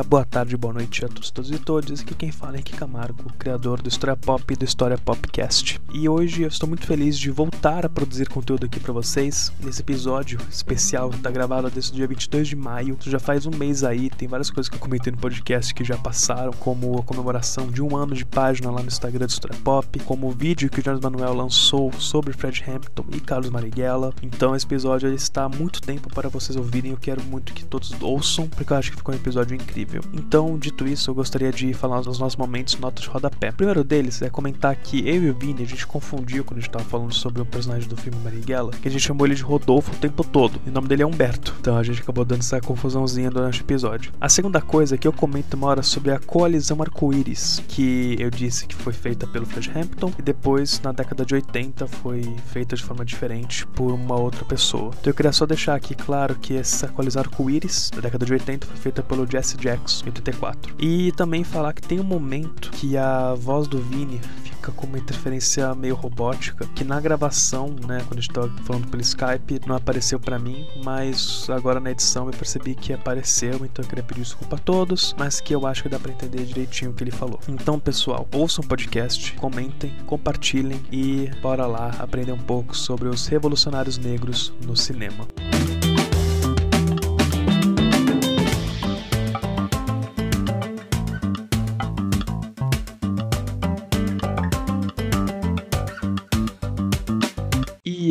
dia, boa tarde, boa noite a todos e todas. Aqui quem fala é Henrique Camargo, criador do História Pop e do História Popcast. E hoje eu estou muito feliz de voltar a produzir conteúdo aqui para vocês. Nesse episódio especial da gravada desse dia 22 de maio, já faz um mês aí, tem várias coisas que eu comentei no podcast que já passaram, como a comemoração de um ano de página lá no Instagram do História Pop, como o vídeo que o Jonas Manuel lançou sobre Fred Hampton e Carlos Marighella. Então esse episódio ele está há muito tempo para vocês ouvirem, eu quero muito que todos ouçam, porque eu acho que ficou um episódio incrível. Então, dito isso, eu gostaria de falar dos nossos momentos notas de rodapé. O primeiro deles é comentar que eu e o Vini, a gente confundiu quando a gente tava falando sobre o personagem do filme Marighella, que a gente chamou ele de Rodolfo o tempo todo, e o nome dele é Humberto. Então a gente acabou dando essa confusãozinha durante o episódio. A segunda coisa é que eu comento uma hora sobre a Coalizão Arco-Íris, que eu disse que foi feita pelo Fred Hampton, e depois, na década de 80, foi feita de forma diferente por uma outra pessoa. Então eu queria só deixar aqui claro que essa Coalizão Arco-Íris, da década de 80, foi feita pelo Jesse Jackson, em 84. E também falar que tem um momento que a voz do Vini fica com uma interferência meio robótica, que na gravação, né, quando a gente tava falando pelo Skype, não apareceu pra mim, mas agora na edição eu percebi que apareceu, então eu queria pedir desculpa a todos, mas que eu acho que dá pra entender direitinho o que ele falou. Então, pessoal, ouçam o podcast, comentem, compartilhem e bora lá aprender um pouco sobre os revolucionários negros no cinema.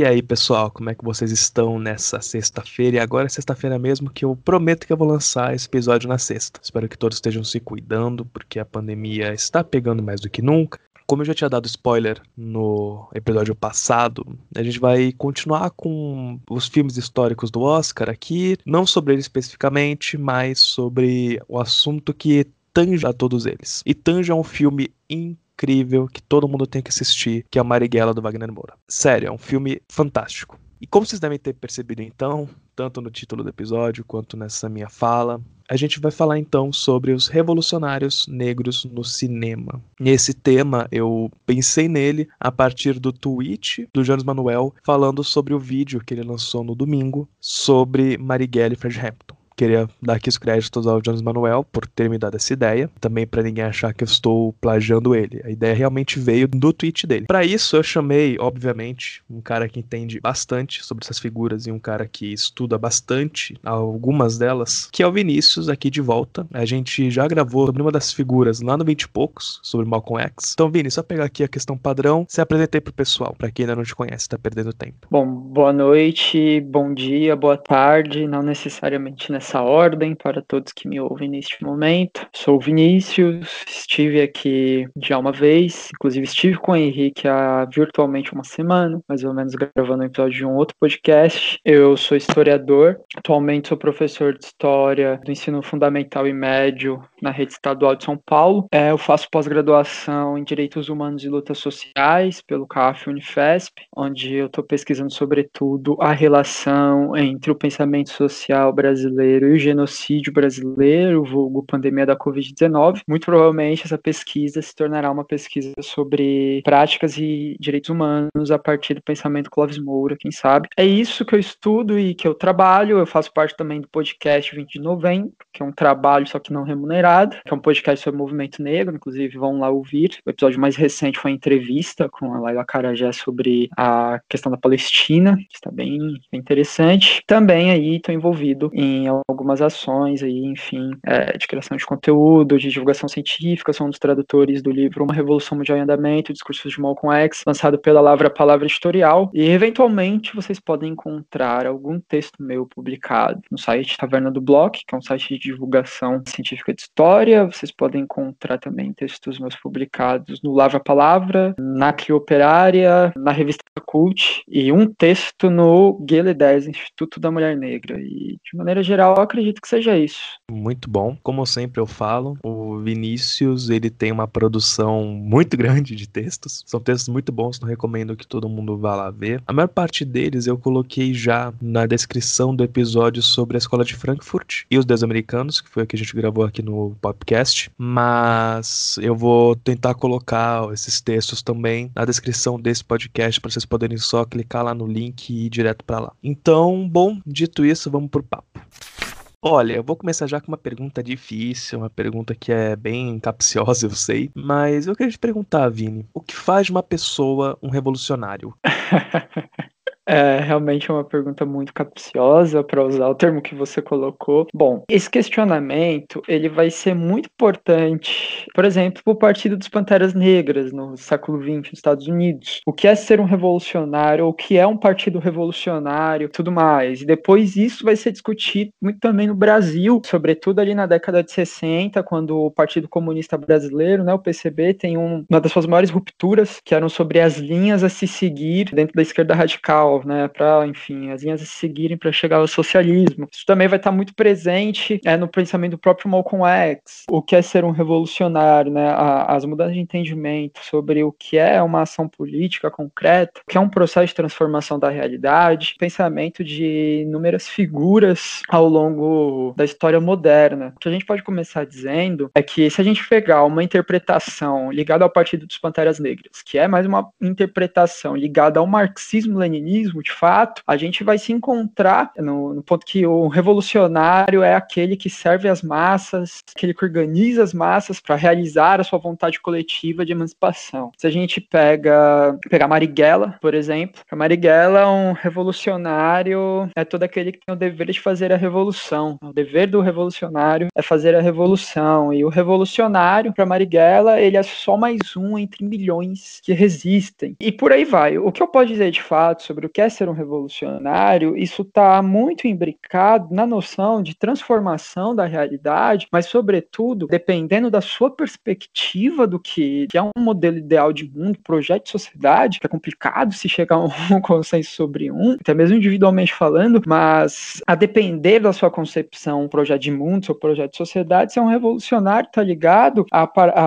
E aí, pessoal, como é que vocês estão nessa sexta-feira? E agora é sexta-feira mesmo, que eu prometo que eu vou lançar esse episódio na sexta. Espero que todos estejam se cuidando, porque a pandemia está pegando mais do que nunca. Como eu já tinha dado spoiler no episódio passado, a gente vai continuar com os filmes históricos do Oscar aqui, não sobre ele especificamente, mas sobre o assunto que tange a todos eles. E tange é um filme incrível que todo mundo tem que assistir, que é a Marighella, do Wagner Moura. Sério, é um filme fantástico. E como vocês devem ter percebido então, tanto no título do episódio quanto nessa minha fala, a gente vai falar então sobre os revolucionários negros no cinema. E esse tema, eu pensei nele a partir do tweet do Jonas Manuel falando sobre o vídeo que ele lançou no domingo sobre Marighella e Fred Hampton. Queria dar aqui os créditos ao Jonas Manuel por ter me dado essa ideia, também para ninguém achar que eu estou plagiando ele. A ideia realmente veio do tweet dele. Para isso eu chamei, obviamente, um cara que entende bastante sobre essas figuras e um cara que estuda bastante algumas delas, que é o Vinícius, aqui de volta. A gente já gravou sobre uma das figuras lá no 20 e poucos, sobre Malcolm X. Então, Vini, só pegar aqui a questão padrão, se apresentei pro pessoal, para quem ainda não te conhece, tá perdendo tempo. Bom, boa noite, bom dia, boa tarde, não necessariamente nessa ordem para todos que me ouvem neste momento. Sou o Vinícius, estive aqui já uma vez, inclusive estive com o Henrique há virtualmente uma semana, mais ou menos, gravando um episódio de um outro podcast. Eu sou historiador, atualmente sou professor de História do Ensino Fundamental e Médio na Rede Estadual de São Paulo. Eu faço pós-graduação em Direitos Humanos e Lutas Sociais pelo CAF Unifesp, onde eu estou pesquisando sobretudo a relação entre o pensamento social brasileiro e o genocídio brasileiro, vulgo pandemia da Covid-19. Muito provavelmente essa pesquisa se tornará uma pesquisa sobre práticas e direitos humanos a partir do pensamento Clóvis Moura, quem sabe. É isso que eu estudo e que eu trabalho. Eu faço parte também do podcast 20 de novembro, que é um trabalho só que não remunerado, que é um podcast sobre movimento negro, inclusive vão lá ouvir. O episódio mais recente foi a entrevista com a Laila Carajé sobre a questão da Palestina, que está bem interessante. Também aí estou envolvido em algumas ações aí, enfim, de criação de conteúdo, de divulgação científica. Sou um dos tradutores do livro Uma Revolução Mundial em Andamento, Discursos de Malcolm X, lançado pela Palavra Editorial, e eventualmente vocês podem encontrar algum texto meu publicado no site Taverna do Block, que é um site de divulgação científica de história. Vocês podem encontrar também textos meus publicados no Lavra Palavra, na Crioperária, na Revista Cult, e um texto no Guele 10, Instituto da Mulher Negra. E de maneira geral eu acredito que seja isso. Muito bom. Como sempre eu falo, o Vinícius, ele tem uma produção muito grande de textos. São textos muito bons, não recomendo que todo mundo vá lá ver. A maior parte deles eu coloquei já na descrição do episódio sobre a Escola de Frankfurt e os Deuses Americanos, que foi o que a gente gravou aqui no podcast. Mas eu vou tentar colocar esses textos também na descrição desse podcast, para vocês poderem só clicar lá no link e ir direto para lá. Então, bom, dito isso, vamos pro papo. Olha, eu vou começar já com uma pergunta difícil, uma pergunta que é bem capciosa, eu sei, mas eu queria te perguntar, Vini, o que faz de uma pessoa um revolucionário? É realmente uma pergunta muito capciosa, para usar o termo que você colocou. Bom, esse questionamento ele vai ser muito importante, por exemplo, para o Partido dos Panteras Negras no século XX nos Estados Unidos. O que é ser um revolucionário, o que é um partido revolucionário, tudo mais. E depois isso vai ser discutido muito também no Brasil, sobretudo ali na década de 60, quando o Partido Comunista Brasileiro, né, o PCB, tem uma das suas maiores rupturas, que eram sobre as linhas a se seguir dentro da esquerda radical. Né, para, enfim, as linhas se seguirem para chegar ao socialismo. Isso também vai estar muito presente no pensamento do próprio Malcolm X. O que é ser um revolucionário, né, as mudanças de entendimento sobre o que é uma ação política concreta, o que é um processo de transformação da realidade, pensamento de inúmeras figuras ao longo da história moderna. O que a gente pode começar dizendo é que se a gente pegar uma interpretação ligada ao Partido dos Panteras Negras, que é mais uma interpretação ligada ao marxismo-leninismo, de fato, a gente vai se encontrar no ponto que o revolucionário é aquele que serve as massas, aquele que organiza as massas para realizar a sua vontade coletiva de emancipação. Se a gente pegar Marighella, por exemplo, Marighella, um revolucionário é todo aquele que tem o dever de fazer a revolução. O dever do revolucionário é fazer a revolução, e o revolucionário, para Marighella, ele é só mais um entre milhões que resistem. E por aí vai. O que eu posso dizer de fato sobre o que é ser um revolucionário, isso está muito imbricado na noção de transformação da realidade, mas, sobretudo, dependendo da sua perspectiva do que é um modelo ideal de mundo, projeto de sociedade, que é complicado se chegar a um consenso sobre um, até mesmo individualmente falando, mas a depender da sua concepção, um projeto de mundo, seu projeto de sociedade, ser um revolucionário está ligado a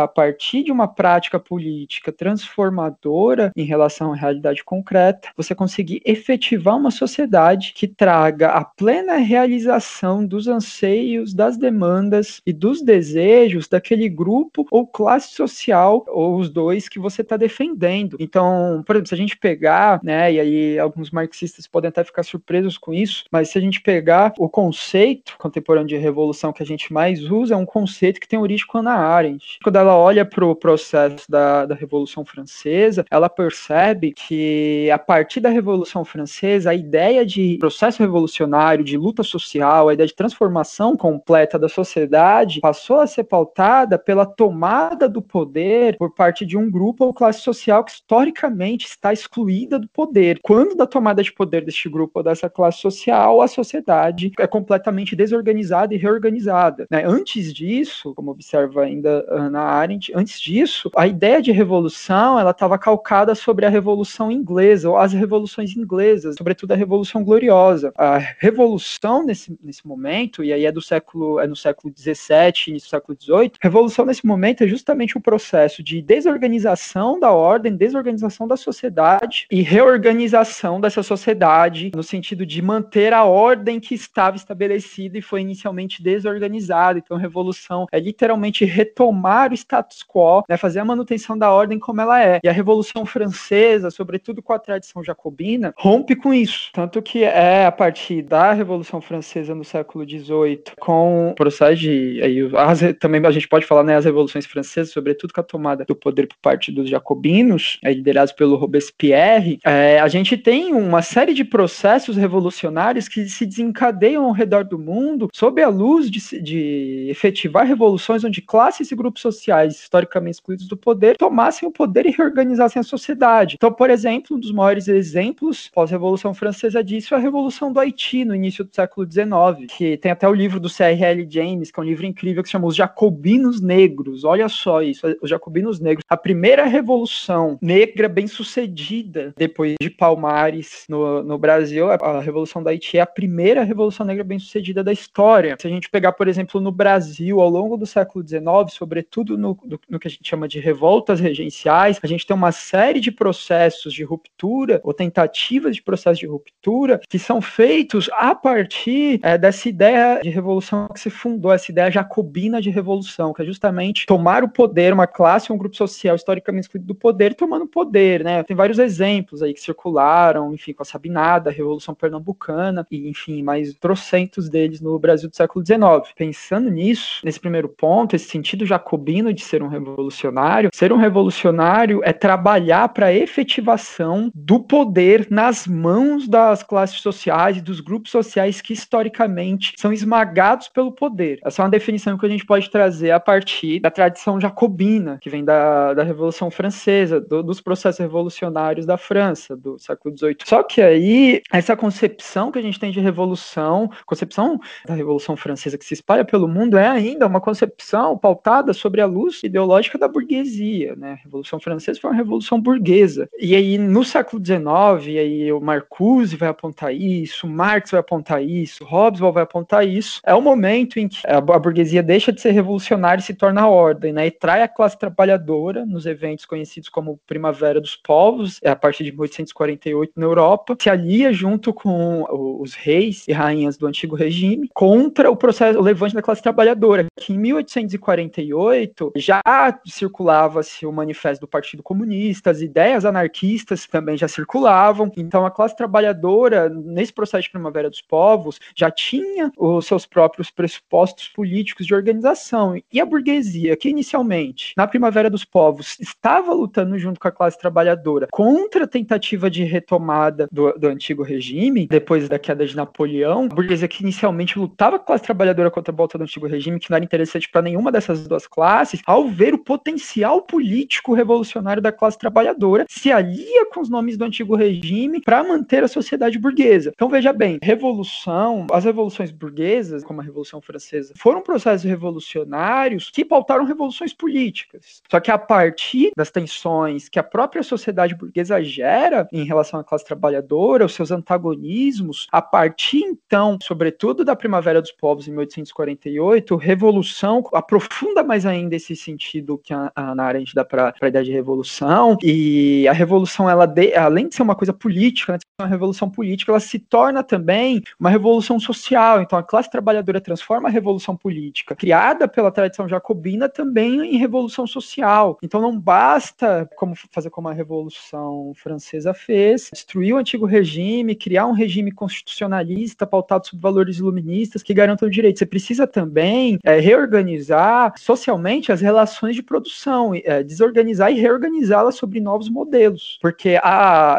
partir de uma prática política transformadora em relação à realidade concreta, você conseguir efetivar uma sociedade que traga a plena realização dos anseios, das demandas e dos desejos daquele grupo ou classe social, ou os dois que você está defendendo. Então, por exemplo, se a gente pegar, né, e aí alguns marxistas podem até ficar surpresos com isso, mas se a gente pegar o conceito contemporâneo de revolução que a gente mais usa, é um conceito que tem origem com Hannah Arendt. Quando ela olha para o processo da Revolução Francesa, ela percebe que a partir da Revolução Francesa, a ideia de processo revolucionário, de luta social, a ideia de transformação completa da sociedade, passou a ser pautada pela tomada do poder por parte de um grupo ou classe social que historicamente está excluída do poder. Quando da tomada de poder deste grupo ou dessa classe social, a sociedade é completamente desorganizada e reorganizada, né? Antes disso, como observa ainda Hannah Arendt, antes disso, a ideia de revolução ela estava calcada sobre a Revolução Inglesa, ou as revoluções inglesas, sobretudo a Revolução Gloriosa. A revolução nesse momento, e aí é no século XVII, início do século XVIII, revolução nesse momento é justamente um processo de desorganização da ordem, desorganização da sociedade e reorganização dessa sociedade no sentido de manter a ordem que estava estabelecida e foi inicialmente desorganizada. Então, revolução é literalmente retomar o status quo, né, fazer a manutenção da ordem como ela é. E a Revolução Francesa, sobretudo com a tradição jacobina, rompe com isso. Tanto que é a partir da Revolução Francesa no século XVIII, com o processo de... também a gente pode falar, né, as revoluções francesas, sobretudo com a tomada do poder por parte dos jacobinos, liderados pelo Robespierre, a gente tem uma série de processos revolucionários que se desencadeiam ao redor do mundo sob a luz de efetivar revoluções onde classes e grupos sociais historicamente excluídos do poder tomassem o poder e reorganizassem a sociedade. Então, por exemplo, um dos maiores exemplos pós-Revolução Francesa disso é a Revolução do Haiti, no início do século XIX, que tem até o livro do C.R.L. James, que é um livro incrível, que se chama Os Jacobinos Negros. Olha só isso, Os Jacobinos Negros. A primeira revolução negra bem-sucedida depois de Palmares no Brasil, a Revolução do Haiti é a primeira revolução negra bem-sucedida da história. Se a gente pegar, por exemplo, no Brasil, ao longo do século XIX, sobretudo no que a gente chama de revoltas regenciais, a gente tem uma série de processos de ruptura ou tentativa tentativas de processo de ruptura que são feitos a partir dessa ideia de revolução que se fundou, essa ideia jacobina de revolução, que é justamente tomar o poder, uma classe, um grupo social historicamente excluído do poder, tomando poder, né? Tem vários exemplos aí que circularam, enfim, com a Sabinada, a Revolução Pernambucana, e enfim, mais trocentos deles no Brasil do século XIX. Pensando nisso, nesse primeiro ponto, esse sentido jacobino de ser um revolucionário é trabalhar para a efetivação do poder nas mãos das classes sociais e dos grupos sociais que historicamente são esmagados pelo poder. Essa é uma definição que a gente pode trazer a partir da tradição jacobina, que vem da Revolução Francesa, dos processos revolucionários da França, do século XVIII. Só que aí, essa concepção que a gente tem de revolução, concepção da Revolução Francesa que se espalha pelo mundo, é ainda uma concepção pautada sobre a luz ideológica da burguesia, né? A Revolução Francesa foi uma revolução burguesa. E aí, no século XIX, aí o Marcuse vai apontar isso, Marx vai apontar isso, Hobsbawm vai apontar isso. É o momento em que a burguesia deixa de ser revolucionária e se torna a ordem, né? E trai a classe trabalhadora nos eventos conhecidos como Primavera dos Povos, a partir de 1848 na Europa, se alia junto com os reis e rainhas do antigo regime contra o processo, o levante da classe trabalhadora, que em 1848 já circulava-se o manifesto do Partido Comunista, as ideias anarquistas também já circulavam. Então a classe trabalhadora, nesse processo de Primavera dos Povos, já tinha os seus próprios pressupostos políticos de organização. E a burguesia, que inicialmente, na Primavera dos Povos, estava lutando junto com a classe trabalhadora contra a tentativa de retomada do antigo regime, depois da queda de Napoleão, a burguesia que inicialmente lutava com a classe trabalhadora contra a volta do antigo regime, que não era interessante para nenhuma dessas duas classes, ao ver o potencial político revolucionário da classe trabalhadora, se alia com os nomes do antigo regime para manter a sociedade burguesa. Então veja bem, as revoluções burguesas, como a Revolução Francesa, foram processos revolucionários que pautaram revoluções políticas. Só que a partir das tensões que a própria sociedade burguesa gera em relação à classe trabalhadora, os seus antagonismos, a partir então, sobretudo da Primavera dos Povos em 1848, revolução aprofunda mais ainda esse sentido que a Nara a gente dá para a ideia de revolução. E a revolução, ela além de ser uma coisa política, né, uma revolução política, ela se torna também uma revolução social. Então a classe trabalhadora transforma a revolução política criada pela tradição jacobina também em revolução social. Então não basta fazer como a Revolução Francesa fez, destruir o antigo regime, criar um regime constitucionalista pautado sobre valores iluministas que garantam direitos. Você precisa também reorganizar socialmente as relações de produção, desorganizar e reorganizá-las sobre novos modelos, porque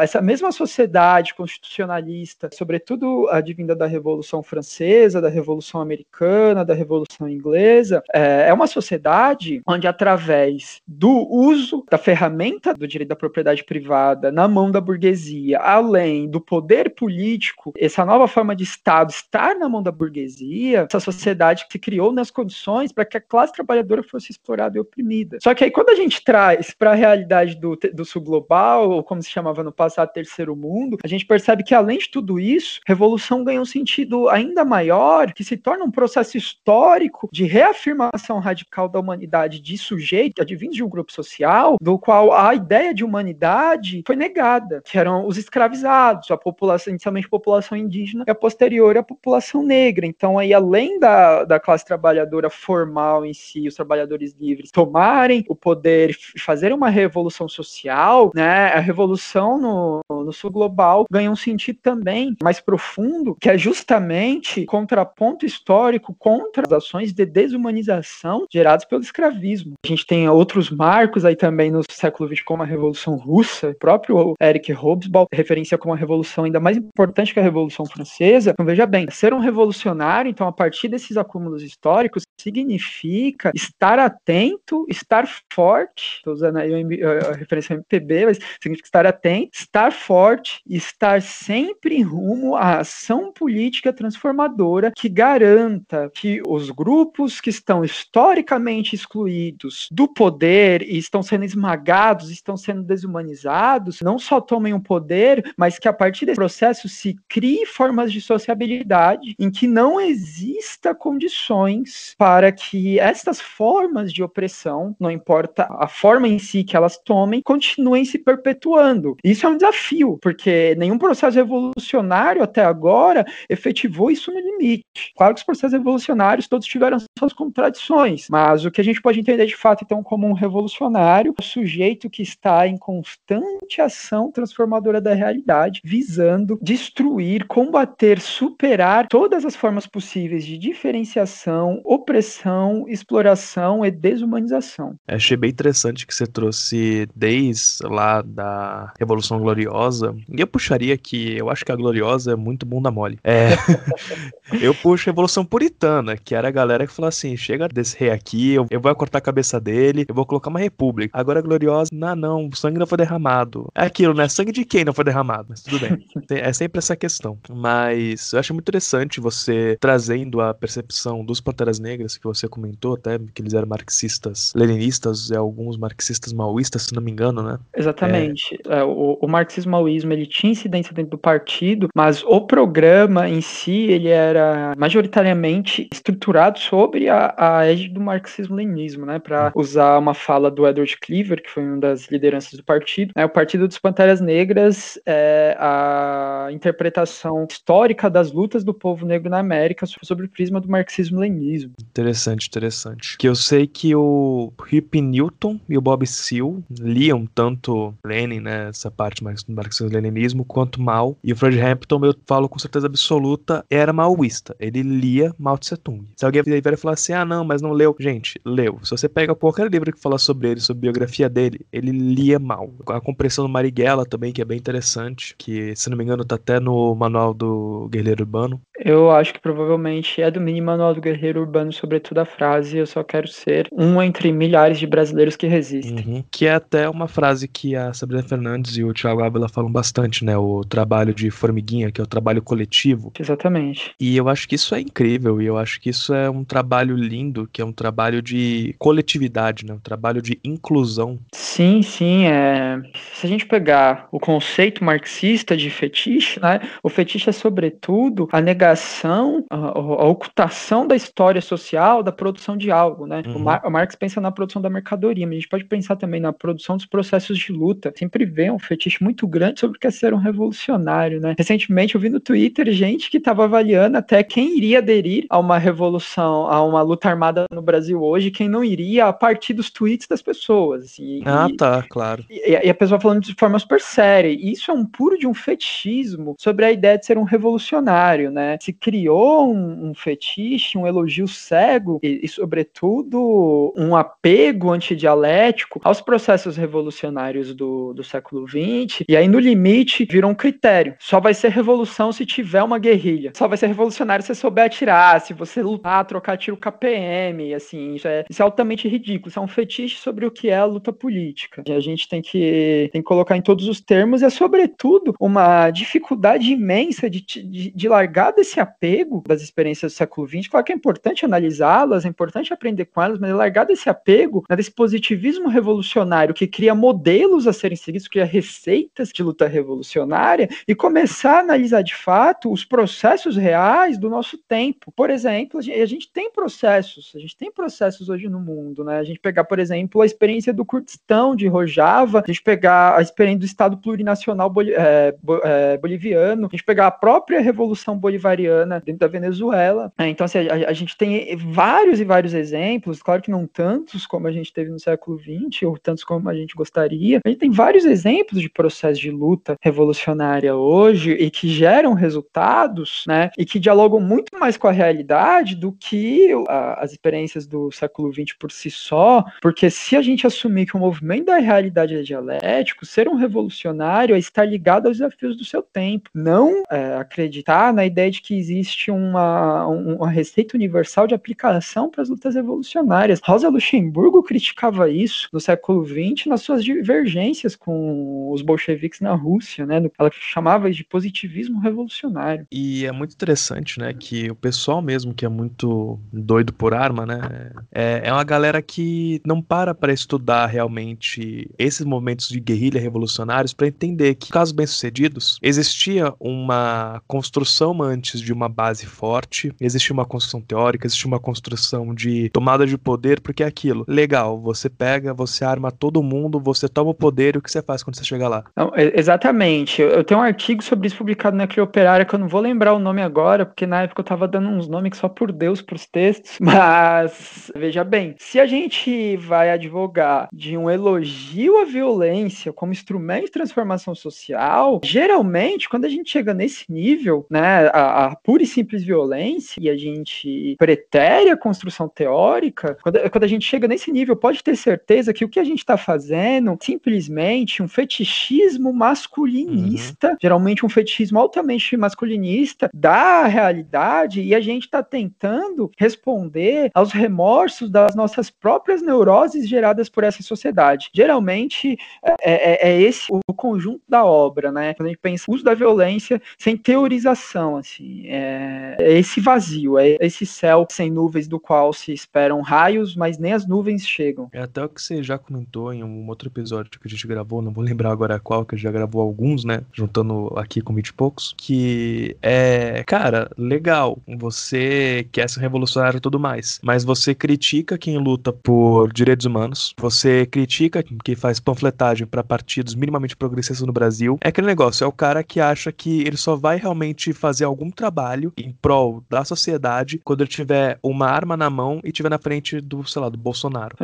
essa mesma sociedade constitucionalista, sobretudo advinda da Revolução Francesa, da Revolução Americana, da Revolução Inglesa, é uma sociedade onde, através do uso da ferramenta do direito da propriedade privada na mão da burguesia, além do poder político, essa nova forma de Estado estar na mão da burguesia, essa sociedade que se criou nas condições para que a classe trabalhadora fosse explorada e oprimida. Só que aí, quando a gente traz para a realidade do sul global, ou como se chamava no passado, terceiro mundo, a gente percebe que, além de tudo isso, revolução ganha um sentido ainda maior, que se torna um processo histórico de reafirmação radical da humanidade de sujeito, advindo de um grupo social, do qual a ideia de humanidade foi negada, que eram os escravizados, a população, inicialmente a população indígena, e a posterior a população negra. Então aí, além da classe trabalhadora formal em si, os trabalhadores livres tomarem o poder e fazerem uma revolução social, né, a revolução no sul global ganha um sentido também mais profundo, que é justamente contraponto histórico contra as ações de desumanização geradas pelo escravismo. A gente tem outros marcos aí também no século XX, como a Revolução Russa. O próprio Eric Hobsbawm referencia como uma revolução ainda mais importante que a Revolução Francesa. Então veja bem, ser um revolucionário, então, a partir desses acúmulos históricos, significa estar atento, estar forte. Estou usando aí a referência ao MPB, mas significa estar atento, estar forte, estar sempre em rumo à ação política transformadora que garanta que os grupos que estão historicamente excluídos do poder e estão sendo esmagados, estão sendo desumanizados, não só tomem o poder, mas que a partir desse processo se criem formas de sociabilidade em que não exista condições para que estas formas de opressão, não importa a forma em si que elas tomem, continuem se perpetuando. Isso é um desafio. Brasil, porque nenhum processo revolucionário até agora efetivou isso no limite. Claro que os processos revolucionários todos tiveram suas contradições, mas o que a gente pode entender de fato então como um revolucionário é um sujeito que está em constante ação transformadora da realidade, visando destruir, combater, superar todas as formas possíveis de diferenciação, opressão, exploração e desumanização. Achei bem interessante que você trouxe desde lá da Revolução Gloriosa, e eu puxaria que eu acho que a Gloriosa é muito bunda mole. Eu puxo a Revolução Puritana, que era a galera que falava assim, chega desse rei aqui, eu vou cortar a cabeça dele, eu vou colocar uma república. Agora a Gloriosa, não, o sangue não foi derramado. É aquilo, né? Sangue de quem não foi derramado? Mas tudo bem. É sempre essa questão. Mas eu acho muito interessante você trazendo a percepção dos Panteras Negras, que você comentou até, que eles eram marxistas, leninistas, alguns marxistas maoístas, se não me engano, né? Exatamente. O marxismo-maoísmo, ele tinha incidência dentro do partido, mas o programa em si, ele era majoritariamente estruturado sobre a égide do marxismo-leninismo, né? Para usar uma fala do Edward Cleaver, que foi uma das lideranças do partido, né? O Partido dos Panteras Negras é a interpretação histórica das lutas do povo negro na América sobre o prisma do marxismo-leninismo. Interessante. Que eu sei que o Huey Newton e o Bob Seale liam tanto Lenin, né, essa parte mais do marxismo-leninismo, quanto Mao. E o Fred Hampton, eu falo com certeza absoluta, era maoísta. Ele lia Mao Tse Tung. Se alguém vier falar assim, não, mas não leu. Gente, leu. Se você pega qualquer livro que fala sobre ele, sobre a biografia dele, ele lia Mao. A compreensão do Marighella também, que é bem interessante, que, se não me engano, tá até no Manual do Guerreiro Urbano. Eu acho que provavelmente é do mini Manual do Guerreiro Urbano, sobretudo a frase, eu só quero ser um entre milhares de brasileiros que resistem. Que é até uma frase que a Sabrina Fernandes e o Thiago Ávila falam bastante, né? O trabalho de formiguinha, que é o trabalho coletivo. Exatamente. E eu acho que isso é incrível, e eu acho que isso é um trabalho lindo, que é um trabalho de coletividade, né? Um trabalho de inclusão. Sim. Se a gente pegar o conceito marxista de fetiche, né? O fetiche é, sobretudo, a negação, a ocultação da história social, da produção de algo, né? O Marx pensa na produção da mercadoria, mas a gente pode pensar também na produção dos processos de luta. Sempre vê um fetiche muito grande sobre o que é ser um revolucionário, né? Recentemente eu vi no Twitter gente que estava avaliando até quem iria aderir a uma revolução, a uma luta armada no Brasil hoje, quem não iria, a partir dos tweets das pessoas, assim. Claro. E a pessoa falando de forma super séria. Isso é um puro de um fetichismo sobre a ideia de ser um revolucionário, né? Se criou um fetiche, um elogio cego e sobretudo, um apego antidialético aos processos revolucionários do século XX. E aí, no limite, virou um critério. Só vai ser revolução se tiver uma guerrilha. Só vai ser revolucionário se você souber atirar, se você lutar, trocar tiro com a PM, assim. Isso é altamente ridículo. Isso é um fetiche sobre o que é a luta política. E a gente tem que colocar em todos os termos, e é sobretudo uma dificuldade imensa de largar desse apego das experiências do século XX. Claro que é importante analisá-las, é importante aprender com elas, mas largar desse apego, né, desse positivismo revolucionário que cria modelos a serem seguidos, cria receitas de luta revolucionária, e começar a analisar de fato os processos reais do nosso tempo. Por exemplo, a gente tem processos hoje no mundo, né? A gente pegar, por exemplo, a experiência do Kurdistão, de Rojava, a gente pegar a experiência do Estado plurinacional boliviano, a gente pegar a própria Revolução Bolivariana dentro da Venezuela. Então, assim, a gente tem vários e vários exemplos, claro que não tantos como a gente teve no século XX, ou tantos como a gente gostaria. A gente tem vários exemplos de processos de luta revolucionária hoje, e que geram resultados, né, e que dialogam muito mais com a realidade do que as experiências do século XX por si só, porque se a gente assumir que o movimento da realidade é dialético, ser um revolucionário é estar ligado aos desafios do seu tempo, não acreditar na ideia de que existe uma receita universal de aplicação para as lutas revolucionárias. Rosa Luxemburgo criticava isso no século XX nas suas divergências com os bolcheviques na Rússia, né? Ela chamava de positivismo revolucionário. E é muito interessante, né, que o pessoal mesmo que é muito doido por arma, né, é uma galera que não para estudar realmente esses momentos de guerrilha revolucionários para entender que, casos bem-sucedidos, existia uma construção antes de uma base forte, existia uma construção teórica, existia uma construção de tomada de poder, porque é aquilo. Legal, você pega, você arma todo mundo, você toma o poder, e o que você faz quando você chega lá? Não, Exatamente. Eu tenho um artigo sobre isso publicado na Crioperária, que eu não vou lembrar o nome agora, porque na época eu tava dando uns nomes que só por Deus pros textos, mas veja bem, se a gente vai advogar de um elogio à violência como instrumento de transformação social, geralmente, quando a gente chega nesse nível, né, a pura e simples violência, e a gente pretere a construção teórica, quando a gente chega nesse nível, pode ter certeza que o que a gente está fazendo, simplesmente um fetichismo masculinista, geralmente um fetichismo altamente masculinista da realidade, e a gente está tentando responder aos remorsos das nossas próprias neuroses geradas por essa sociedade. Geralmente é esse o conjunto da obra, né? Quando a gente pensa o uso da violência sem teorização, assim, é esse vazio, é esse céu sem nuvens do qual se esperam raios, mas nem as nuvens chegam. É até o que você já comentou em um outro episódio que a gente gravou, não vou lembrar agora qual, que a gente já gravou alguns, né? Juntando aqui com 20 e poucos, que é, cara, legal, você quer ser revolucionário e tudo mais, mas você critica quem luta por direitos humanos, você critica quem faz panfletagem pra partidos minimamente progressistas no Brasil. É aquele negócio, é o cara que acha que ele só vai realmente fazer algum trabalho em prol da sociedade quando ele tiver uma arma na mão e tiver na frente do, sei lá, do Bolsonaro.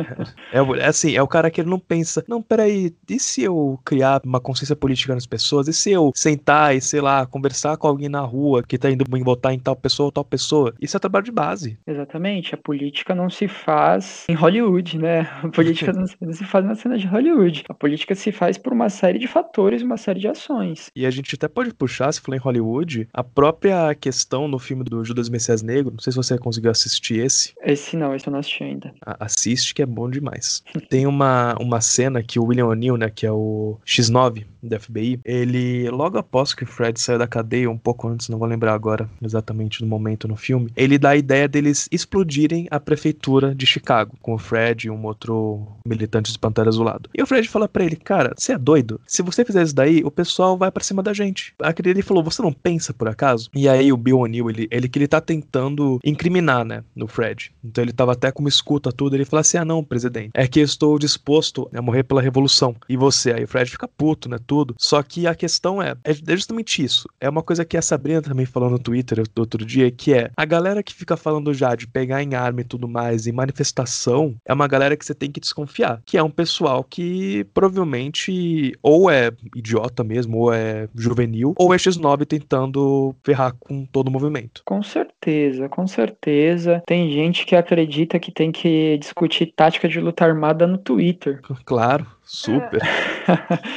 É assim, é o cara que ele não pensa, não, peraí, e se eu criar uma consciência política nas pessoas? E se eu sentar e, sei lá, conversar com alguém na rua que tá indo votar em tal pessoa ou tal pessoa? Isso é trabalho de base. Exatamente, a política não se faz em Hollywood, né? A política não se faz na cena de Hollywood. A política se faz por uma série de fatores, uma série de ações. E a gente até pode puxar, se falar em Hollywood, a própria questão no filme do Judas Messias Negro. Não sei se você conseguiu assistir esse. Esse eu não assisti ainda. Assiste, que é bom demais. Tem uma cena que o William O'Neill, né, que é o X9 da FBI, ele, logo após que o Fred saiu da cadeia, um pouco antes, não vou lembrar agora exatamente no momento no filme, ele dá a ideia deles explodirem a prefeitura de Chicago, com o Fred e um outro militante dos Panteras do lado. E o Fred fala pra ele, cara, você é doido? Se você fizer isso daí, o pessoal vai pra cima da gente. Aquele, ele falou, você não pensa por acaso? E aí o Bill O'Neill, ele que ele tá tentando incriminar, né, no Fred. Então ele tava até como escuta tudo, ele fala assim, ah não, presidente, é que eu estou disposto a morrer pela revolução. E você? Aí o Fred fica puto, né, tudo. Só que a questão é justamente isso. É uma coisa que a Sabrina também falou no Twitter outro dia, que é, a galera que fica falando já de pegar em arma e tudo mais, em manifestação, é uma galera que você tem que desconfiar, que é um pessoal que provavelmente ou é idiota mesmo, ou é juvenil, ou é X9 tentando ferrar com todo o movimento. Com certeza, com certeza. Tem gente que acredita que tem que discutir tática de luta armada no Twitter. Claro. Super.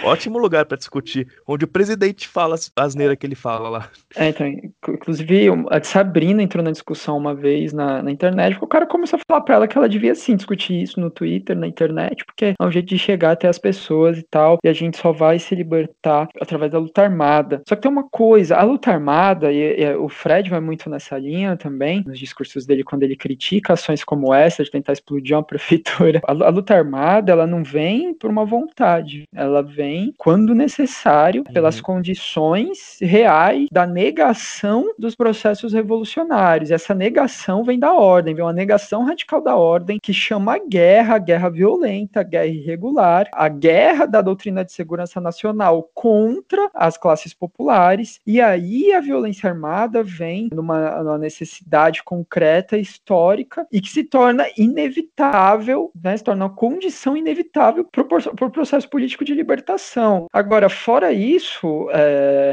Ótimo lugar pra discutir, onde o presidente fala as asneiras que ele fala lá. Então, inclusive, a Sabrina entrou na discussão uma vez na internet, porque o cara começou a falar pra ela que ela devia sim discutir isso no Twitter, na internet, porque é um jeito de chegar até as pessoas e tal, e a gente só vai se libertar através da luta armada. Só que tem uma coisa, a luta armada, e o Fred vai muito nessa linha também, nos discursos dele, quando ele critica ações como essa, de tentar explodir uma prefeitura. A luta armada, ela não vem por uma vontade. Ela vem quando necessário, pelas condições reais da negação dos processos revolucionários. Essa negação vem da ordem, vem uma negação radical da ordem que chama a guerra violenta, a guerra irregular, a guerra da doutrina de segurança nacional contra as classes populares. E aí a violência armada vem numa necessidade concreta, histórica, e que se torna inevitável, né? Se torna uma condição inevitável por processo político de libertação. Agora, fora isso,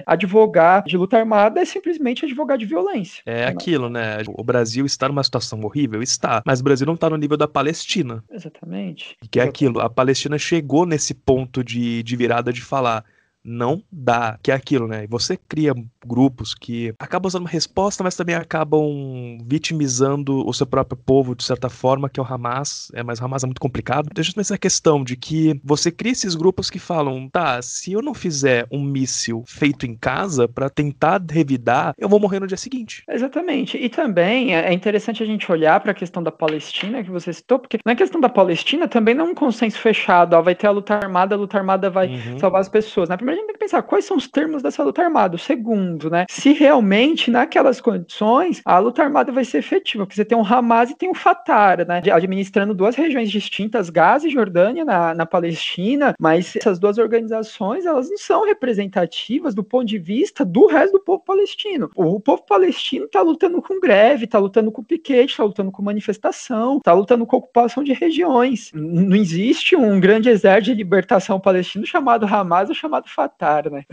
advogar de luta armada é simplesmente advogar de violência. É aquilo, né? O Brasil está numa situação horrível? Está. Mas o Brasil não está no nível da Palestina. Exatamente. Que é aquilo. A Palestina chegou nesse ponto de virada de falar... não dá, que é aquilo, né? Você cria grupos que acabam usando uma resposta, mas também acabam vitimizando o seu próprio povo de certa forma, que é o Hamas, mas o Hamas é muito complicado. Deixa eu pensar a questão de que você cria esses grupos que falam, tá, se eu não fizer um míssil feito em casa pra tentar revidar, eu vou morrer no dia seguinte. Exatamente, e também é interessante a gente olhar pra questão da Palestina que você citou, porque na questão da Palestina também não é um consenso fechado, ó, vai ter a luta armada vai salvar as pessoas, né? Primeiro primeiro a gente tem que pensar quais são os termos dessa luta armada. O segundo, né, se realmente naquelas condições a luta armada vai ser efetiva, porque você tem o Hamas e tem o Fatah, né, administrando duas regiões distintas, Gaza e Jordânia, na Palestina, mas essas duas organizações, elas não são representativas do ponto de vista do resto do povo palestino. O povo palestino está lutando com greve, está lutando com piquete, está lutando com manifestação, está lutando com ocupação de regiões. Não existe um grande exército de libertação palestino chamado Hamas ou chamado Fatah, né?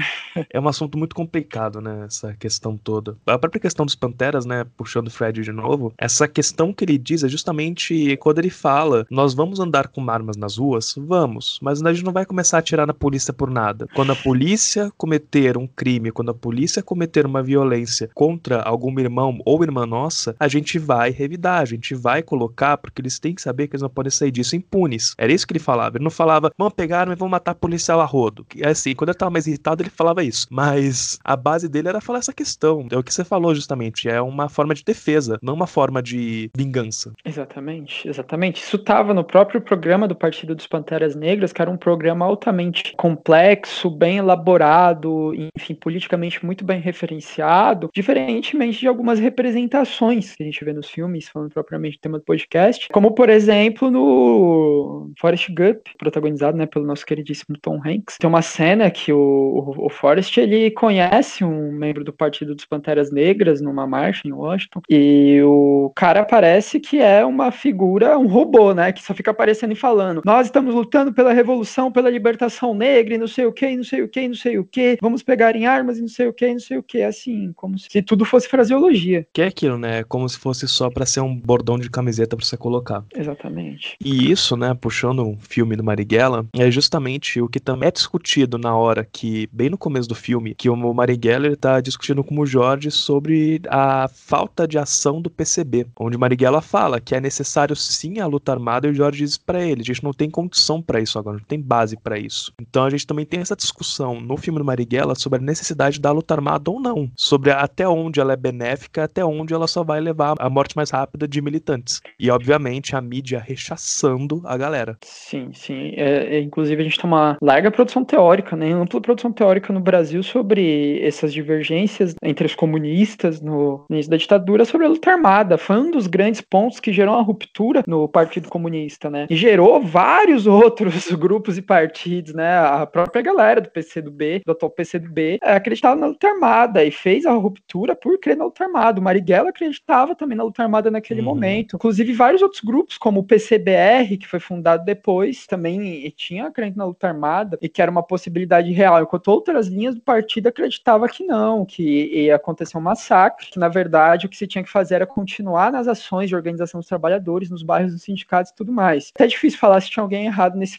É um assunto muito complicado, né, essa questão toda. A própria questão dos Panteras, né, puxando o Fred de novo, essa questão que ele diz é justamente quando ele fala, nós vamos andar com armas nas ruas? Vamos, mas a gente não vai começar a atirar na polícia por nada. Quando a polícia cometer um crime, quando a polícia cometer uma violência contra algum irmão ou irmã nossa, a gente vai revidar, a gente vai colocar, porque eles têm que saber que eles não podem sair disso impunes. Era isso que ele falava. Ele não falava, vamos pegar arma e vamos matar policial a rodo. É assim, quando ele tava mais irritado, ele falava isso. Mas a base dele era falar essa questão. É o que você falou justamente, é uma forma de defesa, não uma forma de vingança. Exatamente, exatamente. Isso tava no próprio programa do Partido dos Panteras Negras, que era um programa altamente complexo, bem elaborado, enfim, politicamente muito bem referenciado, diferentemente de algumas representações que a gente vê nos filmes, falando propriamente do tema do podcast, como, por exemplo, no Forrest Gump, protagonizado, né, pelo nosso queridíssimo Tom Hanks. Tem uma cena que o Forrest, ele conhece um membro do Partido dos Panteras Negras numa marcha em Washington, e o cara parece que é uma figura, um robô, né, que só fica aparecendo e falando, nós estamos lutando pela revolução, pela libertação negra e não sei o que, não sei o que, não sei o que, vamos pegar em armas e não sei o que, não sei o que, assim, como se tudo fosse fraseologia. Que é aquilo, né, como se fosse só pra ser um bordão de camiseta pra você colocar. Exatamente. E isso, né, puxando um filme do Marighella, é justamente o que também é discutido na hora que, bem no começo do filme, que o Marighella, ele tá discutindo com o Jorge sobre a falta de ação do PCB, onde o Marighella fala que é necessário sim a luta armada e o Jorge diz pra ele, a gente não tem condição pra isso agora, não tem base pra isso. Então a gente também tem essa discussão no filme do Marighella sobre a necessidade da luta armada ou não, sobre até onde ela é benéfica, até onde ela só vai levar a morte mais rápida de militantes. E obviamente a mídia rechaçando a galera. Sim, sim. Inclusive a gente tem uma larga produção teórica, né, ampla produção teórica no Brasil sobre essas divergências entre os comunistas no início da ditadura sobre a luta armada. Foi um dos grandes pontos que gerou uma ruptura no Partido Comunista, né, e gerou vários outros grupos e partidos, né, a própria galera do PCdoB, do atual PCdoB, acreditava na luta armada e fez a ruptura por crer na luta armada. O Marighella acreditava também na luta armada naquele momento. Inclusive vários outros grupos, como o PCBR, que foi fundado depois, também tinha a crença na luta armada e que era uma possibilidade real, enquanto outras linhas do partido acreditavam que não, que ia acontecer um massacre, que na verdade o que se tinha que fazer era continuar nas ações de organização dos trabalhadores, nos bairros, nos sindicatos e tudo mais. Até é difícil falar se tinha alguém errado nesse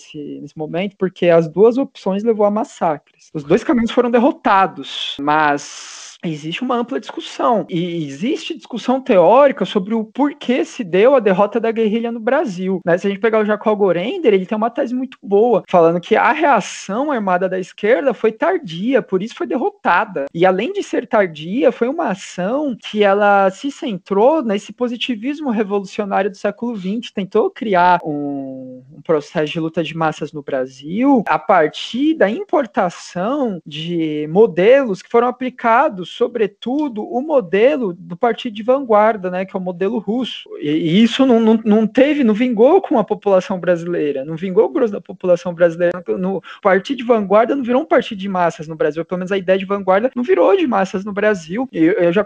momento, porque as duas opções levou a massacres. Os dois caminhos foram derrotados, mas existe uma ampla discussão, e existe discussão teórica sobre o porquê se deu a derrota da guerrilha no Brasil, né? Se a gente pegar o Jacob Gorender, ele tem uma tese muito boa, falando que a reação armada da esquerda foi tardia, por isso foi derrotada, e além de ser tardia, foi uma ação que ela se centrou nesse positivismo revolucionário do século XX, tentou criar um processo de luta de massas no Brasil, a partir da importação de modelos que foram aplicados sobretudo o modelo do partido de vanguarda, né, que é o modelo russo, e isso não vingou com a população brasileira, não vingou o grosso da população brasileira. O partido de vanguarda não virou um partido de massas no Brasil, pelo menos a ideia de vanguarda não virou de massas no Brasil,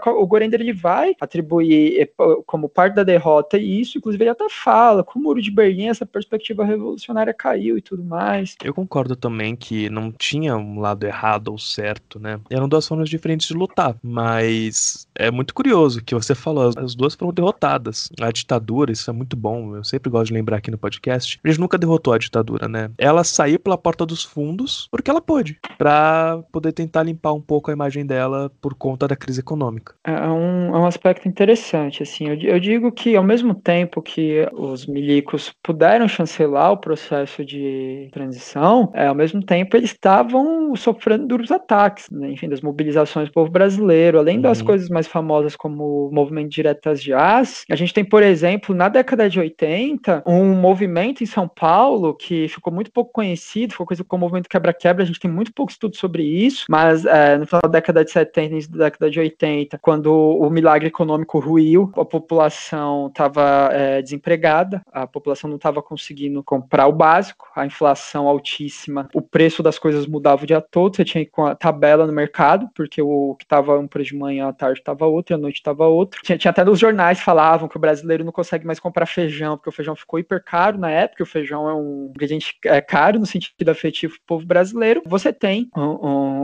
o Gorender, ele vai atribuir como parte da derrota, e isso, inclusive, ele até fala, com o Muro de Berlim, essa perspectiva revolucionária caiu e tudo mais. Eu concordo também que não tinha um lado errado ou certo, né, eram duas formas diferentes de lutar, mas é muito curioso que você falou, as duas foram derrotadas. A ditadura, isso é muito bom, eu sempre gosto de lembrar aqui no podcast, a gente nunca derrotou a ditadura, né? Ela saiu pela porta dos fundos porque ela pôde, pra poder tentar limpar um pouco a imagem dela por conta da crise econômica. É um aspecto interessante, assim, eu digo que ao mesmo tempo que os milicos puderam chancelar o processo de transição, ao mesmo tempo eles estavam sofrendo duros ataques, né? Enfim, das mobilizações do povo brasileiro, além das coisas mais mais famosas como o movimento de diretas de as, a gente tem, por exemplo, na década de 80, um movimento em São Paulo que ficou muito pouco conhecido, ficou coisa como o movimento quebra-quebra, a gente tem muito pouco estudo sobre isso, mas no final da década de 70, início da década de 80, quando o milagre econômico ruiu, a população estava desempregada, a população não estava conseguindo comprar o básico, a inflação altíssima, o preço das coisas mudava o dia todo, você tinha que ir com a tabela no mercado, porque o que estava um preço de manhã, à tarde estava outro, à noite estava outro. Tinha até nos jornais falavam que o brasileiro não consegue mais comprar feijão, porque o feijão ficou hiper caro na época, o feijão é um ingrediente caro no sentido afetivo do povo brasileiro. Você tem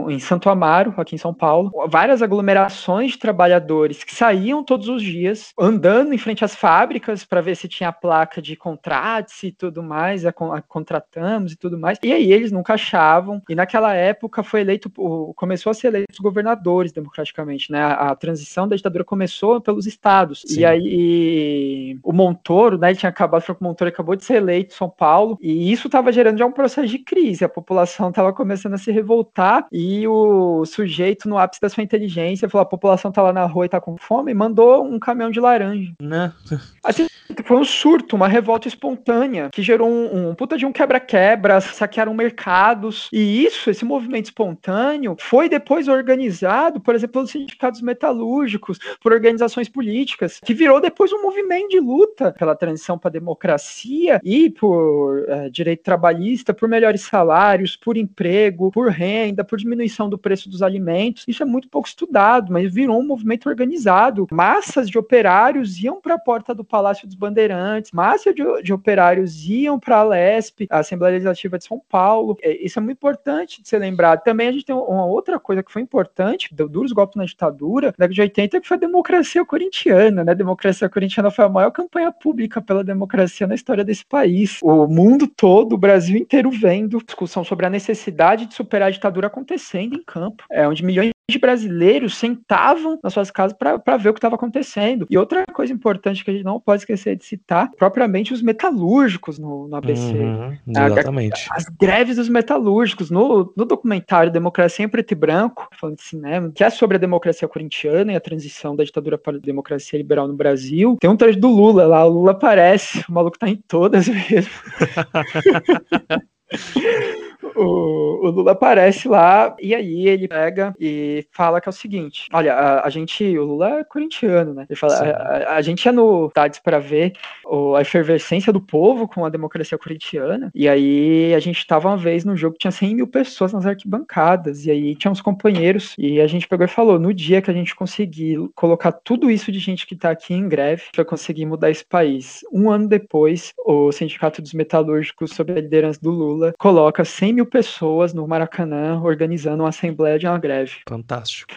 em Santo Amaro, aqui em São Paulo, várias aglomerações de trabalhadores que saíam todos os dias andando em frente às fábricas para ver se tinha a placa de contratos e tudo mais, contratamos e tudo mais, e aí eles nunca achavam, e naquela época foi eleito, começou a ser eleito os governadores democraticamente, né? A transição da ditadura começou pelos estados. Sim. E aí o Montoro, né, acabou de ser eleito em São Paulo, e isso estava gerando já um processo de crise, a população estava começando a se revoltar, e o sujeito no ápice da sua inteligência falou, a população tá lá na rua e tá com fome, e mandou um caminhão de laranja. Não. Assim, foi um surto, uma revolta espontânea, que gerou um puta de um quebra-quebra, saquearam mercados, e isso, esse movimento espontâneo, foi depois organizado, por exemplo, pelos sindicatos metalúrgicos, por organizações políticas, que virou depois um movimento de luta pela transição para a democracia e por direito trabalhista, por melhores salários, por emprego, por renda, por diminuição do preço dos alimentos. Isso é muito pouco estudado, mas virou um movimento organizado. Massas de operários iam para a porta do Palácio dos Bandeirantes, massas de operários iam para a Lesp, a Assembleia Legislativa de São Paulo. Isso é muito importante de ser lembrado. Também a gente tem uma outra coisa que foi importante, deu duros golpes na ditadura, na década de 80, que foi a democracia corintiana, né? A democracia corintiana foi a maior campanha pública pela democracia na história desse país. O mundo todo, o Brasil inteiro vendo discussão sobre a necessidade de superar a ditadura acontecendo em campo, onde milhões de brasileiros sentavam nas suas casas para ver o que estava acontecendo. E outra coisa importante que a gente não pode esquecer de citar, propriamente os metalúrgicos no ABC. Uhum, exatamente. As greves dos metalúrgicos. No documentário Democracia em Preto e Branco, falando de cinema, que é sobre a democracia corintiana e a transição da ditadura para a democracia liberal no Brasil, tem um trecho do Lula lá. O Lula aparece, o maluco tá em todas mesmo. O Lula aparece lá, e aí ele pega e fala que é o seguinte, olha, a gente, o Lula é corintiano, né, ele fala, a gente é no Tades para ver a efervescência do povo com a democracia corintiana, e aí a gente tava uma vez num jogo que tinha 100 mil pessoas nas arquibancadas, e aí tinha uns companheiros, e a gente pegou e falou, no dia que a gente conseguir colocar tudo isso de gente que tá aqui em greve, vai conseguir mudar esse país. Um ano depois, o Sindicato dos Metalúrgicos, sob a liderança do Lula, coloca 100 mil pessoas no Maracanã organizando uma assembleia de uma greve. Fantástico.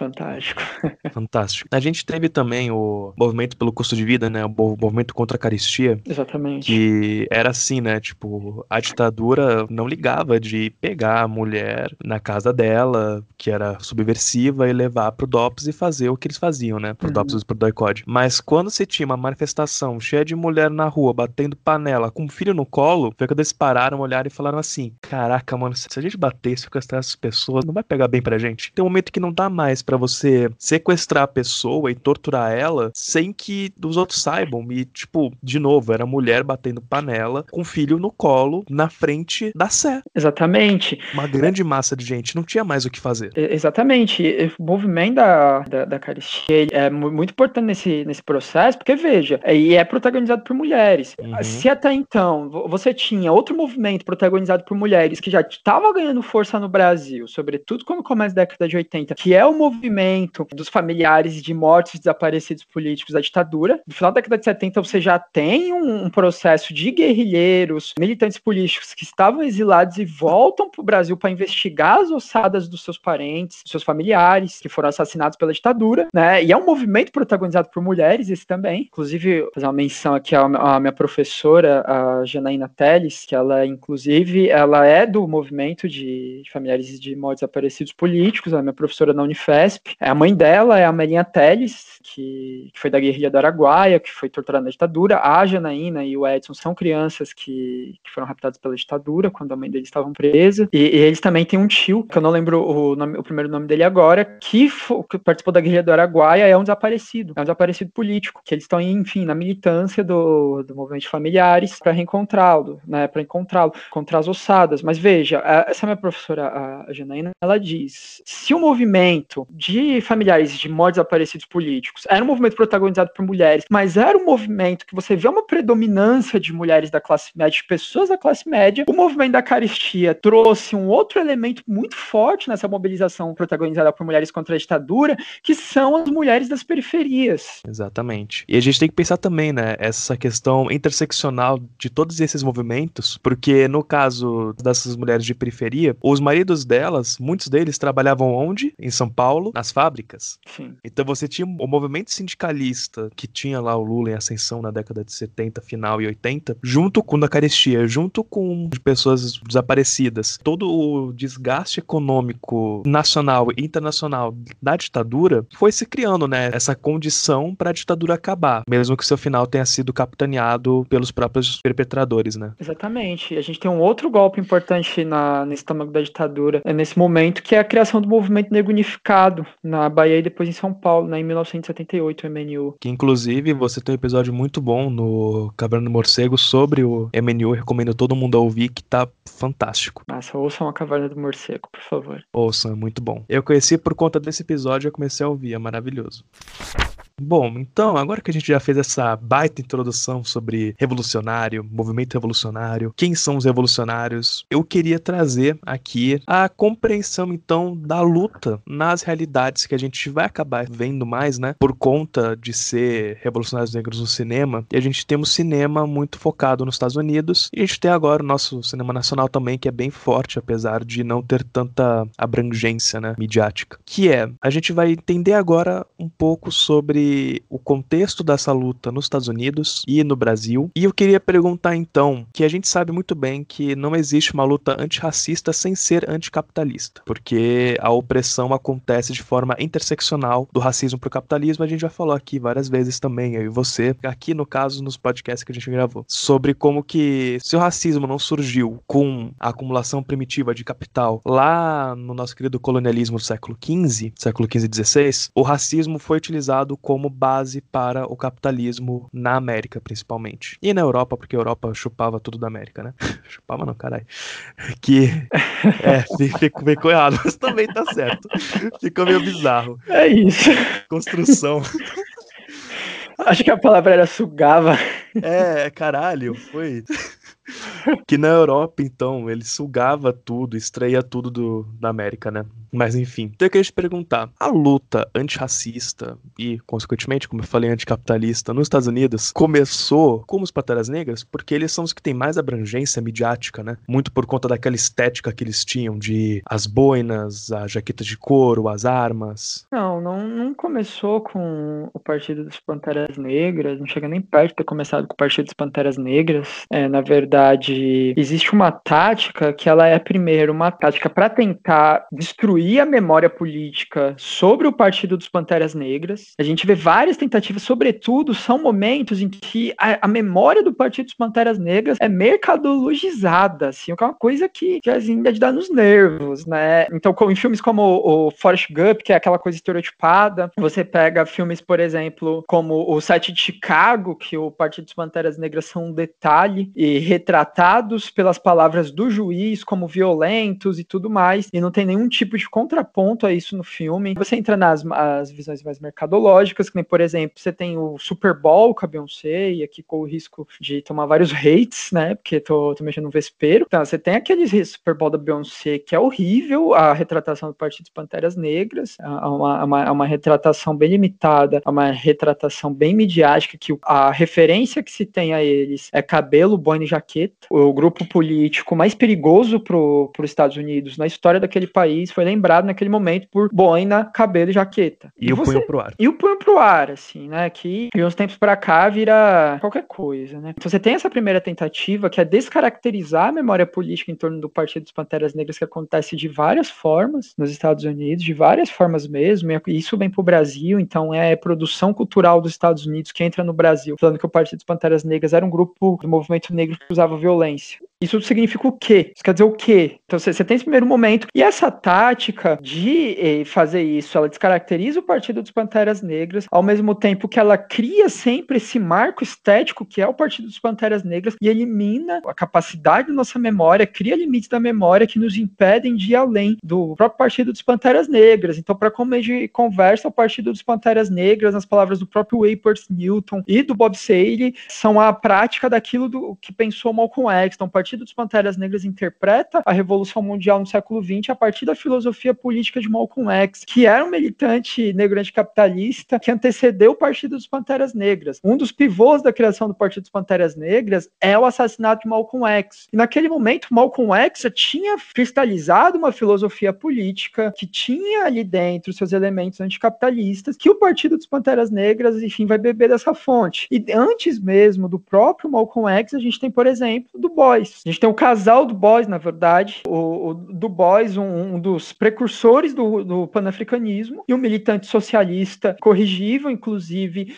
A gente teve também o movimento pelo custo de vida, né? O movimento contra a carestia. Exatamente. Que era assim, né? Tipo, a ditadura não ligava de pegar a mulher na casa dela, que era subversiva, e levar pro DOPS e fazer o que eles faziam, né? Pro DOPS e pro DOICOD. Mas quando se tinha uma manifestação cheia de mulher na rua, batendo panela, com um filho no colo, foi quando eles pararam, olharam e falaram assim, caraca, mano, se a gente bater, sequestrar essas pessoas, não vai pegar bem pra gente. Tem um momento que não dá mais pra você sequestrar a pessoa e torturar ela sem que os outros saibam. E, tipo, de novo, era mulher batendo panela com filho no colo na frente da Sé. Exatamente. Uma grande massa de gente, não tinha mais o que fazer. Exatamente. O movimento da carestia é muito importante nesse processo, porque, veja, e é protagonizado por mulheres. Uhum. Se até então você tinha outro movimento protagonizado por mulheres que já estava ganhando força no Brasil, sobretudo quando começa a década de 80, que é o movimento dos familiares de mortos e desaparecidos políticos da ditadura. No final da década de 70, você já tem um processo de guerrilheiros, militantes políticos que estavam exilados e voltam para o Brasil para investigar as ossadas dos seus parentes, dos seus familiares, que foram assassinados pela ditadura, né? E é um movimento protagonizado por mulheres, esse também. Inclusive, vou fazer uma menção aqui à minha professora, a Janaína Teles, que ela, inclusive, ela é do movimento movimento de familiares de mortos desaparecidos políticos. Ela é minha professora na Unifesp. A mãe dela é a Melinha Teles, que foi da guerrilha do Araguaia, que foi torturada na ditadura. A Janaína e o Edson são crianças que foram raptadas pela ditadura quando a mãe deles estava presa. E eles também têm um tio, que eu não lembro o primeiro nome dele agora, que participou da guerrilha do Araguaia, é um desaparecido político, que eles estão, enfim, na militância do movimento de familiares para reencontrá-lo, né, para encontrá-lo, encontrar as ossadas. Mas veja, essa minha professora, a Janaína, ela diz, se o movimento de familiares de mortos desaparecidos políticos era um movimento protagonizado por mulheres, mas era um movimento que você vê uma predominância de mulheres da classe média, de pessoas da classe média, o movimento da caristia trouxe um outro elemento muito forte nessa mobilização protagonizada por mulheres contra a ditadura, que são as mulheres das periferias. Exatamente. E a gente tem que pensar também, né, essa questão interseccional de todos esses movimentos, porque no caso dessas mulheres de periferia, os maridos delas, muitos deles trabalhavam onde? Em São Paulo, nas fábricas. Sim. Então você tinha o movimento sindicalista que tinha lá o Lula em ascensão na década de 70, final e 80, junto com a carestia, junto com pessoas desaparecidas. Todo o desgaste econômico nacional e internacional da ditadura foi se criando, né? Essa condição para a ditadura acabar, mesmo que seu final tenha sido capitaneado pelos próprios perpetradores, né? Exatamente. A gente tem um outro golpe importante nesse estômago da ditadura, nesse momento, que é a criação do Movimento Negro Unificado na Bahia e depois em São Paulo, né, em 1978, o MNU. Que, inclusive, você tem um episódio muito bom no Caverna do Morcego sobre o MNU, recomendo todo mundo a ouvir, que tá fantástico. Nossa, ouçam a Caverna do Morcego, por favor. Ouçam, é muito bom. Eu conheci por conta desse episódio, eu comecei a ouvir, é maravilhoso. Bom, então, agora que a gente já fez essa baita introdução sobre revolucionário, movimento revolucionário, quem são os revolucionários, eu queria trazer aqui a compreensão, então, da luta nas realidades que a gente vai acabar vendo mais, né, por conta de ser revolucionários negros no cinema, e a gente tem um cinema muito focado nos Estados Unidos, e a gente tem agora o nosso cinema nacional também, que é bem forte, apesar de não ter tanta abrangência, né, midiática, que é, a gente vai entender agora um pouco sobre o contexto dessa luta nos Estados Unidos e no Brasil. E eu queria perguntar então, que a gente sabe muito bem que não existe uma luta antirracista sem ser anticapitalista, porque a opressão acontece de forma interseccional do racismo pro capitalismo. A gente já falou aqui várias vezes também, eu e você, aqui no caso nos podcasts que a gente gravou, sobre como que se o racismo não surgiu com a acumulação primitiva de capital lá no nosso querido colonialismo do século XV, século XV e XVI, o racismo foi utilizado como base para o capitalismo na América, principalmente. E na Europa, porque a Europa chupava tudo da América, né? Chupava não, caralho. Que... É, ficou errado, mas também tá certo. Ficou meio bizarro. É isso. Construção. Acho que a palavra era sugava. É, caralho, foi... Que na Europa, então, ele sugava tudo, extraía tudo da América, né? Mas enfim, então eu queria te perguntar, a luta antirracista e, consequentemente, como eu falei, anticapitalista nos Estados Unidos, começou como os Panteras Negras, porque eles são os que têm mais abrangência midiática, né? Muito por conta daquela estética que eles tinham de as boinas, a jaqueta de couro, as armas. Não começou com o Partido dos Panteras Negras, não chega nem perto de ter começado com o Partido dos Panteras Negras. É, na verdade, existe uma tática que ela é, primeiro, uma tática para tentar destruir a memória política sobre o Partido dos Panteras Negras. A gente vê várias tentativas, sobretudo são momentos em que a memória do Partido dos Panteras Negras é mercadologizada, assim, que é uma coisa que assim, ainda te dá nos nervos, né? Então, em filmes como o Forrest Gump, que é aquela coisa estereotipada, você pega filmes, por exemplo, como o Sete de Chicago, que o Partido dos Panteras Negras são um detalhe e retratados pelas palavras do juiz como violentos e tudo mais, e não tem nenhum tipo de contraponto a isso no filme. Você entra nas visões mais mercadológicas, que nem, por exemplo, você tem o Super Bowl com a Beyoncé, e aqui com o risco de tomar vários hates, né, porque tô mexendo no vespeiro. Então, você tem aquele Super Bowl da Beyoncé que é horrível, a retratação do Partido dos Panteras Negras, uma retratação bem limitada, uma retratação bem midiática, que a referência que se tem a eles é cabelo, boina e jaqueta. o grupo político mais perigoso para os Estados Unidos na história daquele país foi lembrado naquele momento por boina, cabelo e jaqueta. E o punho pro ar. E o punho pro ar, assim, né? Que de uns tempos para cá vira qualquer coisa, né? Então você tem essa primeira tentativa que é descaracterizar a memória política em torno do Partido dos Panteras Negras, que acontece de várias formas nos Estados Unidos, de várias formas mesmo, e isso vem pro Brasil, então é produção cultural dos Estados Unidos que entra no Brasil, falando que o Partido dos Panteras Negras era um grupo do movimento negro que usava violência. Isso significa o quê? Isso quer dizer o quê? Então você tem esse primeiro momento. E essa tática de fazer isso, ela descaracteriza o Partido dos Panteras Negras, ao mesmo tempo que ela cria sempre esse marco estético que é o Partido dos Panteras Negras e elimina a capacidade da nossa memória, cria limites da memória que nos impedem de ir além do próprio Partido dos Panteras Negras. Então, para como a gente conversa, o Partido dos Panteras Negras, nas palavras do próprio Huey Newton e do Bob Seale, são a prática daquilo do que pensou Malcolm X. Então, o Partido dos Panteras Negras interpreta a Revolução Mundial no século XX a partir da filosofia política de Malcolm X, que era um militante negro anticapitalista que antecedeu o Partido dos Panteras Negras. Um dos pivôs da criação do Partido dos Panteras Negras é o assassinato de Malcolm X. E naquele momento, Malcolm X já tinha cristalizado uma filosofia política que tinha ali dentro seus elementos anticapitalistas, que o Partido dos Panteras Negras, enfim, vai beber dessa fonte. E antes mesmo do próprio Malcolm X, a gente tem, por exemplo, Du Bois. A gente tem o casal Du Bois, na verdade, o Du Bois, um dos precursores do panafricanismo, e um militante socialista corrigível, inclusive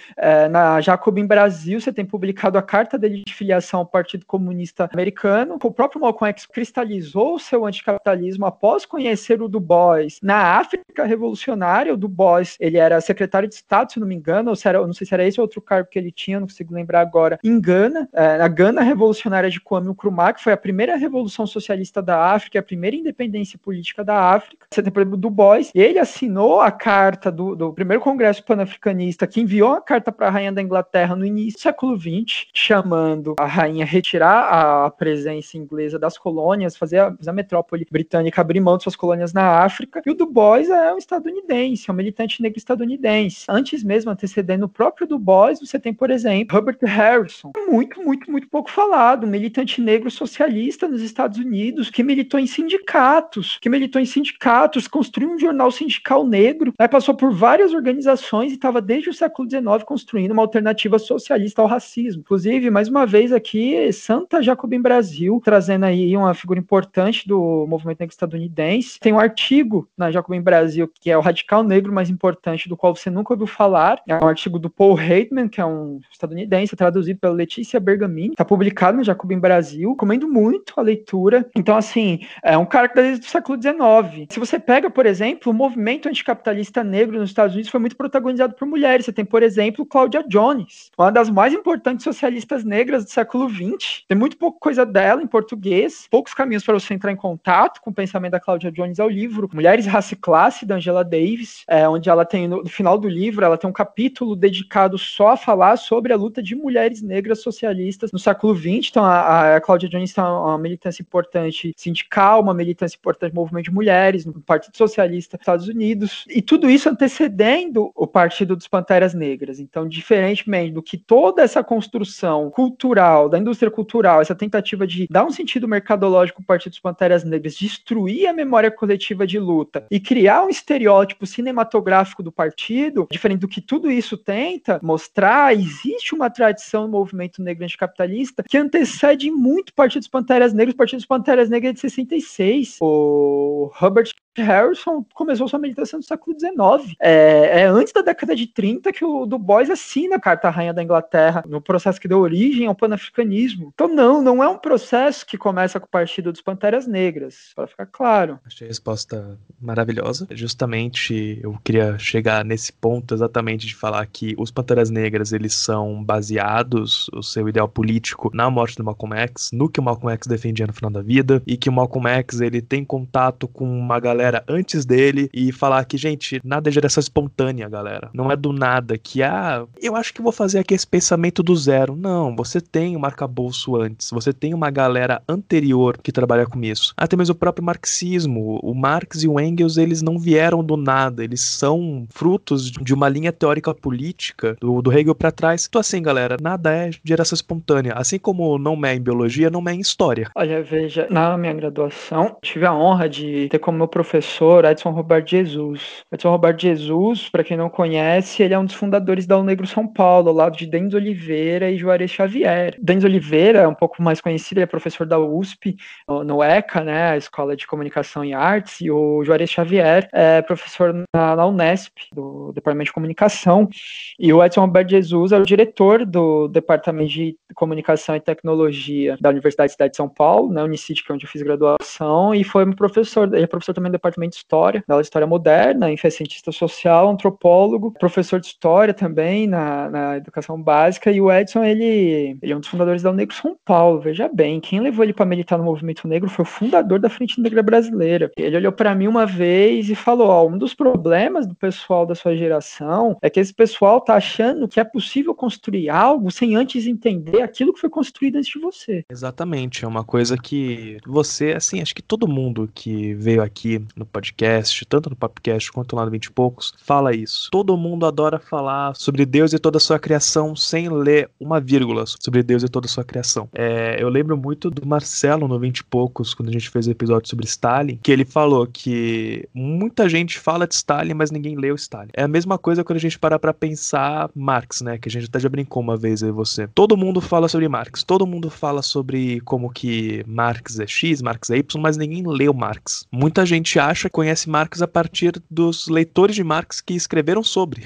na Jacobin Brasil, você tem publicado a carta dele de filiação ao Partido Comunista Americano. O próprio Malcolm X cristalizou o seu anticapitalismo após conhecer o Du Bois na África Revolucionária. O Du Bois, ele era secretário de Estado, se não me engano, eu não sei se era esse outro cargo que ele tinha, não consigo lembrar agora, em Gana, na Gana Revolucionária de Kwame Nkrumah, que foi a primeira revolução socialista da África, a primeira independência política da África. Você tem, por exemplo, Du Bois, ele assinou a carta do primeiro congresso panafricanista, que enviou a carta para a rainha da Inglaterra no início do século XX, chamando a rainha a retirar a presença inglesa das colônias, fazer a metrópole britânica abrir mão de suas colônias na África. E o Du Bois é um estadunidense, é um militante negro estadunidense. Antes mesmo, antecedendo o próprio Du Bois, você tem, por exemplo, Hubert Harrison, muito, muito, muito pouco falado, militante negro socialista nos Estados Unidos, que militou em sindicatos, construiu um jornal sindical negro, né, passou por várias organizações e estava desde o século XIX construindo uma alternativa socialista ao racismo. Inclusive, mais uma vez aqui, Santa Jacobin Brasil, trazendo aí uma figura importante do movimento negro estadunidense. Tem um artigo na Jacobin Brasil, que é o radical negro mais importante, do qual você nunca ouviu falar. É um artigo do Paul Reitman, que é um estadunidense, traduzido pela Letícia Bergamini, está publicado no Jacobin Brasil. Comendo muito a leitura. Então, assim, é um cara que desde o século XIX. Se você pega, por exemplo, o movimento anticapitalista negro nos Estados Unidos foi muito protagonizado por mulheres. Você tem, por exemplo, Cláudia Jones, uma das mais importantes socialistas negras do século XX. Tem muito pouca coisa dela em português, poucos caminhos para você entrar em contato com o pensamento da Cláudia Jones. É o livro Mulheres, Raça e Classe, da Angela Davis, onde ela tem, no final do livro, ela tem um capítulo dedicado só a falar sobre a luta de mulheres negras socialistas no século XX. Então, a Cláudia Jones tem uma militância importante sindical, uma militância importante no movimento de mulheres, no Partido Socialista dos Estados Unidos, e tudo isso antecedendo o Partido dos Panteras Negras. Então, diferentemente do que toda essa construção cultural, da indústria cultural, essa tentativa de dar um sentido mercadológico ao Partido dos Panteras Negras, destruir a memória coletiva de luta e criar um estereótipo cinematográfico do partido, diferente do que tudo isso tenta mostrar, existe uma tradição no movimento negro anticapitalista que antecede muito Partidos Panteras Negras. Partidos Panteras Negras é de 66. O Hubert Harrison começou sua militância no século XIX. É antes da década de 30 que o Du Bois assina a Carta à Rainha da Inglaterra, no processo que deu origem ao panafricanismo. Então não é um processo que começa com o Partido dos Panteras Negras, para ficar claro. Achei a resposta maravilhosa. Justamente eu queria chegar nesse ponto exatamente de falar que os Panteras Negras, eles são baseados, o seu ideal político, na morte do Malcolm X, no que o Malcolm X defendia no final da vida, e que o Malcolm X, ele tem contato com uma galera era antes dele e falar que, gente, nada é geração espontânea, galera. Não é do nada que, eu acho que vou fazer aqui esse pensamento do zero. Não, você tem um arcabouço antes, você tem uma galera anterior que trabalha com isso. Até mesmo o próprio marxismo, o Marx e o Engels, eles não vieram do nada, eles são frutos de uma linha teórica política do Hegel pra trás. Então assim, galera, nada é geração espontânea, assim como não é em biologia, não é em história. Olha, veja, na minha graduação, tive a honra de ter como meu professor Edson Roberto Jesus. Edson Roberto Jesus, pra quem não conhece, ele é um dos fundadores da Unegro São Paulo, ao lado de Denis Oliveira e Juarez Xavier. Denis Oliveira é um pouco mais conhecido, ele é professor da USP, no ECA, né, a Escola de Comunicação e Artes, e o Juarez Xavier é professor na Unesp, do Departamento de Comunicação, e o Edson Roberto Jesus é o diretor do Departamento de Comunicação e Tecnologia da Universidade de Cidade de São Paulo, né, Unicid, que é onde eu fiz graduação, e foi um professor, ele é professor também do Departamento de História, da História Moderna, enfim, é cientista social, antropólogo, professor de História também na Educação Básica, e o Edson, ele é um dos fundadores da Unegro São Paulo, veja bem, quem levou ele para militar no movimento negro foi o fundador da Frente Negra Brasileira. Ele olhou para mim uma vez e falou, um dos problemas do pessoal da sua geração é que esse pessoal tá achando que é possível construir algo sem antes entender aquilo que foi construído antes de você. Exatamente, é uma coisa que você, assim, acho que todo mundo que veio aqui no podcast, tanto no podcast quanto lá no 20 e poucos, fala isso. Todo mundo adora falar sobre Deus e toda a sua criação sem ler uma vírgula sobre Deus e toda a sua criação. Eu lembro muito do Marcelo no 20 e poucos, quando a gente fez o episódio sobre Stalin, que ele falou que muita gente fala de Stalin, mas ninguém leu Stalin. É a mesma coisa quando a gente para pra pensar Marx, né, que a gente até já brincou uma vez aí você. Todo mundo fala sobre Marx, todo mundo fala sobre como que Marx é X, Marx é Y, mas ninguém leu Marx. Muita gente acha que conhece Marx a partir dos leitores de Marx que escreveram sobre.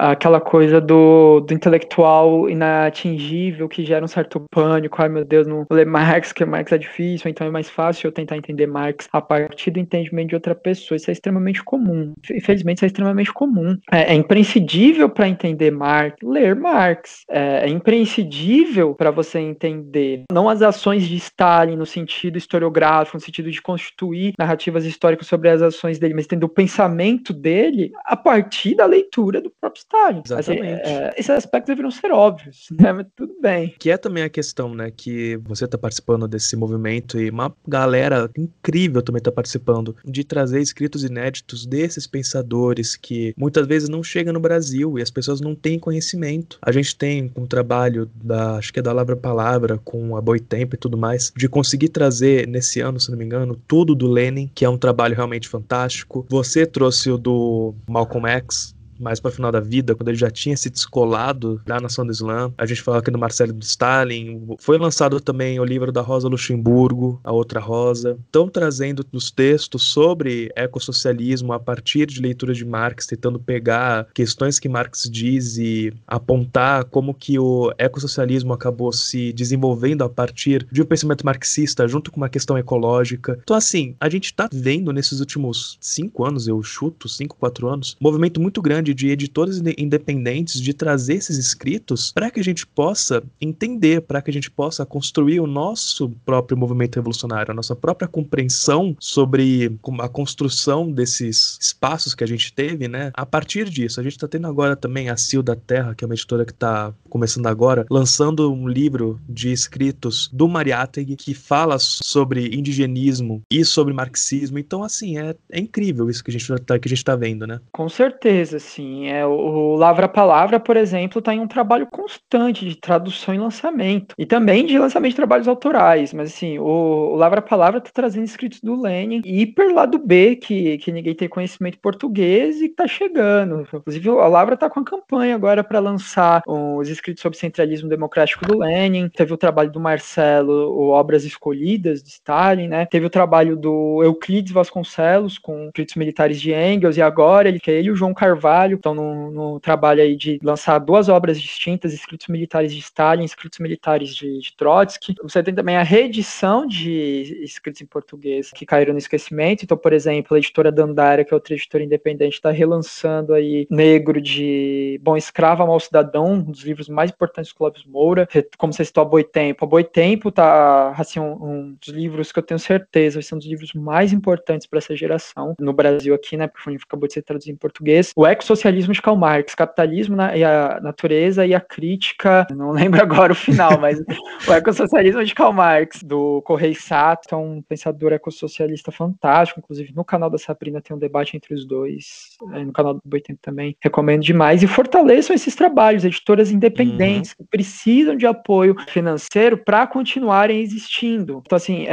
Aquela coisa do intelectual inatingível que gera um certo pânico, ai meu Deus, não ler Marx, que Marx é difícil, então é mais fácil eu tentar entender Marx a partir do entendimento de outra pessoa. Isso é extremamente comum. Infelizmente, isso é extremamente comum. É imprescindível para entender Marx, ler Marx. É imprescindível para você entender não as ações de Stalin no sentido historiográfico, no sentido de constituir narrativas históricas sobre as ações dele, mas entender o pensamento dele a partir da leitura do próprio Stalin. Exatamente. Esses aspectos deveriam ser óbvios, né? Mas tudo bem. Que é também a questão, né? Que você está participando desse movimento e uma galera incrível também está participando de trazer escritos inéditos desses pensadores que muitas vezes não chegam no Brasil e as pessoas não têm conhecimento. A gente tem um trabalho acho que é da Lavra Palavra, com a Boitempo e tudo mais, de conseguir trazer nesse ano, se não me engano, tudo do Lenin, que é um trabalho realmente fantástico. Você trouxe o do Malcolm X, mais para o final da vida, quando ele já tinha se descolado da nação do Islã. A gente falou aqui do Marcelo do Stalin. Foi lançado também o livro da Rosa Luxemburgo, A Outra Rosa. Estão trazendo os textos sobre ecossocialismo a partir de leituras de Marx, tentando pegar questões que Marx diz e apontar como que o ecossocialismo acabou se desenvolvendo a partir de um pensamento marxista junto com uma questão ecológica. Então, assim, a gente está vendo nesses últimos 5 anos, eu chuto, 4 anos, um movimento muito grande de editores independentes, de trazer esses escritos para que a gente possa entender, para que a gente possa construir o nosso próprio movimento revolucionário, a nossa própria compreensão sobre a construção desses espaços que a gente teve, né? A partir disso, a gente está tendo agora também a Sil da Terra, que é uma editora que está começando agora, lançando um livro de escritos do Mariátegui que fala sobre indigenismo e sobre marxismo. Então, assim, é incrível isso que a gente está vendo, né? Com certeza, assim, o Lavra Palavra, por exemplo, está em um trabalho constante de tradução e lançamento, e também de lançamento de trabalhos autorais, mas assim, o Lavra Palavra está trazendo escritos do Lenin, e hiper lado B, que ninguém tem conhecimento português e está chegando. Inclusive, a Lavra está com a campanha agora para lançar os escritos sobre centralismo democrático do Lenin. Teve o trabalho do Marcelo, o Obras Escolhidas, de Stalin, né? Teve o trabalho do Euclides Vasconcelos, com escritos militares de Engels, e agora ele e o João Carvalho trabalho, estão no trabalho aí de lançar 2 obras distintas, Escritos Militares de Stalin, Escritos Militares de Trotsky. Você tem também a reedição de escritos em português que caíram no esquecimento. Então, por exemplo, a editora Dandara, que é outra editora independente, está relançando aí Negro de Bom Escravo a Mau Cidadão, um dos livros mais importantes do Clóvis Moura. Como você citou, A Boitempo tá, assim, um dos livros que eu tenho certeza vai ser um dos livros mais importantes para essa geração no Brasil aqui, né, porque acabou de ser traduzido em português. O Ecossocialismo de Karl Marx, Capitalismo e a Natureza e a Crítica, não lembro agora o final, mas o Ecossocialismo de Karl Marx, do Correia Sato, é um pensador ecossocialista fantástico, inclusive no canal da Sabrina tem um debate entre os dois, no canal do Boitempo também, recomendo demais. E fortaleçam esses trabalhos, editoras independentes que precisam de apoio financeiro para continuarem existindo. Então, assim,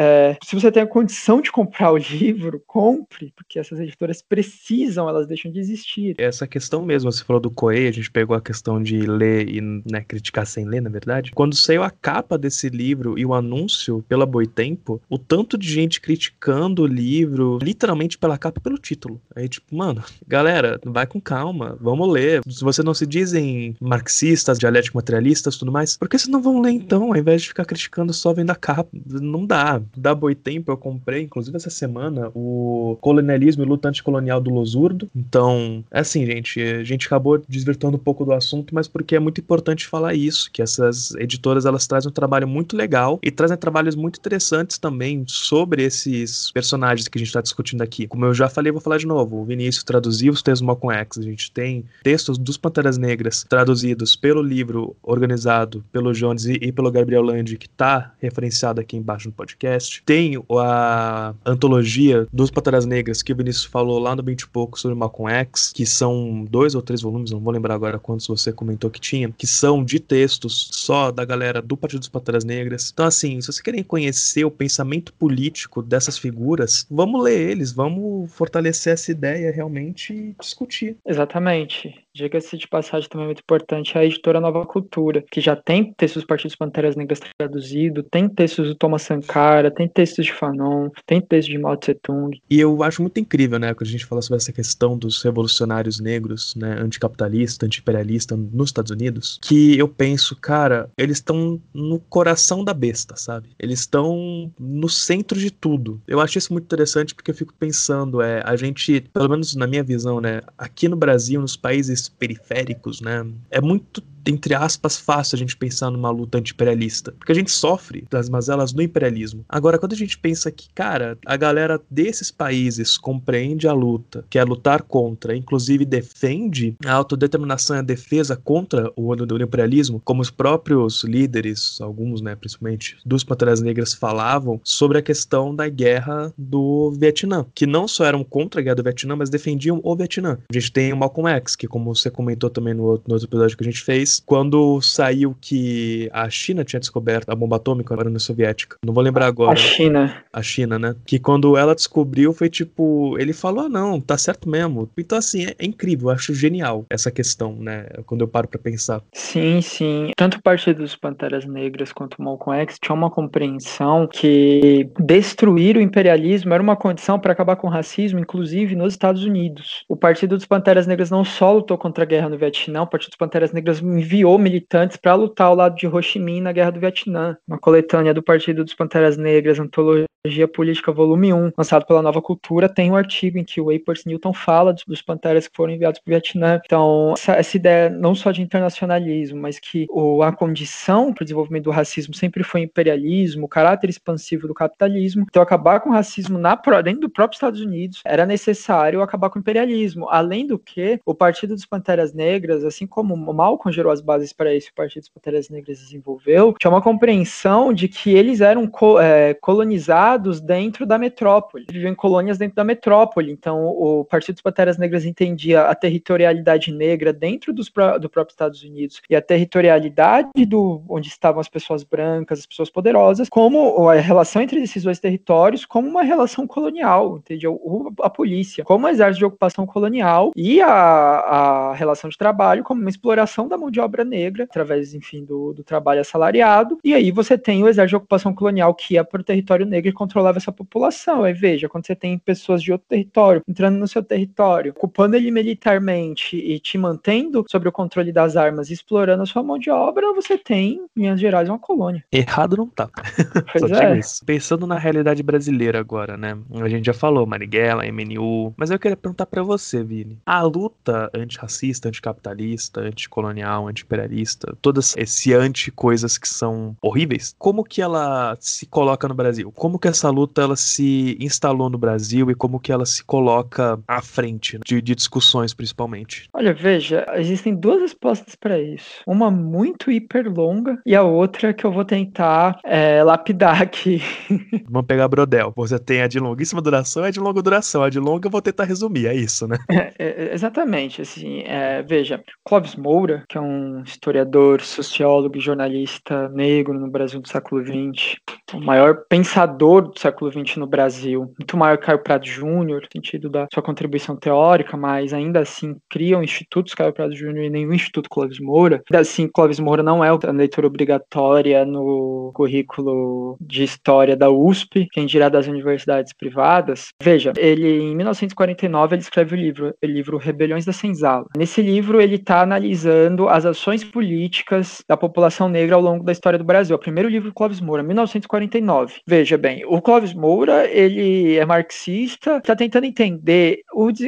se você tem a condição de comprar o livro, compre, porque essas editoras precisam, elas deixam de existir. Essa questão mesmo, você falou do Coe, a gente pegou a questão de ler e, né, criticar sem ler, na verdade. Quando saiu a capa desse livro e o anúncio pela Boitempo, o tanto de gente criticando o livro, literalmente pela capa e pelo título. Aí, tipo, mano, galera, vai com calma, vamos ler. Se vocês não se dizem marxistas, dialético-materialistas, tudo mais, por que vocês não vão ler então, ao invés de ficar criticando só vendo a capa? Não dá. Da Boitempo eu comprei, inclusive essa semana, o Colonialismo e Luta Anticolonial do Losurdo. Então, assim, gente, a gente acabou desvirtuando um pouco do assunto, mas porque é muito importante falar isso, que essas editoras, elas trazem um trabalho muito legal e trazem trabalhos muito interessantes também sobre esses personagens que a gente está discutindo aqui. Como eu já falei, vou falar de novo, o Vinícius traduziu os textos do Malcolm X, a gente tem textos dos Panteras Negras traduzidos pelo livro organizado pelo Jones e pelo Gabriel Landi, que está referenciado aqui embaixo no podcast. Tem a antologia dos Panteras Negras que o Vinícius falou lá no 20 e pouco sobre Malcolm X, que são 2 ou 3 volumes, não vou lembrar agora quantos você comentou que tinha, que são de textos só da galera do Partido dos Panteras Negras. Então, assim, se vocês querem conhecer o pensamento político dessas figuras, vamos ler eles, vamos fortalecer essa ideia realmente e discutir. Exatamente. Diga-se de passagem, também muito importante é a editora Nova Cultura, que já tem textos dos Partidos Panteras Negras traduzido, tem textos do Thomas Sankara, tem textos de Fanon, tem textos de Mao Tse Tung. E eu acho muito incrível, né, quando a gente fala sobre essa questão dos revolucionários negros, né, anticapitalista, anti-imperialista nos Estados Unidos, que eu penso, cara, eles estão no coração da besta, sabe? Eles estão no centro de tudo. Eu acho isso muito interessante porque eu fico pensando, a gente, pelo menos na minha visão, né, aqui no Brasil, nos países periféricos, né? É muito, entre aspas, fácil a gente pensar numa luta anti-imperialista, porque a gente sofre das mazelas do imperialismo. Agora, quando a gente pensa que, cara, a galera desses países compreende a luta, quer lutar contra, inclusive defende a autodeterminação e a defesa contra o imperialismo, como os próprios líderes, alguns, né, principalmente, dos Panteras Negras falavam sobre a questão da guerra do Vietnã, que não só eram contra a guerra do Vietnã, mas defendiam o Vietnã. A gente tem o Malcolm X, que, como você comentou também no outro episódio que a gente fez, quando saiu que a China tinha descoberto a bomba atômica na União Soviética. Não vou lembrar agora. A China, né? Que quando ela descobriu foi tipo... Ele falou, não, tá certo mesmo. Então, assim, é incrível. Eu acho genial essa questão, né? Quando eu paro pra pensar. Sim, sim. Tanto o Partido dos Panteras Negras quanto o Malcolm X tinha uma compreensão que destruir o imperialismo era uma condição pra acabar com o racismo, inclusive nos Estados Unidos. O Partido dos Panteras Negras não só lutou contra a guerra no Vietnã, o Partido dos Panteras Negras enviou militantes para lutar ao lado de Ho Chi Minh na Guerra do Vietnã. Uma coletânea do Partido dos Panteras Negras, Antologia Política, volume 1, lançado pela Nova Cultura, tem um artigo em que o Huey Newton fala dos panteras que foram enviados para o Vietnã. Então, essa ideia não só de internacionalismo, mas que a condição para o desenvolvimento do racismo sempre foi o imperialismo, o caráter expansivo do capitalismo. Então, acabar com o racismo dentro do próprio Estados Unidos era necessário acabar com o imperialismo. Além do que, o Partido dos Panteras Negras, assim como o Malcolm gerou as bases para isso, o Partido dos Panteras Negras desenvolveu, tinha uma compreensão de que eles eram colonizados dentro da metrópole. Eles viviam em colônias dentro da metrópole. Então, o Partido dos Panteras Negras entendia a territorialidade negra dentro do próprio Estados Unidos e a territorialidade onde estavam as pessoas brancas, as pessoas poderosas, como a relação entre esses dois territórios, como uma relação colonial, entendeu? A polícia, como um exército de ocupação colonial, e a relação de trabalho como uma exploração da mão de obra negra, através, enfim, do trabalho assalariado. E aí você tem o exército de ocupação colonial que ia para o território negro controlava essa população. Aí veja, quando você tem pessoas de outro território entrando no seu território, ocupando ele militarmente e te mantendo sob o controle das armas, explorando a sua mão de obra, você tem Minas Gerais uma colônia. Errado não tá. Pois é. Pensando na realidade brasileira agora, né? A gente já falou Marighella, MNU, mas eu queria perguntar pra você, Vini. A luta antirracista, anticapitalista, anticolonial, antiimperialista, todas esse anti-coisas que são horríveis, como que ela se coloca no Brasil? Como que essa luta ela se instalou no Brasil e como que ela se coloca à frente de discussões, principalmente? Olha, veja, existem duas respostas pra isso. Uma muito hiper longa e a outra que eu vou tentar lapidar aqui. Vamos pegar Brodel. Você tem a de longuíssima duração e a de longa duração. A de longa eu vou tentar resumir, é isso, né? Exatamente, assim, veja, Clóvis Moura, que é um historiador, sociólogo e jornalista negro no Brasil do século XX, o maior pensador do século XX no Brasil, muito maior que Caio Prado Júnior, no sentido da sua contribuição teórica, mas ainda assim criam institutos Caio Prado Júnior e nenhum instituto Clóvis Moura. Ainda assim, Clóvis Moura não é a leitura obrigatória no currículo de história da USP, quem dirá das universidades privadas. Veja, ele em 1949 ele escreve o livro Rebeliões da Senzala. Nesse livro ele está analisando as ações políticas da população negra ao longo da história do Brasil. O primeiro livro do Clóvis Moura, 1949. Veja bem, o Clóvis Moura, ele é marxista, está tentando entender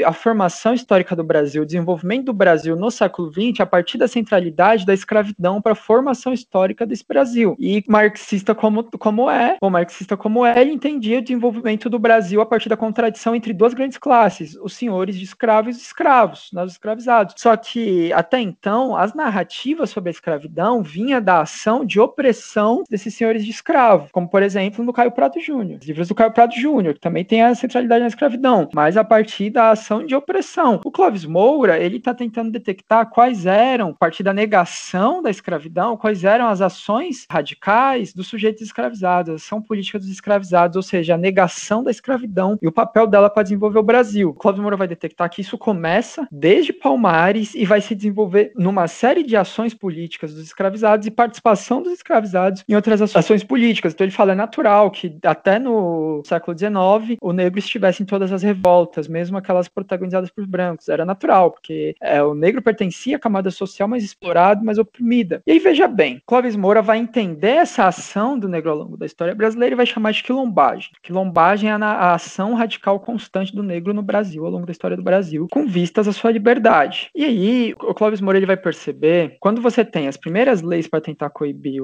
a formação histórica do Brasil, o desenvolvimento do Brasil no século XX a partir da centralidade da escravidão para a formação histórica desse Brasil. E marxista como é, ele entendia o desenvolvimento do Brasil a partir da contradição entre duas grandes classes, os senhores de escravos e escravos, nós escravizados. Só que, até então, as narrativas sobre a escravidão vinham da ação de opressão desses senhores de escravo, como, por exemplo, no Caio Prado Júnior. Os livros do Caio Prado Júnior, que também tem a centralidade na escravidão, mas a partir da ação de opressão. O Clóvis Moura, ele está tentando detectar quais eram, a partir da negação da escravidão, quais eram as ações radicais dos sujeitos escravizados, a ação política dos escravizados, ou seja, a negação da escravidão e o papel dela para desenvolver o Brasil. O Clóvis Moura vai detectar que isso começa desde Palmares e vai se desenvolver numa série de ações políticas dos escravizados e participação dos escravizados em outras ações políticas. Então ele fala, é natural que até no século XIX o negro estivesse em todas as revoltas, mesmo aquelas protagonizadas por brancos. Era natural, porque o negro pertencia à camada social mais explorada, mais oprimida. E aí veja bem, Clóvis Moura vai entender essa ação do negro ao longo da história brasileira e vai chamar de quilombagem. Quilombagem é a ação radical constante do negro no Brasil, ao longo da história do Brasil, com vistas à sua liberdade. E aí, o Clóvis Moura ele vai perceber, quando você tem as primeiras leis para tentar coibir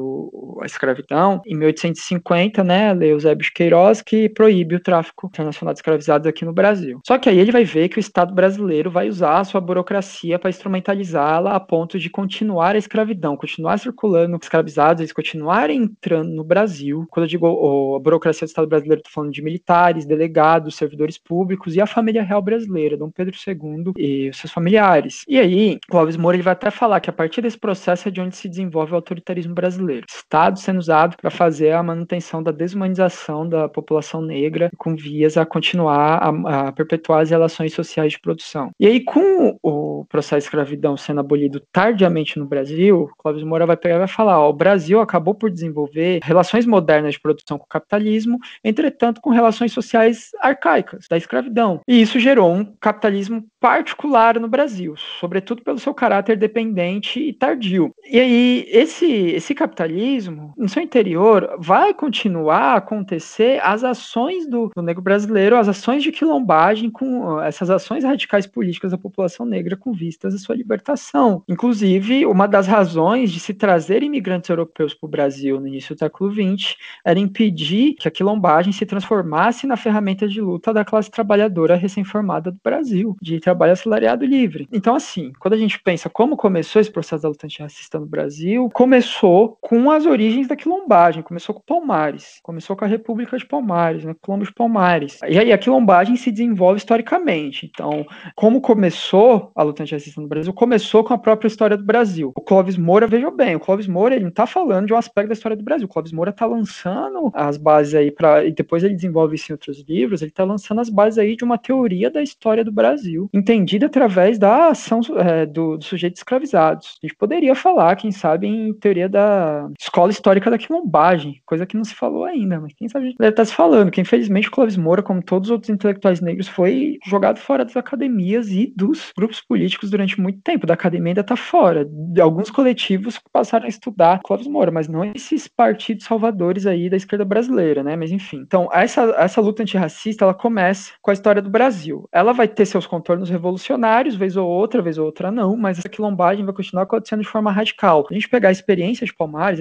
a escravidão, em 1850, né, a Lei Eusébio de Queiroz, que proíbe o tráfico internacional de escravizados aqui no Brasil. Só que aí ele vai ver que o Estado brasileiro vai usar a sua burocracia para instrumentalizá-la a ponto de continuar a escravidão, continuar circulando escravizados, eles continuarem entrando no Brasil. Quando eu digo a burocracia do Estado brasileiro, estou falando de militares, delegados, servidores públicos e a família real brasileira, Dom Pedro II e os seus familiares. E aí, Clóvis Moura ele vai até falar que a partir desse processo é de onde se desenvolve o autoritarismo brasileiro. Estado sendo usado para fazer a manutenção da desumanização da população negra com vias a continuar a perpetuar as relações sociais de produção. E aí, com o processo de escravidão sendo abolido tardiamente no Brasil, Clóvis Moura vai pegar e vai falar, ó, o Brasil acabou por desenvolver relações modernas de produção com o capitalismo, entretanto com relações sociais arcaicas, da escravidão. E isso gerou um capitalismo particular no Brasil, sobretudo pelo seu caráter dependente e tardio. E aí, esse capitalismo, no seu interior, vai continuar a acontecer as ações do negro brasileiro, as ações de quilombagem, com essas ações radicais políticas da população negra com vistas à sua libertação. Inclusive, uma das razões de se trazer imigrantes europeus para o Brasil no início do século XX era impedir que a quilombagem se transformasse na ferramenta de luta da classe trabalhadora recém-formada do Brasil, de trabalho assalariado livre. Então, assim, quando a gente pensa como começou esse processo da luta antirracista no Brasil, começou com as origens da quilombagem, começou com Palmares, começou com a República de Palmares, né, Quilombo de Palmares. E aí a quilombagem se desenvolve historicamente. Então, como começou a luta antirracista no Brasil? Começou com a própria história do Brasil. O Clóvis Moura, veja bem, o Clóvis Moura, ele não está falando de um aspecto da história do Brasil. O Clóvis Moura está lançando as bases aí e depois ele desenvolve isso em outros livros, ele está lançando as bases aí de uma teoria da história do Brasil, entendida através da ação dos sujeitos escravizados. A gente poderia falar, quem sabe, em teoria da escola histórica da quilombagem, coisa que não se falou ainda, mas quem a gente deve estar se falando, que infelizmente o Clóvis Moura, como todos os outros intelectuais negros, foi jogado fora das academias e dos grupos políticos durante muito tempo. Da academia ainda está fora. Alguns coletivos passaram a estudar Clóvis Moura, mas não esses partidos salvadores aí da esquerda brasileira, né? Mas enfim. Então, essa luta antirracista, ela começa com a história do Brasil. Ela vai ter seus contornos revolucionários, vez ou outra não, mas essa quilombagem vai continuar acontecendo de forma radical. A gente pegar a experiência de Palmares,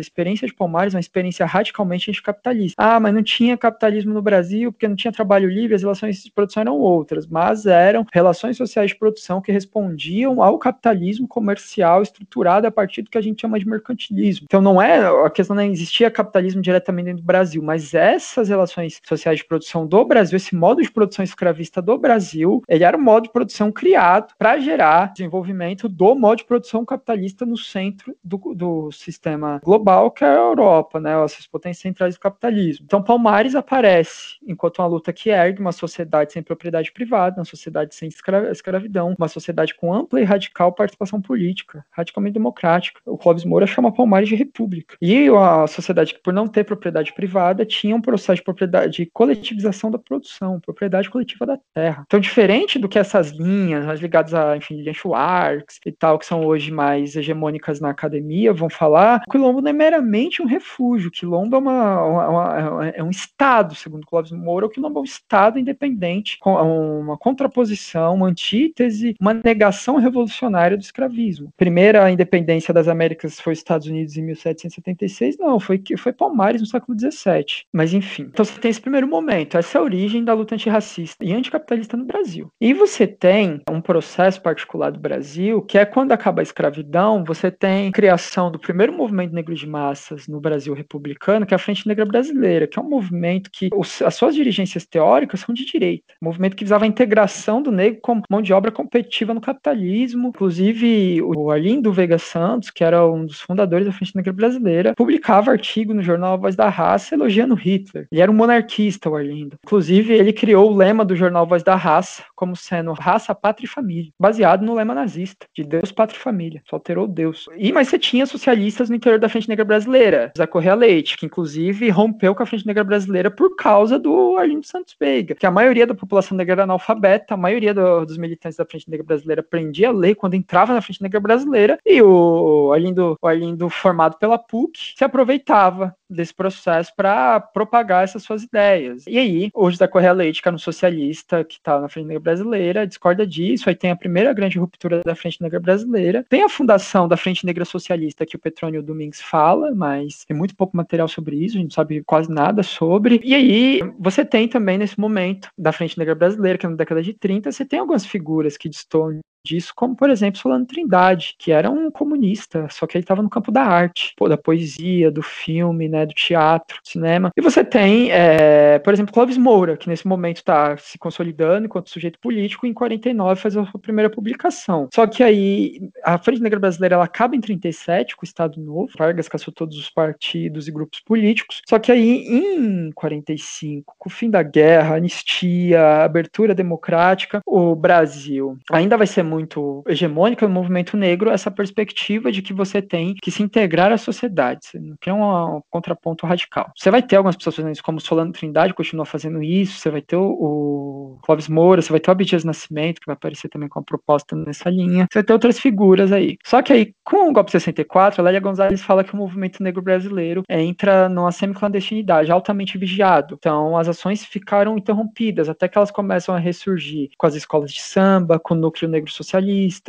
é uma experiência radicalmente anticapitalista. Ah, mas não tinha capitalismo no Brasil, porque não tinha trabalho livre, as relações de produção eram outras, mas eram relações sociais de produção que respondiam ao capitalismo comercial estruturado a partir do que a gente chama de mercantilismo. Então não é, a questão não existia capitalismo diretamente dentro do Brasil, mas essas relações sociais de produção do Brasil, esse modo de produção escravista do Brasil, ele era um modo de produção criado para gerar desenvolvimento do modo de produção capitalista no centro do sistema global, que é a Europa, né, as potências centrais do capitalismo. Então Palmares aparece enquanto uma luta que ergue uma sociedade sem propriedade privada, uma sociedade sem escravidão, uma sociedade com ampla e radical participação política, radicalmente democrática. O Clóvis Moura chama Palmares de república. E a sociedade que, por não ter propriedade privada, tinha um processo de coletivização da produção, propriedade coletiva da terra. Então, diferente do que essas linhas, as ligadas a, enfim, Schwartz e tal, que são hoje mais hegemônicas na academia, vão falar, o quilombo não é meramente um refúgio, o quilombo é, é um estado, segundo Clóvis Moura, o quilombo é um estado independente, com uma contraposição, uma antítese, uma negação revolucionária do escravismo. Primeira independência das Américas foi Estados Unidos em 1776, não, foi Palmares no século XVII, mas enfim. Então você tem esse primeiro momento, essa é a origem da luta antirracista e anticapitalista no Brasil. E você tem um processo particular do Brasil, que é quando acaba a escravidão, você tem a criação do primeiro movimento negro de massas no Brasil republicano, que é a Frente Negra Brasileira, que é um movimento que as suas dirigências teóricas são de direita, um movimento que visava a integração do negro como mão de obra competitiva no capitalismo. Inclusive o Arlindo Veiga Santos, que era um dos fundadores da Frente Negra Brasileira, publicava artigo no jornal A Voz da Raça elogiando Hitler. Ele era um monarquista, o Arlindo. Inclusive ele criou o lema do jornal A Voz da Raça como sendo raça, pátria e família, baseado no lema nazista, de Deus, pátria e família, só alterou Deus. Mas você tinha socialistas no interior da Frente Negra Brasileira, Zé Correia Leite, que inclusive rompeu com a Frente Negra Brasileira por causa do Arlindo Santos Veiga, que a maioria da população negra era analfabeta, a maioria dos militantes da Frente Negra Brasileira aprendia a ler quando entrava na Frente Negra Brasileira, e o Arlindo formado pela PUC, se aproveitava desse processo para propagar essas suas ideias. E aí, hoje Zé Correia Leite, que era um socialista que está na Frente Negra Brasileira, discorda disso. Aí tem a primeira grande ruptura da Frente Negra Brasileira, tem a fundação da Frente Negra Socialista, que o Petrônio Domingues fala, mas tem muito pouco material sobre isso, a gente não sabe quase nada sobre. E aí, você tem também nesse momento da Frente Negra Brasileira, que é na década de 30, você tem algumas figuras que destoam disso, como, por exemplo, Solano Trindade, que era um comunista, só que ele estava no campo da arte, da poesia, do filme, né, do teatro, do cinema. E você tem, por exemplo, Clóvis Moura, que nesse momento está se consolidando enquanto sujeito político, e em 49 faz a sua primeira publicação. Só que aí, a Frente Negra Brasileira, ela acaba em 37, com o Estado Novo, Vargas caçou todos os partidos e grupos políticos, só que aí, em 45, com o fim da guerra, anistia, abertura democrática, o Brasil ainda vai ser muito hegemônica no movimento negro, essa perspectiva de que você tem que se integrar à sociedade, você não cria um contraponto radical. Você vai ter algumas pessoas fazendo isso, como Solano Trindade continua fazendo isso, você vai ter o Clóvis Moura, você vai ter o Abdias Nascimento, que vai aparecer também com uma proposta nessa linha, você vai ter outras figuras aí. Só que aí, com o golpe 64, a Lélia Gonzalez fala que o movimento negro brasileiro entra numa semiclandestinidade, altamente vigiado. Então, as ações ficaram interrompidas, até que elas começam a ressurgir com as escolas de samba, com o núcleo negro socialista,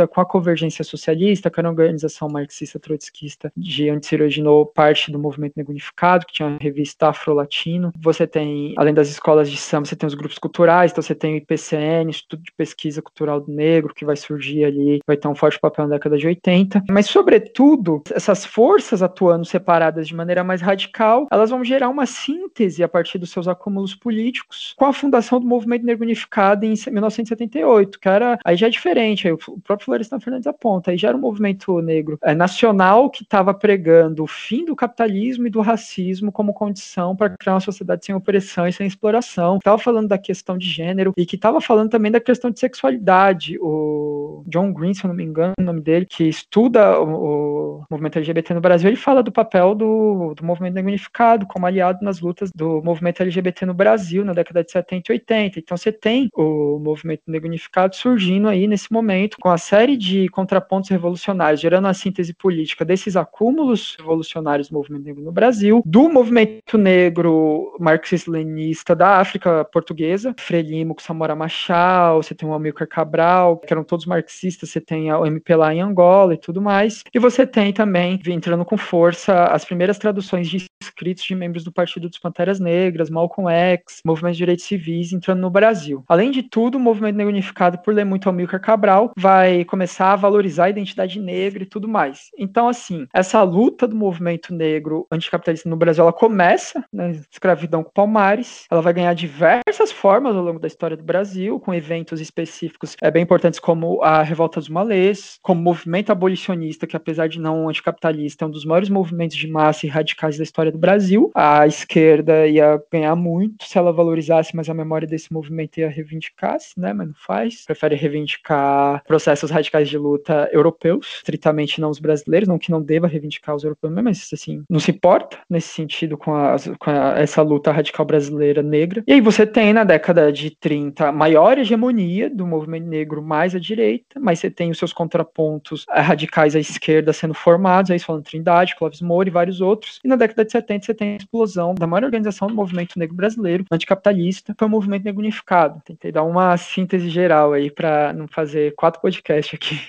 com a Convergência Socialista, que era uma organização marxista-trotskista de onde se originou parte do Movimento Negro Unificado, que tinha a revista Afro-Latino. Você tem, além das escolas de samba, você tem os grupos culturais, então você tem o IPCN, Instituto de Pesquisa Cultural do Negro, que vai surgir ali, vai ter um forte papel na década de 80, mas sobretudo, essas forças atuando separadas de maneira mais radical, elas vão gerar uma síntese a partir dos seus acúmulos políticos com a fundação do Movimento Negro Unificado em 1978, que era, aí já é diferente. Aí o próprio Florestan Fernandes aponta, aí já era um movimento negro nacional que estava pregando o fim do capitalismo e do racismo como condição para criar uma sociedade sem opressão e sem exploração. Estava falando da questão de gênero e que estava falando também da questão de sexualidade. O John Green, se eu não me engano, é o nome dele, que estuda o do movimento LGBT no Brasil, ele fala do papel do movimento negro unificado como aliado nas lutas do movimento LGBT no Brasil na década de 70 e 80. Então você tem o movimento negro unificado surgindo aí nesse momento com a série de contrapontos revolucionários, gerando a síntese política desses acúmulos revolucionários do movimento negro no Brasil, do movimento negro marxista-leninista da África portuguesa, Frelimo, Samora Machel, você tem o Amilcar Cabral, que eram todos marxistas, você tem o MP lá em Angola e tudo mais, e você tem também, entrando com força, as primeiras traduções de escritos de membros do Partido dos Panteras Negras, Malcolm X, movimento de direitos civis entrando no Brasil. Além de tudo, o movimento negro unificado, por ler muito Amilcar Cabral, vai começar a valorizar a identidade negra e tudo mais. Então, assim, essa luta do movimento negro anticapitalista no Brasil, ela começa na escravidão com Palmares, ela vai ganhar diversas formas ao longo da história do Brasil, com eventos específicos bem importantes como a Revolta dos Malês, como o movimento abolicionista, que apesar de não anticapitalista, é um dos maiores movimentos de massa e radicais da história do Brasil. A esquerda ia ganhar muito se ela valorizasse mais a memória desse movimento e a reivindicasse, né? Mas não faz. Prefere reivindicar processos radicais de luta europeus, estritamente não os brasileiros, não que não deva reivindicar os europeus, mas assim, não se importa nesse sentido com essa luta radical brasileira negra. E aí você tem na década de 30 a maior hegemonia do movimento negro mais à direita, mas você tem os seus contrapontos radicais à esquerda sendo formados, aí falando Trindade, Clóvis Moura e vários outros. E na década de 70 você tem a explosão da maior organização do movimento negro brasileiro, anticapitalista, foi o movimento negro unificado. Tentei dar uma síntese geral aí pra não fazer 4 podcasts aqui.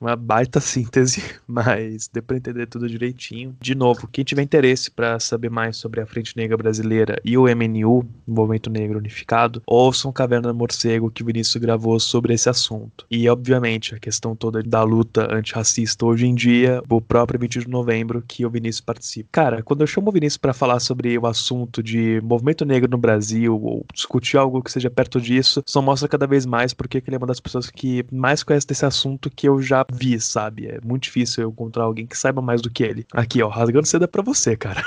Uma baita síntese, mas deu pra entender tudo direitinho. De novo, quem tiver interesse pra saber mais sobre a Frente Negra Brasileira e o MNU, Movimento Negro Unificado, ouçam Caverna do Morcego, que o Vinícius gravou sobre esse assunto. E, obviamente, a questão toda da luta antirracista hoje em dia, o próprio 20 de novembro, que o Vinícius participa. Cara, quando eu chamo o Vinícius pra falar sobre o assunto de movimento negro no Brasil, ou discutir algo que seja perto disso, só mostra cada vez mais porque ele é uma das pessoas que mais conhece desse assunto que eu já vi, sabe? É muito difícil eu encontrar alguém que saiba mais do que ele. Aqui, ó, rasgando seda pra você, cara.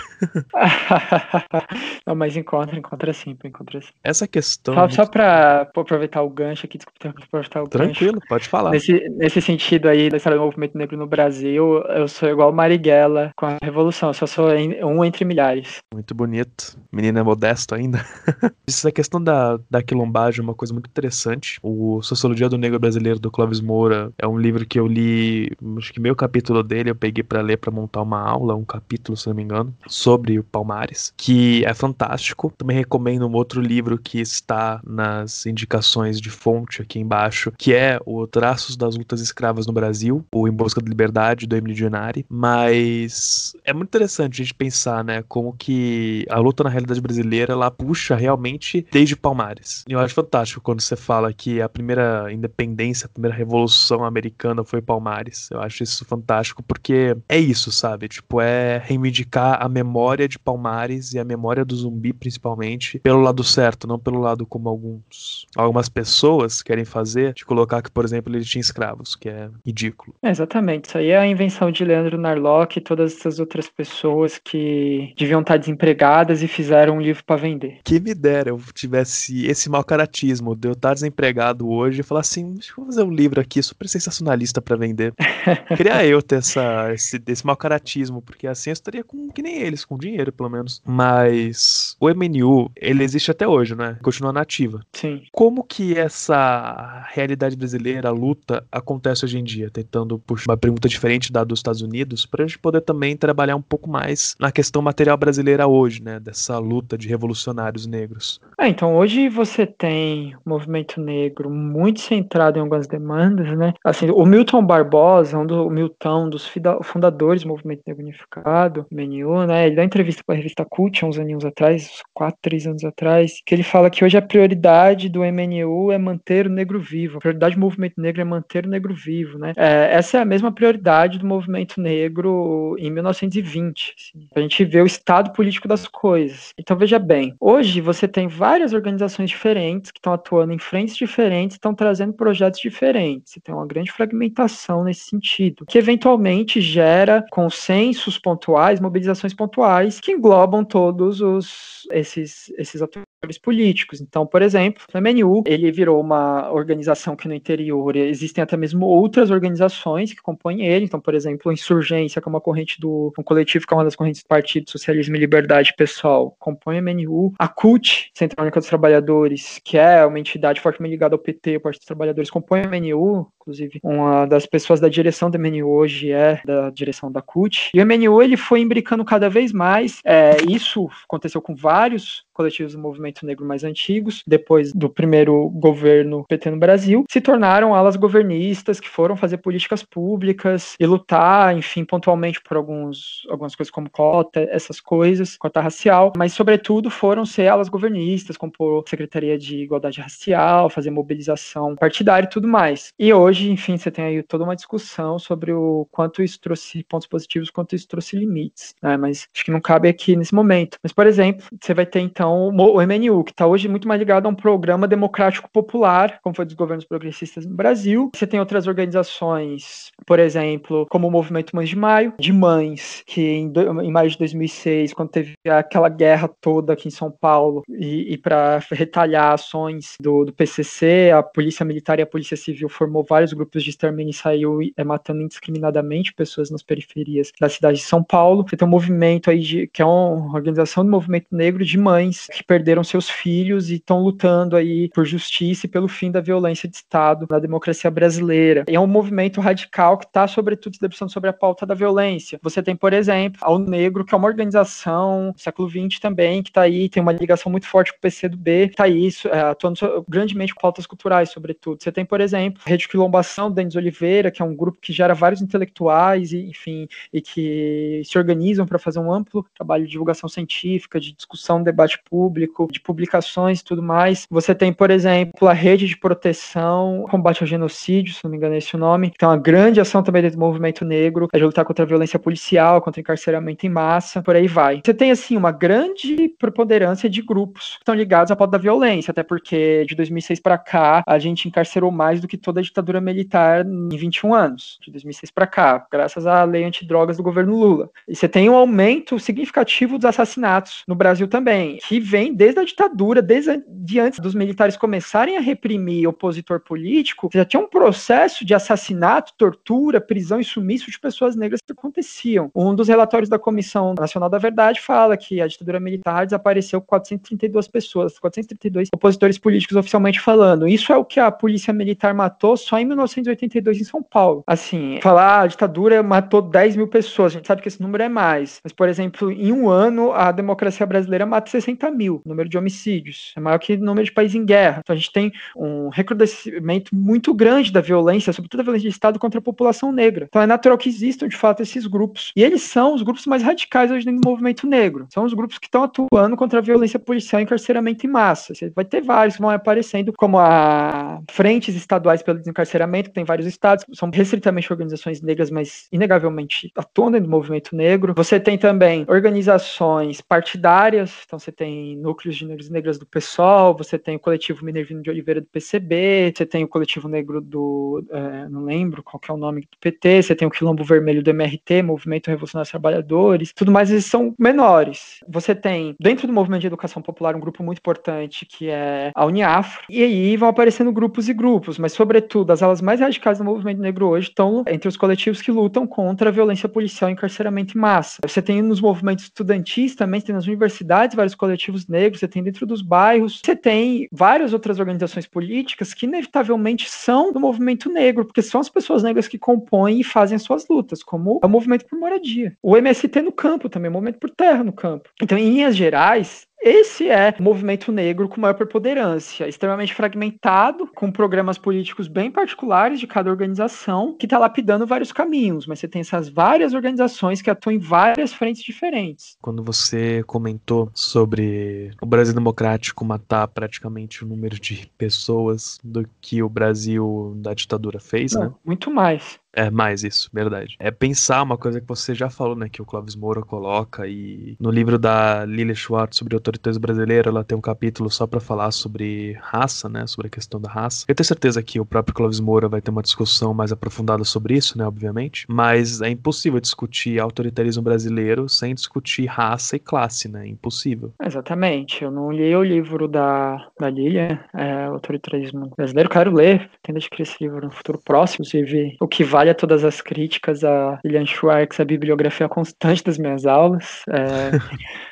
Não, mas encontra sim. Essa questão... Só pra aproveitar o gancho aqui, Tranquilo, pode falar. Nesse sentido aí, da história do movimento negro no Brasil, eu sou igual Marighella com a Revolução, eu só sou um entre milhares. Muito bonito. Menina é modesto ainda. Essa questão da quilombagem é uma coisa muito interessante. O Sociologia do Negro Brasileiro, do Clóvis Moura, é um livro que eu li, acho que meio capítulo dele, eu peguei pra ler, pra montar uma aula, um capítulo, se não me engano, sobre o Palmares, que é fantástico. Também recomendo um outro livro que está nas indicações de fonte aqui embaixo, que é o Traços das Lutas Escravas no Brasil, ou Em Busca da Liberdade, do Emílio Giovinazzi. Mas é muito interessante a gente pensar, né, como que a luta na realidade brasileira, ela puxa realmente desde Palmares. E eu acho fantástico quando você fala que a primeira independência, a primeira revolução americana foi Palmares. Eu acho isso fantástico porque é isso, sabe? Tipo, é reivindicar a memória de Palmares e a memória do zumbi, principalmente, pelo lado certo, não pelo lado como algumas pessoas querem fazer, de colocar que, por exemplo, ele tinha escravos, que é ridículo. É, exatamente. Isso aí é a invenção de Leandro Narlock e todas essas outras pessoas que deviam estar desempregadas e fizeram um livro pra vender. Que me dera eu tivesse esse mau caratismo de eu estar desempregado hoje e falar assim, deixa eu fazer um livro aqui super sensacionalista pra vender. Queria eu ter esse mau caratismo, porque assim eu estaria que nem eles, com dinheiro pelo menos. Mas o MNU, ele existe até hoje, né? Continua na ativa. Sim. Como que essa realidade brasileira, a luta, acontece hoje em dia? Tentando puxar uma pergunta diferente da dos Estados Unidos, pra gente poder também trabalhar um pouco mais na questão material brasileira hoje, né? Dessa luta de revolucionários negros. Então hoje você tem o movimento negro muito centrado em algumas demandas, né? Assim, o Milton Barbosa, o Milton, dos fundadores do Movimento Negro Unificado, MNU, né? Ele dá entrevista pra revista Cult há uns aninhos atrás, uns 4-3 anos atrás, que ele fala que hoje a prioridade do MNU é manter o negro vivo. A prioridade do movimento negro é manter o negro vivo, né? Essa é a mesma prioridade do movimento negro em 1920. Assim. A gente vê o estado político das coisas. Então, veja bem, hoje você tem várias organizações diferentes que estão atuando em frentes diferentes, estão trazendo projetos diferentes. Você tem uma grande fragmentação nesse sentido, que eventualmente gera consensos pontuais, mobilizações pontuais, que englobam todos esses atores políticos. Então, por exemplo, o MNU, ele virou uma organização que no interior existem até mesmo outras organizações que compõem ele. Então, por exemplo, a Insurgência, que é uma corrente do um coletivo, que é uma das correntes do Partido Socialismo e Liberdade Pessoal, compõe o MNU. A CUT, Central Única dos Trabalhadores, que é uma entidade fortemente ligada ao PT, o Partido dos Trabalhadores, compõe o MNU. Inclusive, uma das pessoas da direção do MNU hoje é da direção da CUT. E o MNU, ele foi imbricando cada vez mais. Isso aconteceu com vários coletivos do movimento negro mais antigos, depois do primeiro governo PT no Brasil, se tornaram alas governistas que foram fazer políticas públicas e lutar, enfim, pontualmente por algumas coisas como cota, essas coisas, cota racial, mas sobretudo foram ser alas governistas, compor Secretaria de Igualdade Racial, fazer mobilização partidária e tudo mais. E hoje, enfim, você tem aí toda uma discussão sobre o quanto isso trouxe pontos positivos, quanto isso trouxe limites, né? Mas acho que não cabe aqui nesse momento. Mas, por exemplo, você vai ter, então, o MNU, que está hoje muito mais ligado a um programa democrático popular, como foi dos governos progressistas no Brasil. Você tem outras organizações, por exemplo, como o Movimento Mães de Maio, de mães, que em maio de 2006, quando teve aquela guerra toda aqui em São Paulo, e para retalhar ações do PCC, a Polícia Militar e a Polícia Civil formou vários grupos de extermínio e saiu matando indiscriminadamente pessoas nas periferias da cidade de São Paulo. Você tem um movimento aí, que é uma organização do movimento negro de mães que perderam seus filhos e estão lutando aí por justiça e pelo fim da violência de Estado na democracia brasileira. E é um movimento radical que está, sobretudo, se debruçando sobre a pauta da violência. Você tem, por exemplo, ao Negro, que é uma organização do século XX também, que está aí, tem uma ligação muito forte com o PCdoB, que está aí atuando grandemente com pautas culturais, sobretudo. Você tem, por exemplo, a Rede Quilombação, Denis Oliveira, que é um grupo que gera vários intelectuais, e, enfim, e que se organizam para fazer um amplo trabalho de divulgação científica, de discussão, debate público, de publicações e tudo mais. Você tem, por exemplo, a Rede de Proteção, Combate ao Genocídio, se não me engano é esse o nome. Então, a grande ação também do movimento negro é de lutar contra a violência policial, contra o encarceramento em massa, por aí vai. Você tem, assim, uma grande preponderância de grupos que estão ligados à pauta da violência, até porque de 2006 para cá, a gente encarcerou mais do que toda a ditadura militar em 21 anos, de 2006 para cá, graças à lei antidrogas do governo Lula. E você tem um aumento significativo dos assassinatos no Brasil também, que vem desde a ditadura, desde antes dos militares começarem a reprimir opositor político, já tinha um processo de assassinato, tortura, prisão e sumiço de pessoas negras que aconteciam. Um dos relatórios da Comissão Nacional da Verdade fala que a ditadura militar desapareceu 432 pessoas, 432 opositores políticos oficialmente falando. Isso é o que a polícia militar matou só em 1982 em São Paulo. Assim, falar a ditadura matou 10 mil pessoas, a gente sabe que esse número é mais. Mas, por exemplo, em um ano, a democracia brasileira mata 60 mil, número de homicídios. É maior que o número de países em guerra. Então, a gente tem um recrudescimento muito grande da violência, sobretudo a violência de Estado contra a população negra. Então, é natural que existam, de fato, esses grupos. E eles são os grupos mais radicais hoje no movimento negro. São os grupos que estão atuando contra a violência policial e encarceramento em massa. Você vai ter vários que vão aparecendo, como a Frentes Estaduais pelo Desencarceramento, que tem vários estados, são restritamente organizações negras, mas inegavelmente atuam dentro do movimento negro. Você tem também organizações partidárias, então você tem núcleos de negros e negras do PSOL, você tem o coletivo Minervino de Oliveira do PCB, você tem o coletivo negro do, não lembro qual que é o nome do PT, você tem o Quilombo Vermelho do MRT, Movimento Revolucionário dos Trabalhadores, tudo mais, eles são menores. Você tem, dentro do movimento de educação popular, um grupo muito importante que é a Uniafro, e aí vão aparecendo grupos e grupos, mas sobretudo as alas mais radicais do movimento negro hoje estão entre os coletivos que lutam contra a violência policial e encarceramento em massa. Você tem nos movimentos estudantis também, você tem nas universidades vários coletivos negros, você tem dentro dos bairros, você tem várias outras organizações políticas que inevitavelmente são do movimento negro, porque são as pessoas negras que compõem e fazem as suas lutas, como o movimento por moradia. O MST no campo também, o movimento por terra no campo. Então, em linhas gerais, esse é o movimento negro com maior preponderância, extremamente fragmentado, com programas políticos bem particulares de cada organização, que está lapidando vários caminhos, mas você tem essas várias organizações que atuam em várias frentes diferentes. Quando você comentou sobre o Brasil democrático matar praticamente o número de pessoas do que o Brasil da ditadura fez, não, né? Muito mais. É mais isso, verdade. É pensar uma coisa que você já falou, né, que o Clóvis Moura coloca, e no livro da Lilia Schwartz sobre autoritarismo brasileiro, ela tem um capítulo só pra falar sobre raça, né, sobre a questão da raça. Eu tenho certeza que o próprio Clóvis Moura vai ter uma discussão mais aprofundada sobre isso, né, obviamente, mas é impossível discutir autoritarismo brasileiro sem discutir raça e classe, né, é impossível. Exatamente, eu não li o livro da Lilia, autoritarismo brasileiro, quero ler, tendo escrito esse livro no futuro próximo, inclusive o que vai a todas as críticas a Lilian Schwartz, a bibliografia constante das minhas aulas,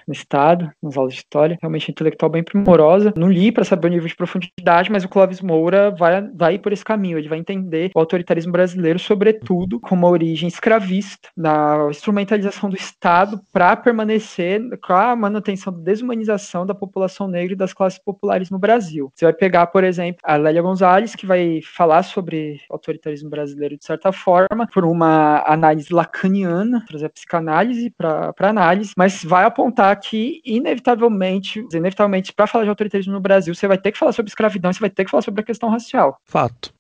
no Estado, nas aulas de História, realmente intelectual bem primorosa. Não li para saber o nível de profundidade, mas o Clóvis Moura vai por esse caminho, ele vai entender o autoritarismo brasileiro, sobretudo, com uma origem escravista, na instrumentalização do Estado para permanecer com a manutenção da desumanização da população negra e das classes populares no Brasil. Você vai pegar, por exemplo, a Lélia Gonzalez, que vai falar sobre autoritarismo brasileiro de certa forma, por uma análise lacaniana, trazer a psicanálise para análise, mas vai apontar que inevitavelmente para falar de autoritarismo no Brasil, você vai ter que falar sobre escravidão, você vai ter que falar sobre a questão racial. Fato.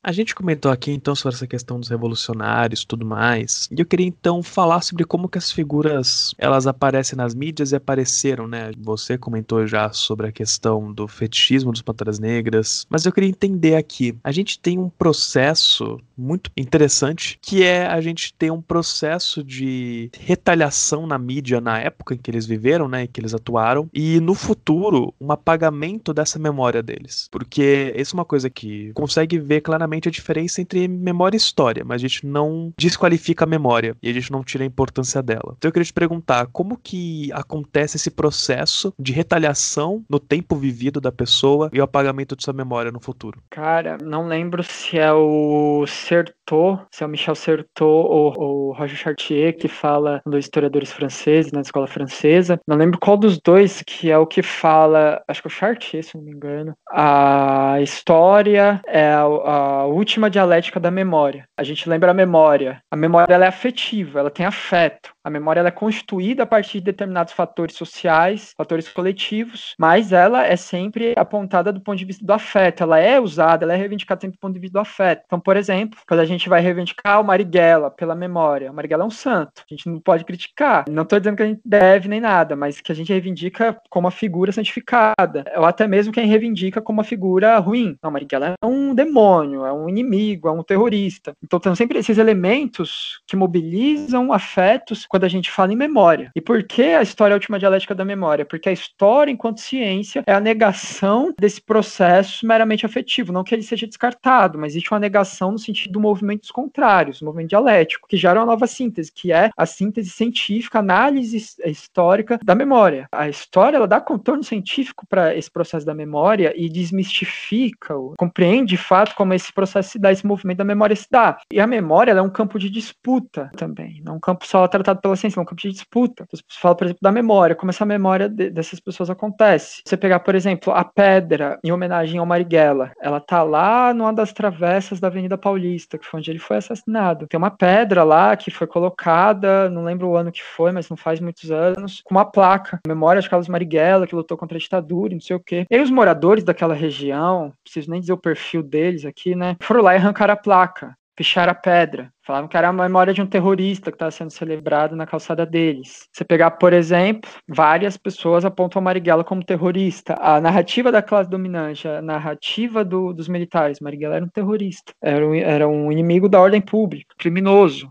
A gente comentou aqui, então, sobre essa questão dos revolucionários e tudo mais, e eu queria, então, falar sobre como que as figuras, elas aparecem nas mídias e apareceram, né? Você comentou já sobre a questão do fetichismo dos Panteras Negras, mas eu queria entender aqui. A gente tem um processo muito interessante, que é a gente ter um processo de retaliação na mídia na época em que eles viveram, né, e que eles atuaram, e no futuro, um apagamento dessa memória deles. Porque isso é uma coisa que consegue ver claramente a diferença entre memória e história, mas a gente não desqualifica a memória e a gente não tira a importância dela. Então eu queria te perguntar, como que acontece esse processo de retaliação no tempo vivido da pessoa e o apagamento de sua memória no futuro? Cara, não lembro se é o Certeau, se é o Michel Certeau ou o Roger Chartier que fala, um dos historiadores franceses na escola francesa, não lembro qual dos dois que é o que fala, acho que é o Chartier, se não me engano, a história é a última dialética da memória. A gente lembra a memória ela é afetiva, ela tem afeto. A memória ela é constituída a partir de determinados fatores sociais, fatores coletivos, mas ela é sempre apontada do ponto de vista do afeto, ela é usada, ela é reivindicada sempre do ponto de vista do afeto. Então, por exemplo, quando a gente vai reivindicar o Marighella pela memória, o Marighella é um santo, a gente não pode criticar, não estou dizendo que a gente deve nem nada, mas que a gente reivindica como uma figura santificada, ou até mesmo quem reivindica como uma figura ruim. Não, Marighella é um demônio, é um inimigo, é um terrorista. Então, tem sempre esses elementos que mobilizam afetos quando a gente fala em memória. E por que a história é a última dialética da memória? Porque a história, enquanto ciência, é a negação desse processo meramente afetivo. Não que ele seja descartado, mas existe uma negação no sentido do movimento dos contrários, do movimento dialético, que gera uma nova síntese, que é a síntese científica, análise histórica da memória. A história, ela dá contorno científico para esse processo da memória e desmistifica-o, compreende de fato como esse processo se dá, esse movimento da memória se dá. E a memória, ela é um campo de disputa também, não um campo só tratado pela ciência, é um campo de disputa. As pessoas falam, por exemplo, da memória, como essa memória dessas pessoas acontece. Você pegar, por exemplo, a pedra em homenagem ao Marighella, ela tá lá numa das travessas da Avenida Paulista, que foi onde ele foi assassinado. Tem uma pedra lá que foi colocada, não lembro o ano que foi, mas não faz muitos anos, com uma placa, memória de Carlos Marighella, que lutou contra a ditadura e não sei o quê. E os moradores daquela região, não preciso nem dizer o perfil deles aqui, né, foram lá e arrancaram a placa, picharam a pedra. Falavam que era a memória de um terrorista que estava sendo celebrado na calçada deles. Você pegar, por exemplo, várias pessoas apontam a Marighella como terrorista. A narrativa da classe dominante, a narrativa dos militares. Marighella era um terrorista. Era um inimigo da ordem pública, criminoso.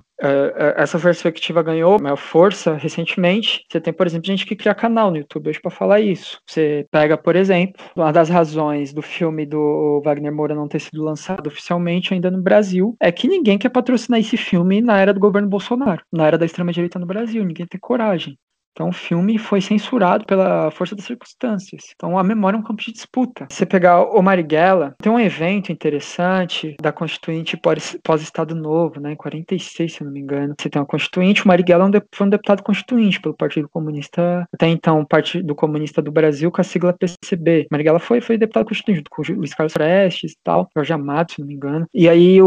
Essa perspectiva ganhou maior força recentemente. Você tem, por exemplo, gente que cria canal no YouTube hoje pra falar isso. Você pega, por exemplo, uma das razões do filme do Wagner Moura não ter sido lançado oficialmente ainda no Brasil é que ninguém quer patrocinar esse filme na era do governo Bolsonaro, na era da extrema-direita no Brasil. Ninguém tem coragem. Então o filme foi censurado pela força das circunstâncias. Então a memória é um campo de disputa. Você pegar o Marighella, tem um evento interessante da Constituinte pós-Estado Novo, né, em 46, se não me engano. Você tem uma Constituinte, o Marighella foi um deputado constituinte pelo Partido Comunista, até então Partido Comunista do Brasil, com a sigla PCB. Marighella foi deputado constituinte, com o Luiz Carlos Prestes e tal, Jorge Amado, se não me engano. E aí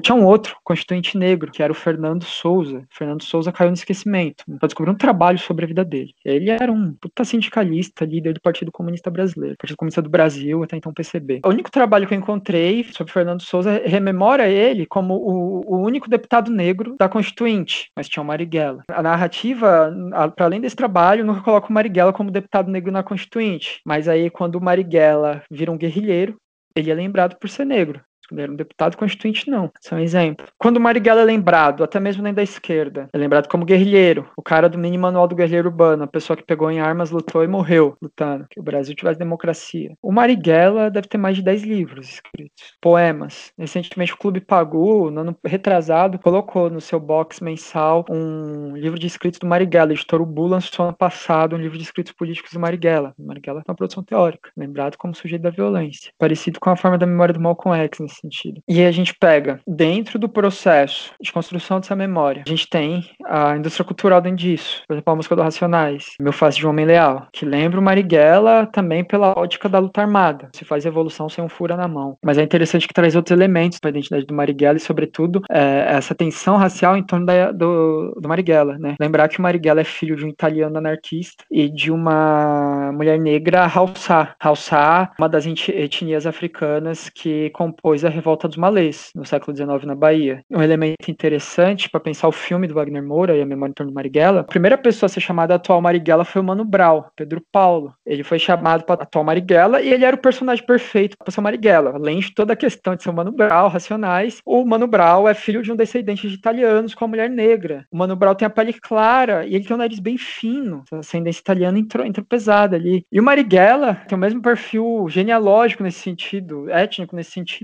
tinha um outro constituinte negro, que era o Fernando Souza. Fernando Souza caiu no esquecimento. Eu descobri um trabalho sobre sobre a vida dele. Ele era um puta sindicalista, líder do Partido Comunista Brasileiro, Partido Comunista do Brasil, até então PCB. O único trabalho que eu encontrei sobre Fernando Souza rememora ele como o único deputado negro da Constituinte, mas tinha o Marighella. A narrativa, para além desse trabalho, não coloca o Marighella como deputado negro na Constituinte, mas aí quando o Marighella vira um guerrilheiro, ele é lembrado por ser negro. Ele era um deputado constituinte, não. Isso é um exemplo. Quando o Marighella é lembrado, até mesmo nem da esquerda, é lembrado como guerrilheiro, o cara do mini manual do guerrilheiro urbano, a pessoa que pegou em armas, lutou e morreu lutando, que o Brasil tivesse democracia. O Marighella deve ter mais de 10 livros escritos, poemas. Recentemente o Clube Pagu, no ano retrasado, colocou no seu box mensal um livro de escritos do Marighella. O editor Ubu lançou ano passado um livro de escritos políticos do Marighella. O Marighella é uma produção teórica, lembrado como sujeito da violência, parecido com a forma da memória do Malcolm X, nesse sentido. E a gente pega, dentro do processo de construção dessa memória, a gente tem a indústria cultural dentro disso. Por exemplo, a música do Racionais, Meu Face de um Homem Leal, que lembra o Marighella também pela ótica da luta armada. Se faz revolução sem um fura na mão. Mas é interessante que traz outros elementos para a identidade do Marighella e, sobretudo, essa tensão racial em torno do Marighella, né? Lembrar que o Marighella é filho de um italiano anarquista e de uma mulher negra, Haussá. Haussá, uma das etnias africanas que compôs a Revolta dos Malês, no século XIX na Bahia. Um elemento interessante para pensar o filme do Wagner Moura e a memória em torno do Marighella, a primeira pessoa a ser chamada atual Marighella foi o Mano Brown, Pedro Paulo. Ele foi chamado para atual Marighella e ele era o personagem perfeito para ser Marighella. Além de toda a questão de ser o Mano Brown, Racionais, o Mano Brown é filho de um descendente de italianos com uma mulher negra. O Mano Brown tem a pele clara e ele tem um nariz bem fino. A ascendência italiana entrou pesada ali. E o Marighella tem o mesmo perfil genealógico nesse sentido, étnico nesse sentido,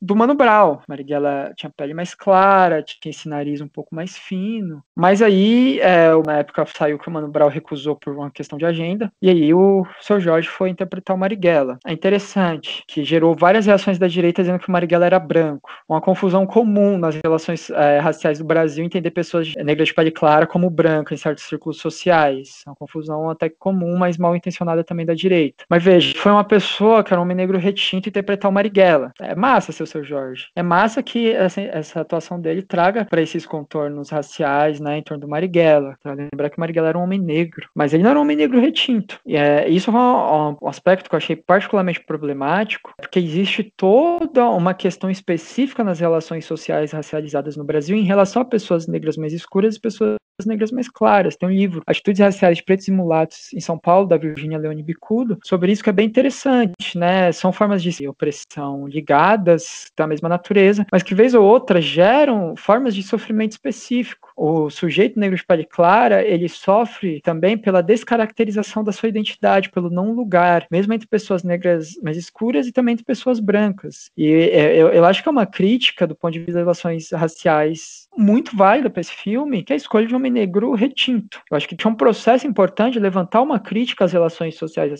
do Mano Brown. Marighella tinha pele mais clara, tinha esse nariz um pouco mais fino, mas aí na época saiu que o Mano Brown recusou por uma questão de agenda, e aí o Sr. Jorge foi interpretar o Marighella. É interessante que gerou várias reações da direita dizendo que o Marighella era branco, uma confusão comum nas relações raciais do Brasil, entender pessoas negras de pele clara como branca em certos círculos sociais, uma confusão até comum, mas mal intencionada também da direita. Mas veja, foi uma pessoa que era um homem negro retinto interpretar o Marighella. É massa seu Jorge. É massa que essa atuação dele traga para esses contornos raciais, né, em torno do Marighella. Pra lembrar que o Marighella era um homem negro, mas ele não era um homem negro retinto. E isso foi um aspecto que eu achei particularmente problemático, porque existe toda uma questão específica nas relações sociais racializadas no Brasil em relação a pessoas negras mais escuras e pessoas negras mais claras. Tem um livro, Atitudes Raciais de Pretos e Mulatos em São Paulo, da Virginia Leone Bicudo, sobre isso, que é bem interessante, né? São formas de opressão ligadas da mesma natureza, mas que vez ou outra geram formas de sofrimento específico. O sujeito negro de pele clara, ele sofre também pela descaracterização da sua identidade, pelo não lugar, mesmo entre pessoas negras mais escuras e também entre pessoas brancas. E eu acho que é uma crítica do ponto de vista das relações raciais muito válida para esse filme, que é a escolha de um homem negro retinto. Eu acho que tinha um processo importante de levantar uma crítica às relações sociais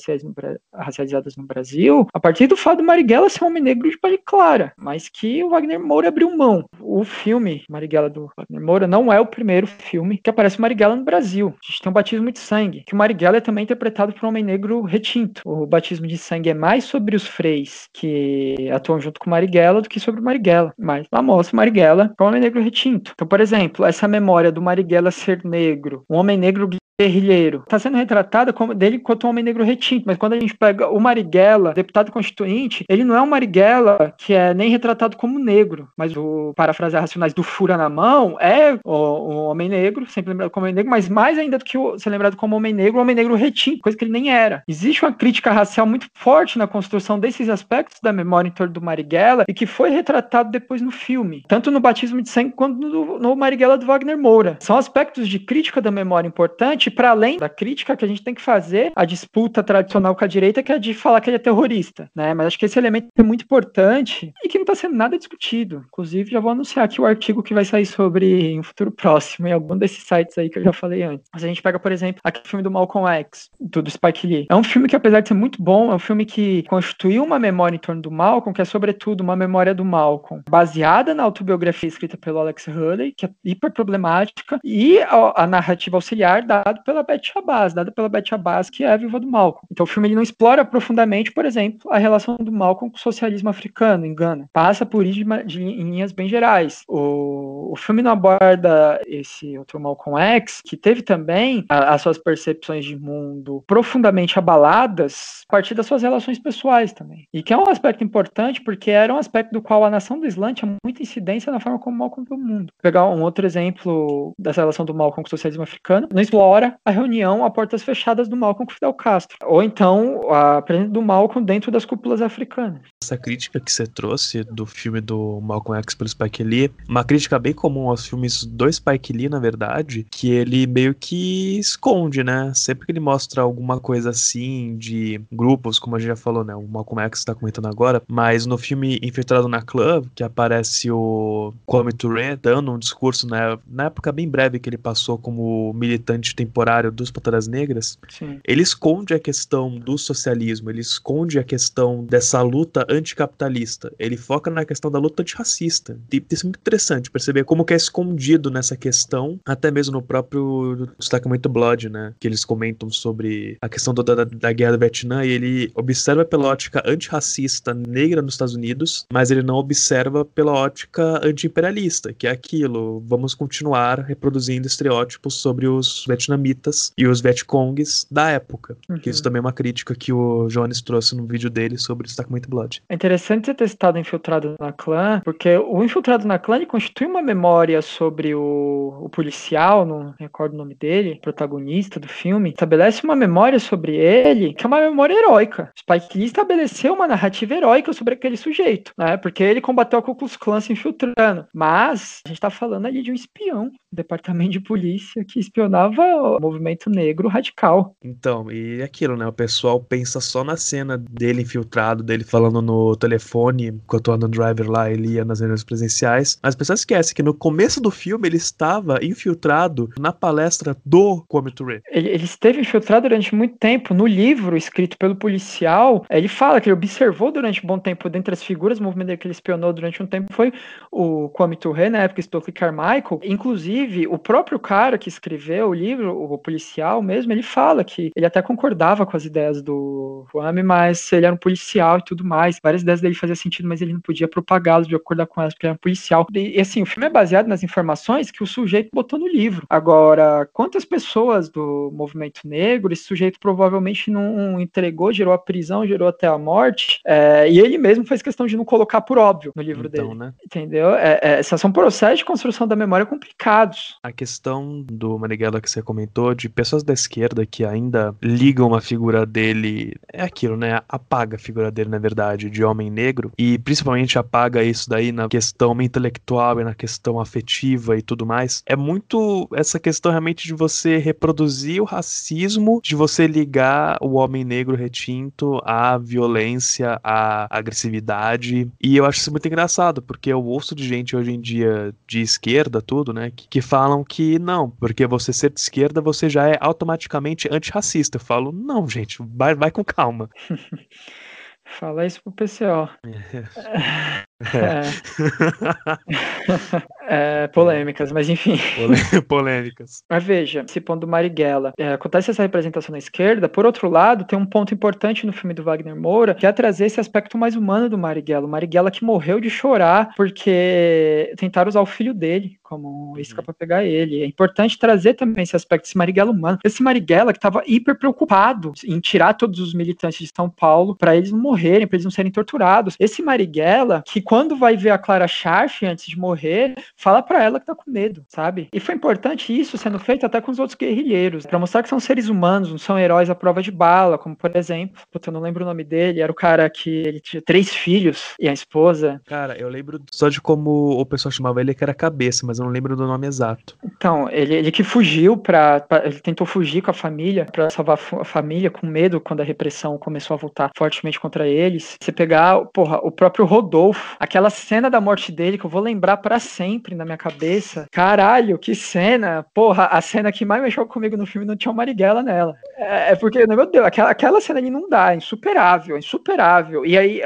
racializadas no Brasil, a partir do fato do Marighella ser um homem negro de pele clara, mas que o Wagner Moura abriu mão. O filme Marighella do Wagner Moura não é o primeiro filme que aparece o Marighella no Brasil. A gente tem um Batismo de Sangue, que o Marighella é também interpretado por um homem negro retinto. O Batismo de Sangue é mais sobre os freis que atuam junto com o Marighella do que sobre o Marighella, mas lá mostra o Marighella é um homem negro retinto. Então, por exemplo, essa memória do Marighella ser negro, um homem negro guerrilheiro, está sendo retratada dele quanto um homem negro retinto, mas quando a gente pega o Marighella, deputado constituinte, ele não é um Marighella que é nem retratado como negro, mas o parafrasear Racionais do fura na mão é o homem negro, sempre lembrado como homem negro, mas mais ainda do que ser lembrado como homem negro retinto, coisa que ele nem era. Existe uma crítica racial muito forte na construção desses aspectos da memória em torno do Marighella e que foi retratado depois no filme, tanto no Batismo de Sangue quanto no Marighella do Wagner Moura. São aspectos de crítica da memória importante, para além da crítica que a gente tem que fazer a disputa tradicional com a direita, que é de falar que ele é terrorista, né? Mas acho que esse elemento é muito importante e que não está sendo nada discutido. Inclusive, já vou anunciar aqui o artigo que vai sair sobre em um futuro próximo, em algum desses sites aí que eu já falei antes. Mas a gente pega, por exemplo, aquele filme do Malcolm X, do Spike Lee. É um filme que, apesar de ser muito bom, é um filme que constituiu uma memória em torno do Malcolm, que é, sobretudo, uma memória do Malcolm, baseada na autobiografia escrita pelo Alex Haley, que é hiper problemática, e a narrativa auxiliar da dado pela Beth Shabazz, que é a viúva do Malcolm. Então o filme ele não explora profundamente, por exemplo, a relação do Malcolm com o socialismo africano em Gana. Passa por isso em linhas bem gerais. O filme não aborda esse outro Malcolm X, que teve também as suas percepções de mundo profundamente abaladas a partir das suas relações pessoais também. E que é um aspecto importante, porque era um aspecto do qual a nação do Islã tinha muita incidência na forma como Malcolm viu o mundo. Vou pegar um outro exemplo dessa relação do Malcolm com o socialismo africano. Não explora a reunião a portas fechadas do Malcolm com Fidel Castro. Ou então a presença do Malcolm dentro das cúpulas africanas. Essa crítica que você trouxe do filme do Malcolm X pelo Spike Lee, uma crítica bem comum aos filmes do Spike Lee, na verdade, que ele meio que esconde, né? Sempre que ele mostra alguma coisa assim de grupos, como a gente já falou, né? O Malcolm X tá comentando agora, mas no filme Infiltrado na Club, que aparece o Kwame Ture dando um discurso, né? Na época bem breve que ele passou como militante temporário dos Panteras Negras, sim, ele esconde a questão do socialismo, ele esconde a questão dessa luta anticapitalista, ele foca na questão da luta antirracista. E isso é muito interessante perceber como que é escondido nessa questão, até mesmo no próprio destacamento Blood, né? Que eles comentam sobre a questão da guerra do Vietnã, e ele observa pela ótica antirracista negra nos Estados Unidos, mas ele não observa pela ótica antiimperialista, que é aquilo, vamos continuar reproduzindo estereótipos sobre os vietnamitas e os Vietcongs da época. Uhum. Que isso também é uma crítica que o Jones trouxe no vídeo dele sobre Destacamento Blood. É interessante você ter citado Infiltrado na Clã, porque o Infiltrado na Clã ele constitui uma memória sobre o policial, não recordo o nome dele, protagonista do filme, estabelece uma memória sobre ele, que é uma memória heróica. Spike Lee estabeleceu uma narrativa heróica sobre aquele sujeito, né? Porque ele combateu a Ku Klux Klan se infiltrando. Mas a gente tá falando ali de um espião, departamento de polícia que espionava o movimento negro radical. Então, e aquilo, né? O pessoal pensa só na cena dele infiltrado, dele falando no telefone, enquanto o Adam Driver lá, ele ia nas reuniões presenciais. Mas o pessoal esquece que no começo do filme ele estava infiltrado na palestra do Kwame Ture. Ele esteve infiltrado durante muito tempo. No livro escrito pelo policial, ele fala que ele observou durante um bom tempo, dentre as figuras do movimento que ele espionou durante um tempo, foi o Kwame Ture, na época Stokely Carmichael. Inclusive, o próprio cara que escreveu o livro, o policial mesmo, ele fala que ele até concordava com as ideias do Kwame, mas ele era um policial e tudo mais. Várias ideias dele faziam sentido, mas ele não podia propagá-las de acordo com elas, porque ele era um policial. E assim, o filme é baseado nas informações que o sujeito botou no livro. Agora, quantas pessoas do movimento negro esse sujeito provavelmente não entregou, gerou a prisão, gerou até a morte, e ele mesmo fez questão de não colocar por óbvio no livro dele. Né? Entendeu? São processos de construção da memória complicados. A questão do Marighella que você comentou, de pessoas da esquerda que ainda ligam a figura dele, é aquilo, né? Apaga a figura dele, na verdade, de homem negro, e principalmente apaga isso daí na questão intelectual e na questão afetiva e tudo mais. É muito essa questão realmente de você reproduzir o racismo, de você ligar o homem negro retinto à violência, à agressividade, e eu acho isso muito engraçado, porque eu ouço de gente hoje em dia de esquerda, tudo, né, que falam que não, porque você ser de esquerda, você já é automaticamente antirracista. Eu falo, não, gente, vai com calma. Fala isso pro PCO. Polêmicas, mas enfim. Polêmicas. Mas veja, esse ponto do Marighella. Acontece essa representação na esquerda. Por outro lado, tem um ponto importante no filme do Wagner Moura, que é trazer esse aspecto mais humano do Marighella. O Marighella que morreu de chorar porque tentaram usar o filho dele como isca pra pegar ele. É importante trazer também esse aspecto, esse Marighella humano. Esse Marighella que tava hiper preocupado em tirar todos os militantes de São Paulo pra eles não morrerem, pra eles não serem torturados. Esse Marighella que quando vai ver a Clara Scharf antes de morrer, fala pra ela que tá com medo, sabe? E foi importante isso sendo feito até com os outros guerrilheiros, pra mostrar que são seres humanos, não são heróis à prova de bala, como por exemplo, eu não lembro o nome dele, era o cara que ele tinha 3 filhos e a esposa. Cara, eu lembro só de como o pessoal chamava ele, que era Cabeça, mas eu não lembro do nome exato. Então, ele que fugiu ele tentou fugir com a família, pra salvar a família, com medo quando a repressão começou a voltar fortemente contra eles. Você pegar, o próprio Rodolfo, Aquela cena da morte dele que eu vou lembrar pra sempre na minha cabeça. Caralho, que cena. Porra, a cena que mais mexeu comigo no filme não tinha o Marighella nela. É porque, meu Deus, aquela cena ali não dá, é insuperável, insuperável. E aí,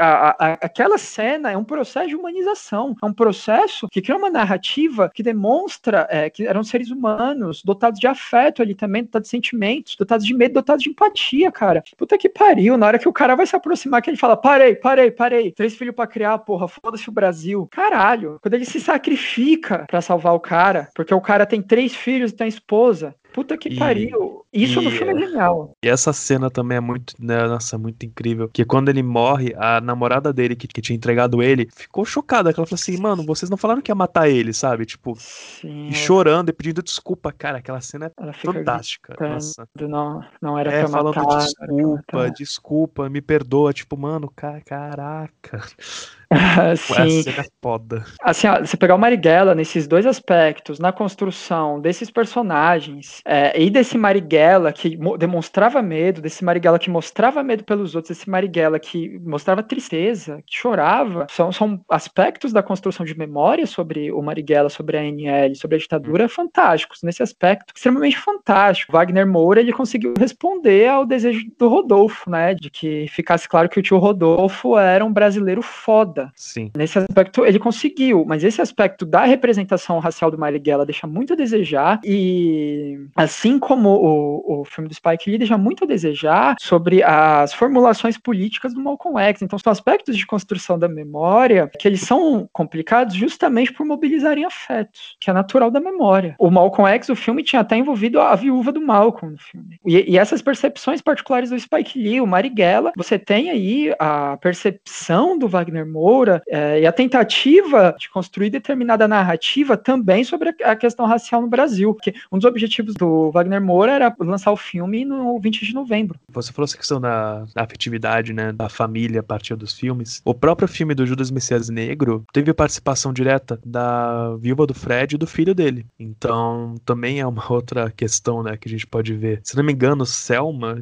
aquela cena é um processo de humanização. É um processo que cria uma narrativa que demonstra que eram seres humanos dotados de afeto ali também, dotados de sentimentos, dotados de medo, dotados de empatia, cara. Puta que pariu, na hora que o cara vai se aproximar que ele fala, parei, 3 filhos pra criar, porra, foda-se o Brasil. Caralho, quando ele se sacrifica pra salvar o cara, porque o cara tem 3 filhos e tem esposa. Puta que pariu. Isso no filme é genial. E essa cena também é muito, né, nossa, muito incrível. Que quando ele morre, a namorada dele, que tinha entregado ele, ficou chocada. Ela falou assim, mano, vocês não falaram que ia matar ele, sabe? Tipo, sim, e chorando e pedindo desculpa. Cara, aquela cena é fantástica. Nossa. Não era pra matar. Falando desculpa, me perdoa. Tipo, mano, caraca. Assim, é foda. Assim, ó, você pegar o Marighella nesses 2 aspectos, na construção desses personagens e desse Marighella que demonstrava medo, desse Marighella que mostrava medo pelos outros, desse Marighella que mostrava tristeza, que chorava, são aspectos da construção de memória sobre o Marighella, sobre a ANL, sobre a ditadura, fantásticos, nesse aspecto extremamente fantástico. Wagner Moura, ele conseguiu responder ao desejo do Rodolfo, né, de que ficasse claro que o tio Rodolfo era um brasileiro foda. Sim. Nesse aspecto ele conseguiu, mas esse aspecto da representação racial do Marighella deixa muito a desejar, e assim como o filme do Spike Lee deixa muito a desejar sobre as formulações políticas do Malcolm X. Então são aspectos de construção da memória que eles são complicados justamente por mobilizarem afetos, que é natural da memória. O Malcolm X, o filme tinha até envolvido a viúva do Malcolm no filme, e essas percepções particulares do Spike Lee, o Marighella, você tem aí a percepção do Wagner Moura e a tentativa de construir determinada narrativa também sobre a questão racial no Brasil, porque um dos objetivos do Wagner Moura era lançar o filme no 20 de novembro. Você falou essa questão da afetividade, né, da família a partir dos filmes. O próprio filme do Judas Messias Negro teve participação direta da viúva do Fred e do filho dele, então também é uma outra questão, né, que a gente pode ver. Se não me engano, Selma,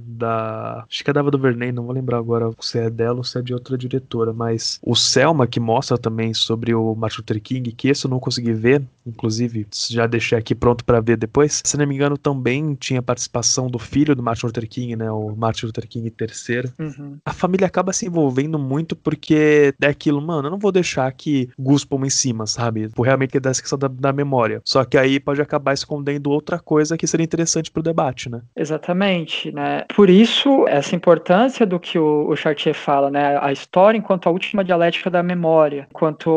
acho que é da Ava DuVernay, não vou lembrar agora se é dela ou se é de outra diretora, mas o Selma, que mostra também sobre o Martin Luther King, que esse eu não consegui ver, inclusive, já deixei aqui pronto pra ver depois. Se não me engano, também tinha participação do filho do Martin Luther King, né, o Martin Luther King III. Uhum. A família acaba se envolvendo muito porque é aquilo, mano, eu não vou deixar que guspam em cima, sabe? Por realmente dar essa questão da memória. Só que aí pode acabar escondendo outra coisa que seria interessante pro debate, né? Exatamente, né? Por isso, essa importância do que o Chartier fala, né? A história enquanto a última dialética da memória, quanto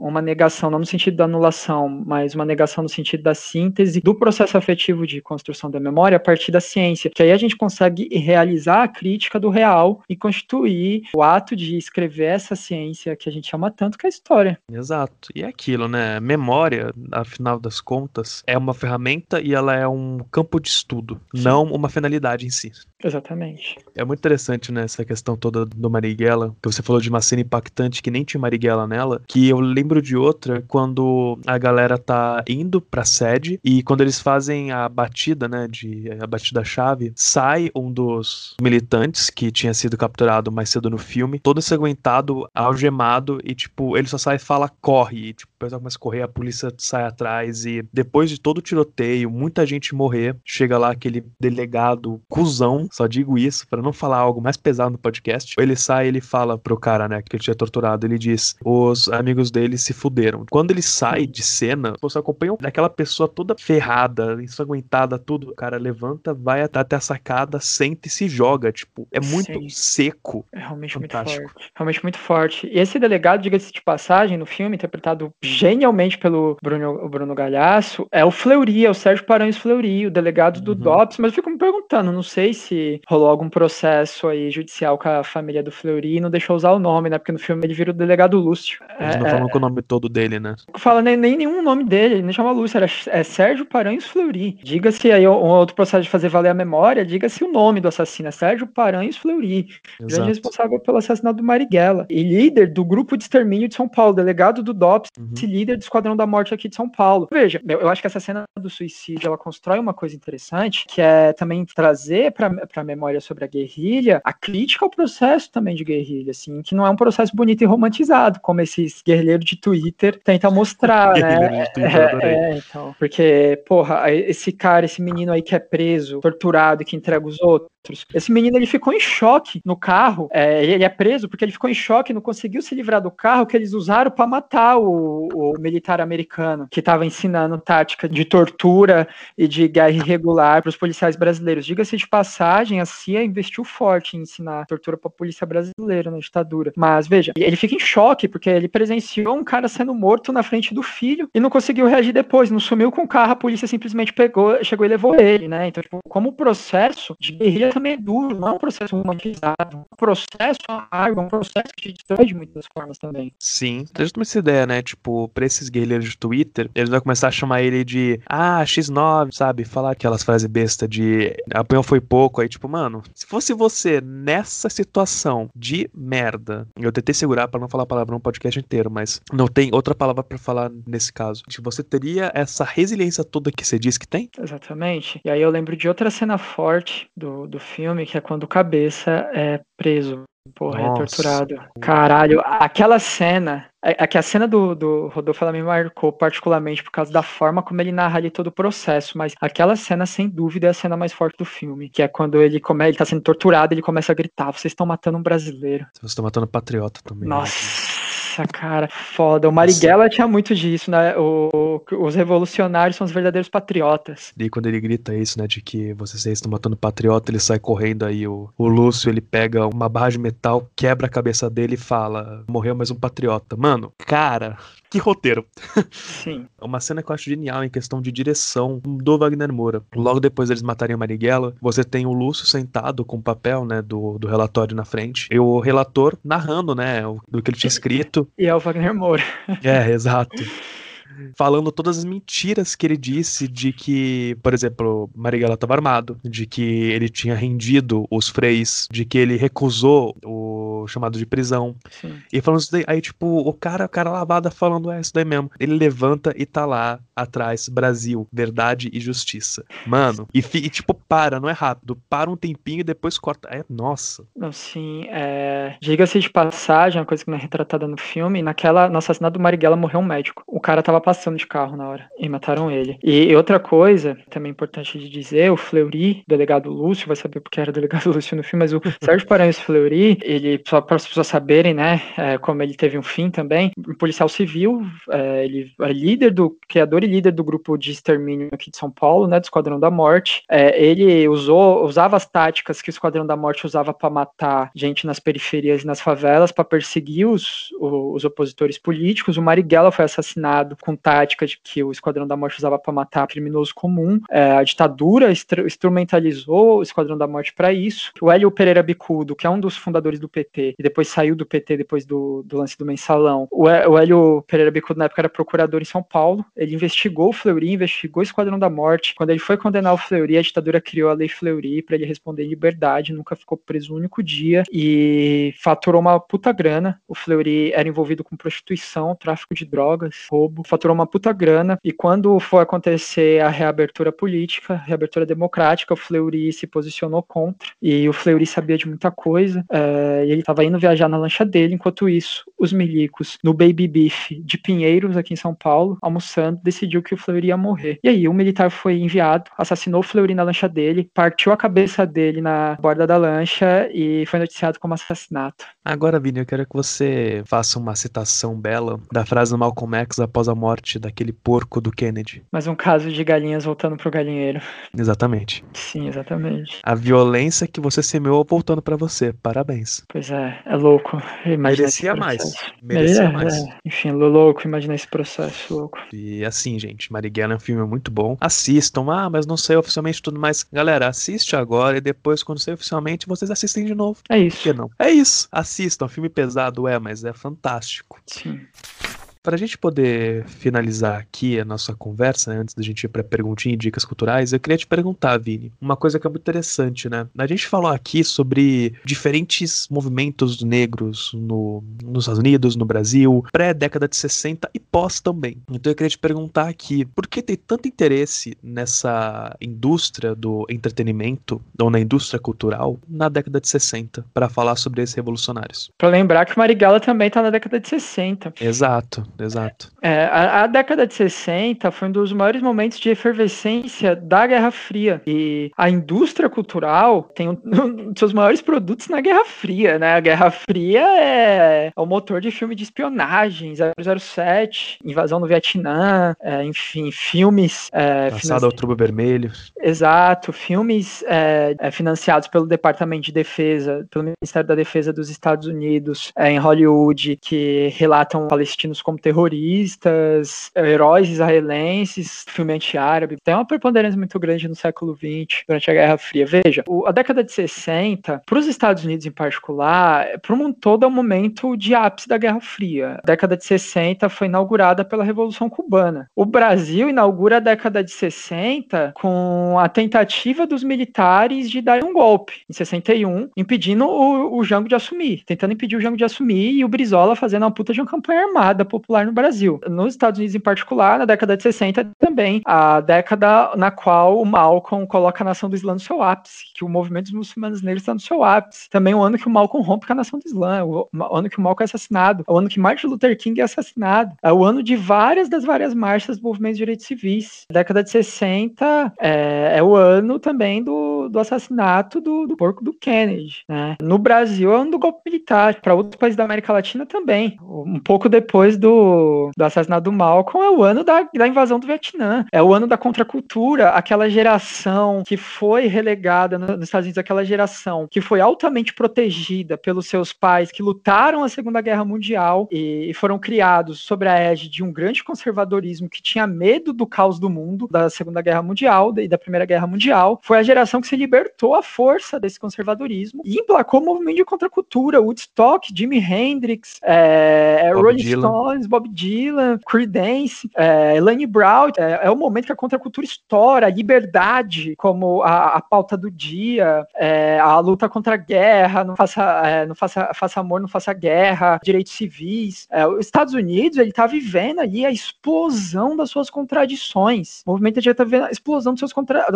uma negação, não no sentido da anulação, mas uma negação no sentido da síntese do processo afetivo de construção da memória a partir da ciência, que aí a gente consegue realizar a crítica do real e constituir o ato de escrever essa ciência que a gente ama tanto, que é a história. Exato, e é aquilo, né, memória, afinal das contas, é uma ferramenta e ela é um campo de estudo, sim, não uma finalidade em si. Exatamente. É muito interessante, né, essa questão toda do Marighella, que você falou de uma cena impactante que nem tinha Marighella nela, que eu lembro de outra quando a galera tá indo pra sede e quando eles fazem a batida, né, a batida-chave, sai um dos militantes que tinha sido capturado mais cedo no filme, todo ensanguentado, algemado, e tipo, ele só sai e fala, corre, e tipo, o pessoal começa a correr, a polícia sai atrás, e depois de todo o tiroteio, muita gente morrer, chega lá aquele delegado cuzão, só digo isso pra não falar algo mais pesado no podcast, ele sai e ele fala pro cara, né, que ele tinha torturado, ele diz, os amigos dele se fuderam. Quando ele sai de cena, você acompanha aquela pessoa toda ferrada, ensanguentada, tudo, o cara levanta, vai até a sacada, senta e se joga, tipo, é muito sim, seco. É realmente fantástico. Muito forte. Realmente muito forte. E esse delegado, diga-se de passagem, no filme, interpretado genialmente pelo Bruno Galhaço, é o Fleury, é o Sérgio Paranhos Fleury, o delegado do DOPS, mas eu fico me perguntando, não sei se rolou algum processo aí judicial com a família do Fleury e não deixou usar o nome, né, porque no filme ele vira o delegado Lúcio. Eles não falam com o nome todo dele, né? Não fala nem tem nenhum nome dele, ele não chama Lúcio, é Sérgio Paranhos Fleury. Diga-se aí um outro processo de fazer valer a memória, diga-se o nome do assassino, é Sérgio Paranhos Fleury, grande responsável pelo assassinato do Marighella, e líder do grupo de extermínio de São Paulo, delegado do DOPS, líder do Esquadrão da Morte aqui de São Paulo. Veja, eu acho que essa cena do suicídio, ela constrói uma coisa interessante, que é também trazer para a memória sobre a guerrilha, a crítica ao processo também de guerrilha, assim, que não é um processo bonito e romantizado, como esses guerrilheiros de Twitter tentam mostrar, né? Então, porque, porra, esse cara, esse menino aí que é preso, torturado, que entrega os outros, esse menino, ele ficou em choque no carro, ele é preso porque ele ficou em choque, não conseguiu se livrar do carro que eles usaram para matar o militar americano, que estava ensinando tática de tortura e de guerra irregular para os policiais brasileiros. Diga-se de passagem, a CIA investiu forte em ensinar tortura para a polícia brasileira na ditadura, mas veja, ele fica em choque porque ele presenciou um cara sendo morto na frente do filho e não conseguiu reagir depois, não sumiu com o carro, a polícia simplesmente pegou, chegou e levou ele, né? Então, tipo, como o processo de guerrilha também é duro, não é um processo romantizado, um processo amargo, um processo que te destrói de muitas formas também. Sim, tem toda essa ideia, né, tipo, pra esses guerrilheiros de Twitter, eles vão começar a chamar ele de, X9, sabe, falar aquelas frases besta de apanhou foi pouco, aí tipo, mano, se fosse você nessa situação de merda, eu tentei segurar pra não falar palavrão no podcast inteiro, mas não tem outra palavra pra falar nesse caso, você teria essa resiliência toda que você diz que tem? Exatamente, e aí eu lembro de outra cena forte do filme, que é quando o Cabeça é preso. Porra, é torturado. Caralho, aquela cena... A cena do Rodolfo, ela me marcou particularmente por causa da forma como ele narra ali todo o processo, mas aquela cena, sem dúvida, é a cena mais forte do filme, que é quando ele tá sendo torturado, ele começa a gritar, vocês estão matando um brasileiro. Vocês estão matando um patriota também. Nossa, cara, foda. O Marighella tinha muito disso, né? Os revolucionários são os verdadeiros patriotas. E quando ele grita isso, né, de que vocês estão matando patriota, ele sai correndo aí, o Lúcio, ele pega uma barra de metal, quebra a cabeça dele e fala, morreu mais um patriota. Mano, cara, que roteiro. Sim. Uma cena que eu acho genial em questão de direção do Wagner Moura. Logo depois deles matarem o Marighella, você tem o Lúcio sentado com o papel, né, do relatório na frente, e o relator narrando, né, do que ele tinha escrito. E é o Wagner Moura. É, exato. Falando todas as mentiras que ele disse de que, por exemplo, Marighella estava armado, de que ele tinha rendido os freis, de que ele recusou o chamado de prisão. Sim. E falando isso daí, aí tipo, o cara lavada falando, isso daí mesmo. Ele levanta e tá lá atrás, Brasil, verdade e justiça. Mano, e tipo, não é rápido, para um tempinho e depois corta. Nossa. Não, sim, diga-se de passagem, uma coisa que não é retratada no filme, no assassinato do Marighella morreu um médico. O cara tava passando de carro na hora e mataram ele. E outra coisa também importante de dizer, o Fleury, delegado Lúcio, vai saber porque era delegado Lúcio no filme, mas o Sérgio Paranhos Fleury, ele, só para as pessoas saberem, né, como ele teve um fim também, um policial civil, ele é criador e líder do grupo de extermínio aqui de São Paulo, né, do Esquadrão da Morte. Ele usava as táticas que o Esquadrão da Morte usava para matar gente nas periferias e nas favelas, para perseguir os opositores políticos. O Marighella foi assassinado com tática de que o Esquadrão da Morte usava para matar criminoso comum. A ditadura instrumentalizou o Esquadrão da Morte para isso. O Hélio Pereira Bicudo, que é um dos fundadores do PT, e depois saiu do PT depois do lance do Mensalão. O Hélio Pereira Bicudo, na época, era procurador em São Paulo. Ele investigou o Fleury, investigou o Esquadrão da Morte. Quando ele foi condenar o Fleury, a ditadura criou a Lei Fleury para ele responder em liberdade, nunca ficou preso um único dia e faturou uma puta grana. O Fleury era envolvido com prostituição, tráfico de drogas, roubo, faturou uma puta grana, e quando foi acontecer a reabertura política, reabertura democrática, o Fleury se posicionou contra, e o Fleury sabia de muita coisa, e ele tava indo viajar na lancha dele. Enquanto isso, os milicos no Baby Beef de Pinheiros, aqui em São Paulo, almoçando, decidiu que o Fleury ia morrer, e aí o militar foi enviado, assassinou o Fleury na lancha dele, partiu a cabeça dele na borda da lancha e foi noticiado como assassinato. Agora, Vini, eu quero que você faça uma citação bela da frase do Malcolm X após a morte daquele porco do Kennedy. Mas um caso de galinhas voltando pro galinheiro. Exatamente. Sim, exatamente. A violência que você semeou voltando pra você. Parabéns. Pois é louco. Merecia mais. Merecia mais. Enfim, louco, imagina esse processo, louco. E assim, gente, Marighella é um filme muito bom. Assistam. Mas não saiu oficialmente, tudo mais. Galera, assiste agora e depois, quando sair oficialmente, vocês assistem de novo. É isso. Por que não? É isso. Assistam. Filme pesado, mas é fantástico. Sim. Para a gente poder finalizar aqui a nossa conversa, né, antes da gente ir para perguntinha e dicas culturais, eu queria te perguntar, Vini, uma coisa que é muito interessante, né? A gente falou aqui sobre diferentes movimentos negros nos Estados Unidos, no Brasil, pré-década de 60 e pós também. Então eu queria te perguntar aqui, por que tem tanto interesse nessa indústria do entretenimento, ou na indústria cultural, na década de 60, para falar sobre esses revolucionários? Para lembrar que o Marighella também está na década de 60. Exato. A década de 60 foi um dos maiores momentos de efervescência da Guerra Fria. E a indústria cultural tem um dos seus maiores produtos na Guerra Fria, né? A Guerra Fria é o motor de filme de espionagem, 007, invasão no Vietnã, enfim, filmes... Passado ao Tubo Vermelho. Exato, filmes financiados pelo Departamento de Defesa, pelo Ministério da Defesa dos Estados Unidos, em Hollywood, que relatam palestinos como terroristas, heróis israelenses, filme anti-árabe. Tem uma preponderância muito grande no século XX, durante a Guerra Fria. Veja, a década de 60, para os Estados Unidos em particular, para o mundo todo é um momento de ápice da Guerra Fria. A década de 60 foi inaugurada pela Revolução Cubana. O Brasil inaugura a década de 60 com a tentativa dos militares de dar um golpe, em 61, impedindo o Jango de assumir, tentando impedir o Jango de assumir, e o Brizola fazendo uma puta de uma campanha armada popular no Brasil. Nos Estados Unidos em particular, na década de 60 também, a década na qual o Malcolm coloca a nação do Islã no seu ápice, que o movimento dos muçulmanos negros está no seu ápice. Também o ano que o Malcolm rompe com a nação do Islã, o ano que o Malcolm é assassinado, o ano que Martin Luther King é assassinado, é o ano de várias marchas do movimento de direitos civis. A década de 60 é o ano também do assassinato do porco do Kennedy, né? No Brasil é o ano do golpe militar, para outros países da América Latina também. Um pouco depois do assassinato do Malcolm é o ano da invasão do Vietnã, é o ano da contracultura, aquela geração que foi relegada nos Estados Unidos, aquela geração que foi altamente protegida pelos seus pais, que lutaram a Segunda Guerra Mundial e foram criados sobre a égide de um grande conservadorismo que tinha medo do caos do mundo, da Segunda Guerra Mundial e da Primeira Guerra Mundial. Foi a geração que se libertou à força desse conservadorismo e emplacou o movimento de contracultura, Woodstock, Jimi Hendrix, Rolling Stones, Bob Dylan, Creedence, Elaine Brown. É o momento que a contracultura estoura, a liberdade como a pauta do dia, a luta contra a guerra, não faça amor, não faça guerra, direitos civis. Os Estados Unidos, ele está vivendo ali a explosão das suas contradições. O movimento já está vendo a explosão das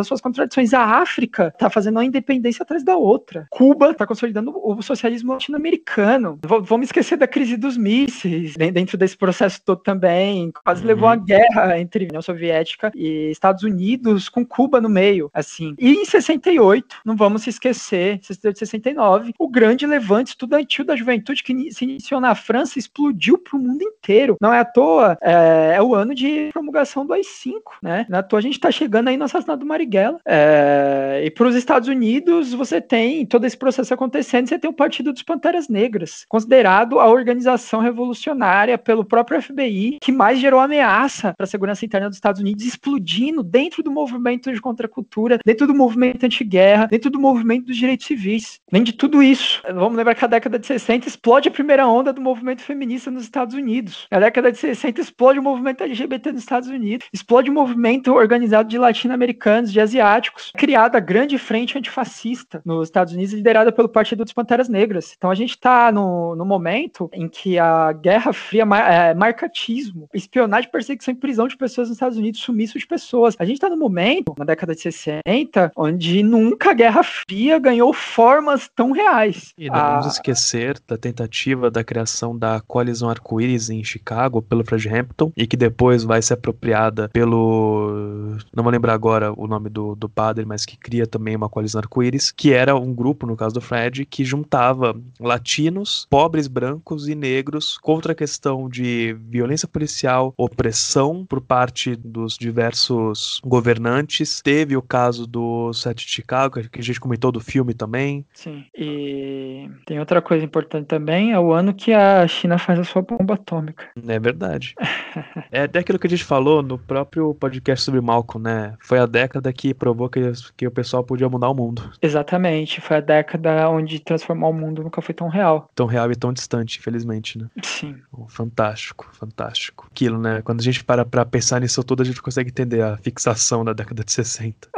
suas contradições. A África está fazendo uma independência atrás da outra. Cuba está consolidando o socialismo latino-americano. Vamos esquecer da crise dos mísseis, dentro desse processo todo também. Quase levou a guerra entre a União Soviética e Estados Unidos, com Cuba no meio, assim. E em 68, não vamos se esquecer, 68 e 69, o grande levante estudantil da juventude que se iniciou na França explodiu para o mundo inteiro. Não é à toa, é o ano de promulgação do AI-5, né? Não é à toa a gente está chegando aí no assassinato do Marighella. E para os Estados Unidos, você tem todo esse processo acontecendo, você tem o Partido dos Panteras Negras, considerado a organização revolucionária pelo próprio FBI, que mais gerou ameaça para a segurança interna dos Estados Unidos, explodindo dentro do movimento de contracultura, dentro do movimento anti-guerra, dentro do movimento dos direitos civis. Além de tudo isso, vamos lembrar que a década de 60 explode a primeira onda do movimento feminista nos Estados Unidos. A década de 60 explode o movimento LGBT nos Estados Unidos, explode o movimento organizado de latino-americanos, de asiáticos, criada a grande frente antifascista nos Estados Unidos, liderada pelo Partido dos Panteras Negras. Então a gente está no momento em que a Guerra Fria, marcatismo, espionagem, perseguição e prisão de pessoas nos Estados Unidos, sumiço de pessoas. A gente está no momento, na década de 60, onde nunca a Guerra Fria ganhou formas tão reais. E não vamos esquecer da tentativa da criação da Coalizão Arco-Íris em Chicago pelo Fred Hampton, e que depois vai ser apropriada pelo... não vou lembrar agora o nome do padre, mas que cria também uma Coalizão Arco-Íris, que era um grupo, no caso do Fred, que juntava latinos, pobres, brancos e negros contra a questão de violência policial, opressão por parte dos diversos governantes. Teve o caso do 7 de Chicago, que a gente comentou do filme também. Sim, e tem outra coisa importante também, é o ano que a China faz a sua bomba atômica. É verdade. É até aquilo que a gente falou no próprio podcast sobre Malcolm, né? Foi a década que provou que o pessoal podia mudar o mundo. Exatamente, foi a década onde transformar o mundo nunca foi tão real. Tão real e tão distante, infelizmente, né? Sim. Fantástico, fantástico. Aquilo, né? Quando a gente para pra pensar nisso tudo, a gente consegue entender a fixação da década de 60.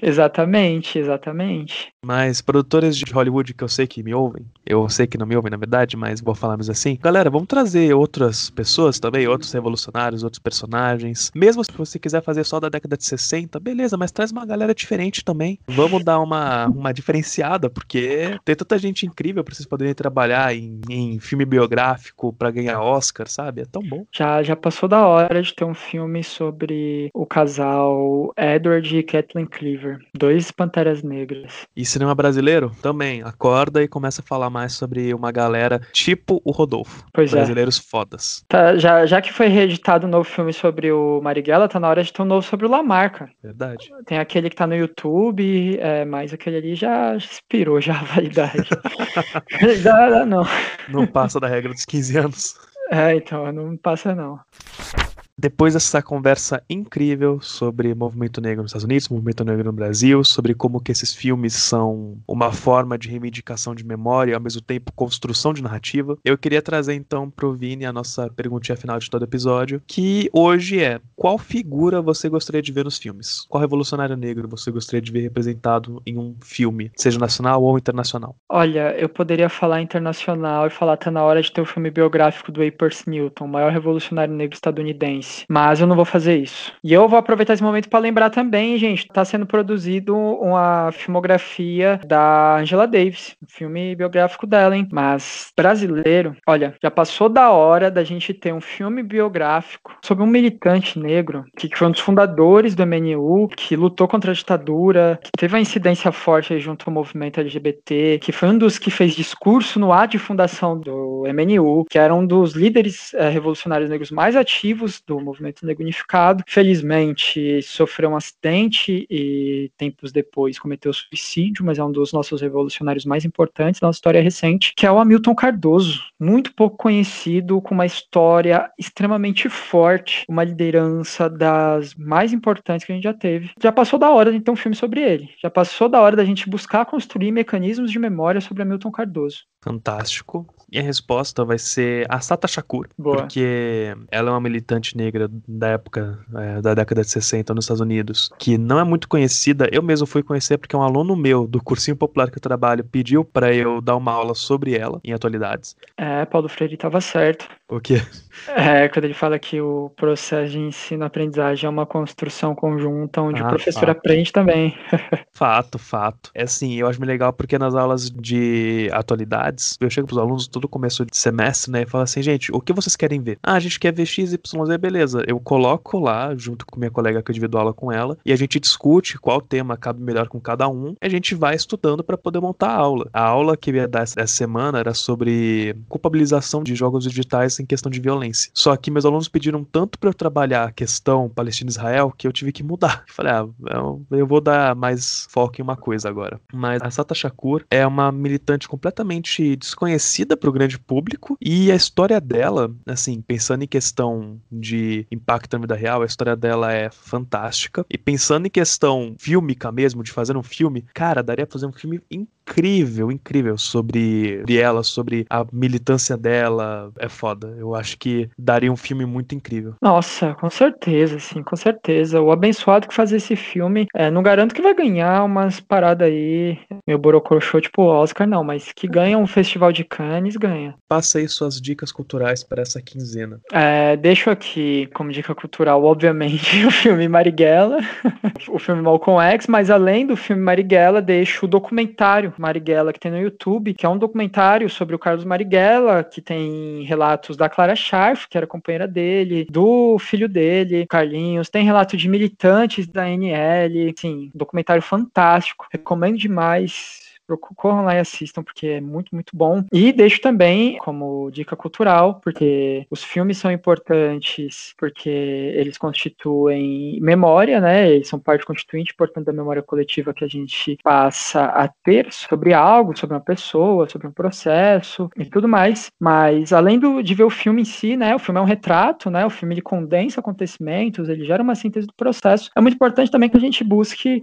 Exatamente, exatamente. Mas produtores de Hollywood que eu sei que me ouvem, eu sei que não me ouvem na verdade, mas vou falar mais assim. Galera, vamos trazer outras pessoas também, outros revolucionários, outros personagens. Mesmo se você quiser fazer só da década de 60, beleza, mas traz uma galera diferente também. Vamos dar uma diferenciada, porque tem tanta gente incrível pra vocês poderem trabalhar em filme biográfico pra ganhar Oscar, sabe? É tão bom. Já passou da hora de ter um filme sobre o casal Edward e Kathleen Cleaver, dois Panteras Negras. E cinema brasileiro também acorda e começa a falar mais sobre uma galera tipo o Rodolfo. Pois brasileiros é. Fodas. Tá, já que foi reeditado um novo filme sobre o Marighella, tá na hora de ter um novo sobre o Lamarca. Verdade. Tem aquele que tá no YouTube, mas aquele ali já expirou já a validade. não. Não passa da regra dos 15 anos. Então, não passa não. Depois dessa conversa incrível sobre movimento negro nos Estados Unidos, movimento negro no Brasil, sobre como que esses filmes são uma forma de reivindicação de memória e ao mesmo tempo construção de narrativa, eu queria trazer então pro Vini a nossa perguntinha final de todo episódio, que hoje é: qual figura você gostaria de ver nos filmes? Qual revolucionário negro você gostaria de ver representado em um filme, seja nacional ou internacional? Olha, eu poderia falar internacional e falar tá na hora de ter o filme biográfico do Huey Newton, o maior revolucionário negro estadunidense. Mas eu não vou fazer isso. E eu vou aproveitar esse momento para lembrar também, gente, tá sendo produzido uma filmografia da Angela Davis, um filme biográfico dela, hein? Mas brasileiro, olha, já passou da hora da gente ter um filme biográfico sobre um militante negro que foi um dos fundadores do MNU, que lutou contra a ditadura, que teve uma incidência forte aí junto ao movimento LGBT, que foi um dos que fez discurso no ato de fundação do MNU, que era um dos líderes revolucionários negros mais ativos do Movimento Negro Unificado. Felizmente sofreu um acidente e tempos depois cometeu suicídio, mas é um dos nossos revolucionários mais importantes da nossa história recente, que é o Hamilton Cardoso, muito pouco conhecido, com uma história extremamente forte, uma liderança das mais importantes que a gente já teve. Já passou da hora de ter um filme sobre ele, já passou da hora da gente buscar construir mecanismos de memória sobre Hamilton Cardoso. Fantástico. E a resposta vai ser a Sata Shakur. Boa. Porque ela é uma militante negra da época, da década de 60 nos Estados Unidos, que não é muito conhecida. Eu mesmo fui conhecer porque um aluno meu do cursinho popular que eu trabalho pediu pra eu dar uma aula sobre ela em atualidades. Paulo Freire tava certo. O quê? Quando ele fala que o processo de ensino-aprendizagem é uma construção conjunta onde o professor aprende também. Fato. É assim, eu acho legal porque nas aulas de atualidades, eu chego pros alunos todo começo de semestre, né, e falo assim: gente, o que vocês querem ver? A gente quer ver XYZ, beleza. Eu coloco lá, junto com minha colega que eu divido aula com ela, e a gente discute qual tema cabe melhor com cada um, e a gente vai estudando pra poder montar a aula. A aula que eu ia dar essa semana era sobre culpabilização de jogos digitais em questão de violência. Só que meus alunos pediram tanto pra eu trabalhar a questão Palestina-Israel que eu tive que mudar. Eu falei, eu vou dar mais foco em uma coisa agora. Mas a Sata Shakur é uma militante completamente desconhecida pro grande público, e a história dela, assim, pensando em questão de impacto na vida real, a história dela é fantástica. E pensando em questão fílmica mesmo, de fazer um filme, cara, daria pra fazer um filme incrível sobre ela, sobre a militância dela. É foda. Eu acho que daria um filme muito incrível. Nossa, com certeza, sim, com certeza. O abençoado que fazer esse filme, não garanto que vai ganhar umas paradas aí, meu borocochô tipo Oscar, não, mas que ganha um festival de Cannes, ganha. Passa aí suas dicas culturais para essa quinzena. Deixo aqui como dica cultural, obviamente, o filme Marighella, o filme Malcolm X, mas além do filme Marighella, deixo o documentário Marighella que tem no YouTube, que é um documentário sobre o Carlos Marighella, que tem relatos da Clara Scharf, que era companheira dele, do filho dele, Carlinhos, tem relato de militantes da NL, sim, documentário fantástico, recomendo demais. corram lá e assistam, porque é muito, muito bom. E deixo também como dica cultural, porque os filmes são importantes, porque eles constituem memória, né? Eles são parte constituinte importante da memória coletiva que a gente passa a ter sobre algo, sobre uma pessoa, sobre um processo e tudo mais. Mas além de ver o filme em si, né? O filme é um retrato, né? O filme ele condensa acontecimentos, ele gera uma síntese do processo. É muito importante também que a gente busque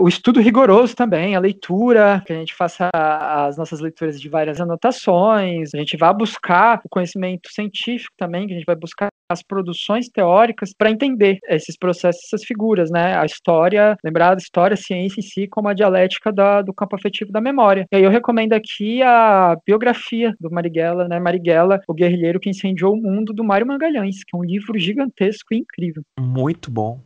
o estudo rigoroso também, a leitura, que a gente faça as nossas leituras de várias anotações, a gente vá buscar o conhecimento científico também, que a gente vai buscar as produções teóricas para entender esses processos, essas figuras, né? A história, lembrar da história, a ciência em si como a dialética do campo afetivo da memória. E aí eu recomendo aqui a biografia do Marighella, né? Marighella, o guerrilheiro que incendiou o mundo, do Mário Magalhães, que é um livro gigantesco e incrível. Muito bom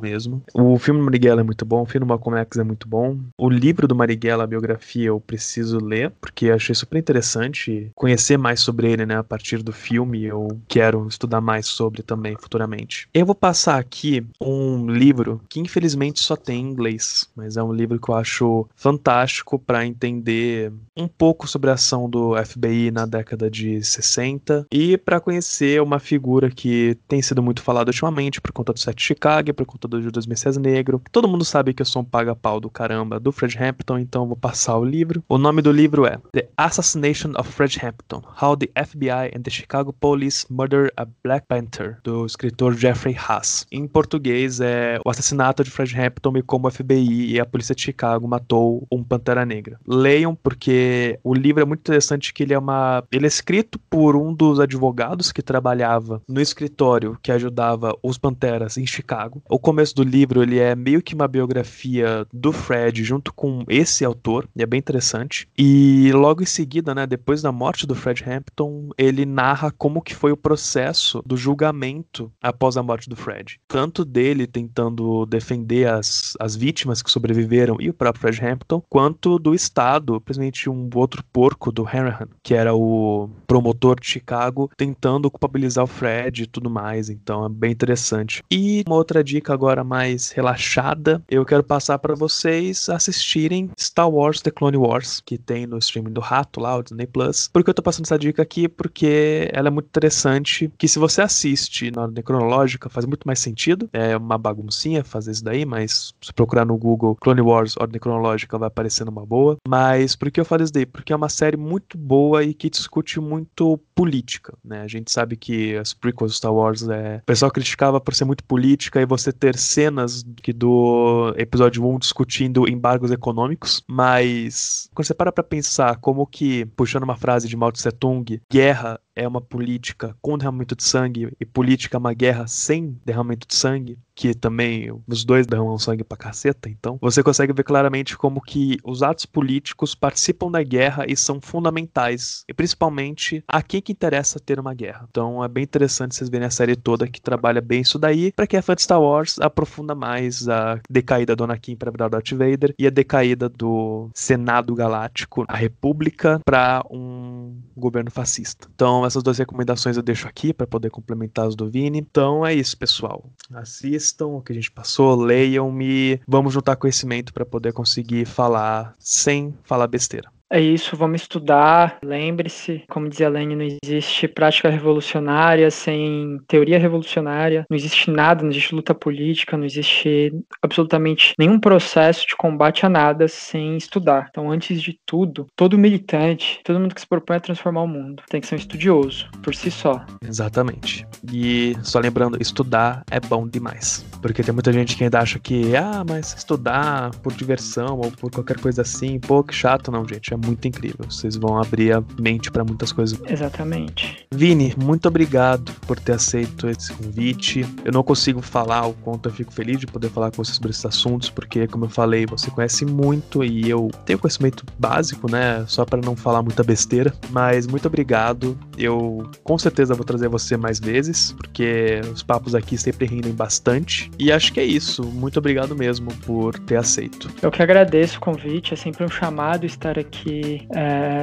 mesmo. O filme do Marighella é muito bom, o filme do Malcolm X é muito bom. O livro do Marighella, a biografia, eu preciso ler, porque achei super interessante conhecer mais sobre ele, né? A partir do filme, eu quero estudar mais sobre também futuramente. Eu vou passar aqui um livro que infelizmente só tem em inglês, mas é um livro que eu acho fantástico para entender um pouco sobre a ação do FBI na década de 60 e para conhecer uma figura que tem sido muito falada ultimamente por conta do 7 de Chicago, por conta do Judas Messias Negro. Todo mundo sabe que eu sou um paga-pau do caramba do Fred Hampton, então eu vou passar o livro. O nome do livro é The Assassination of Fred Hampton: How the FBI and the Chicago Police Murdered a Black Panther, do escritor Jeffrey Haas. Em português é O Assassinato de Fred Hampton e como o FBI e a Polícia de Chicago matou um Pantera Negra. Leiam, porque o livro é muito interessante, que ele é escrito por um dos advogados que trabalhava no escritório que ajudava os Panteras em Chicago. O começo do livro ele é meio que uma biografia do Fred junto com esse autor, e é bem interessante. E logo em seguida, né, depois da morte do Fred Hampton, ele narra como que foi o processo do julgamento após a morte do Fred. Tanto dele tentando defender as vítimas que sobreviveram e o próprio Fred Hampton, quanto do Estado, principalmente um outro porco do Hanrahan, que era o promotor de Chicago, tentando culpabilizar o Fred e tudo mais. Então é bem interessante. E uma outra dica agora mais relaxada, eu quero passar para vocês assistirem Star Wars The Clone Wars, que tem no streaming do Rato lá, o Disney Plus. Por que eu tô passando essa dica aqui? Porque ela é muito interessante, que se você assiste na ordem cronológica faz muito mais sentido. É uma baguncinha fazer isso daí, mas se procurar no Google Clone Wars ordem cronológica vai aparecendo uma boa. Mas por que eu falo isso daí? Porque é uma série muito boa e que discute muito política, né? A gente sabe que as prequels do Star Wars o pessoal criticava por ser muito política, e você ter cenas que do episódio 1 discutindo embargos econômicos, mas quando você para pra pensar como que, puxando uma frase de Mao Tse Tung, guerra é uma política com derramamento de sangue e política é uma guerra sem derramamento de sangue, que também os dois derramam sangue pra caceta. Então você consegue ver claramente como que os atos políticos participam da guerra e são fundamentais, e principalmente a quem que interessa ter uma guerra. Então é bem interessante vocês verem a série toda, que trabalha bem isso daí. Pra quem é fã de Star Wars, aprofunda mais a decaída do Anakin pra virar Darth Vader e a decaída do Senado Galáctico, a República, pra um governo fascista. Então essas duas recomendações eu deixo aqui para poder complementar as do Vini. Então é isso, pessoal. Assistam o que a gente passou, leiam-me. Vamos juntar conhecimento para poder conseguir falar sem falar besteira. É isso, vamos estudar, lembre-se, como dizia Lênin, não existe prática revolucionária sem teoria revolucionária, não existe nada, não existe luta política, não existe absolutamente nenhum processo de combate a nada sem estudar. Então, antes de tudo, todo militante, todo mundo que se propõe a transformar o mundo, tem que ser um estudioso, por si só. Exatamente. E só lembrando, estudar é bom demais, porque tem muita gente que ainda acha que, mas estudar por diversão ou por qualquer coisa assim, pô, que chato. Não, gente, é muito incrível. Vocês vão abrir a mente para muitas coisas. Exatamente. Vini, muito obrigado por ter aceito esse convite. Eu não consigo falar o quanto eu fico feliz de poder falar com vocês sobre esses assuntos, porque, como eu falei, você conhece muito e eu tenho conhecimento básico, né? Só para não falar muita besteira. Mas muito obrigado. Eu com certeza vou trazer você mais vezes, porque os papos aqui sempre rendem bastante. E acho que é isso. Muito obrigado mesmo por ter aceito. Eu que agradeço o convite. É sempre um chamado estar aqui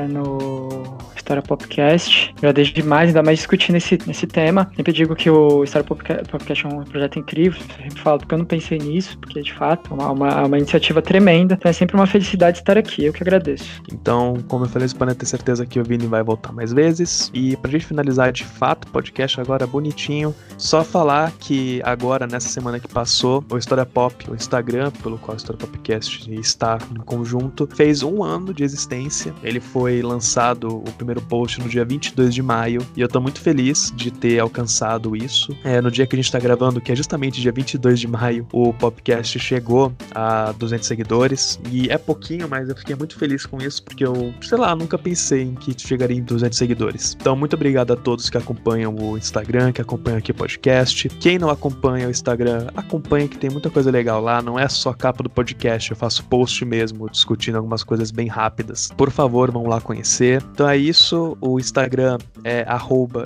no História Popcast. Agradeço demais, ainda mais discutindo esse tema. Sempre digo que o História Popcast é um projeto incrível. Eu sempre falo porque eu não pensei nisso, porque de fato é uma iniciativa tremenda. Então é sempre uma felicidade estar aqui. Eu que agradeço. Então, como eu falei, você pode ter certeza que o Vini vai voltar mais vezes. E pra gente finalizar de fato o podcast agora bonitinho, só falar que agora, nessa semana que passou, o História Pop, o Instagram, pelo qual o História Popcast está em conjunto, fez 1 ano de existência. Ele foi lançado, o primeiro post, no dia 22 de maio, e eu tô muito feliz de ter alcançado isso. No dia que a gente tá gravando, que é justamente dia 22 de maio, o podcast chegou a 200 seguidores, e é pouquinho, mas eu fiquei muito feliz com isso, porque eu, sei lá, nunca pensei em que chegaria em 200 seguidores. Então, muito obrigado a todos que acompanham o Instagram, que acompanham aqui o podcast. Quem não acompanha o Instagram, acompanha, que tem muita coisa legal lá. Não é só a capa do podcast, eu faço post mesmo, discutindo algumas coisas bem rápidas. Por favor, vão lá conhecer. Então é isso, o Instagram é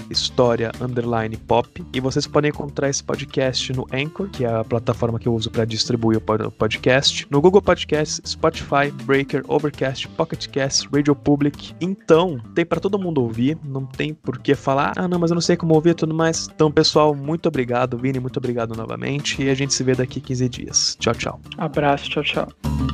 @história_pop, e vocês podem encontrar esse podcast no Anchor, que é a plataforma que eu uso para distribuir o podcast, no Google Podcasts, Spotify, Breaker, Overcast, Pocket Cast, Radio Public. Então, tem para todo mundo ouvir, não tem por que falar, ah não, mas eu não sei como ouvir e tudo mais. Então, pessoal, muito obrigado, Vini, muito obrigado novamente, e a gente se vê daqui 15 dias. Tchau, tchau. Abraço, tchau, tchau.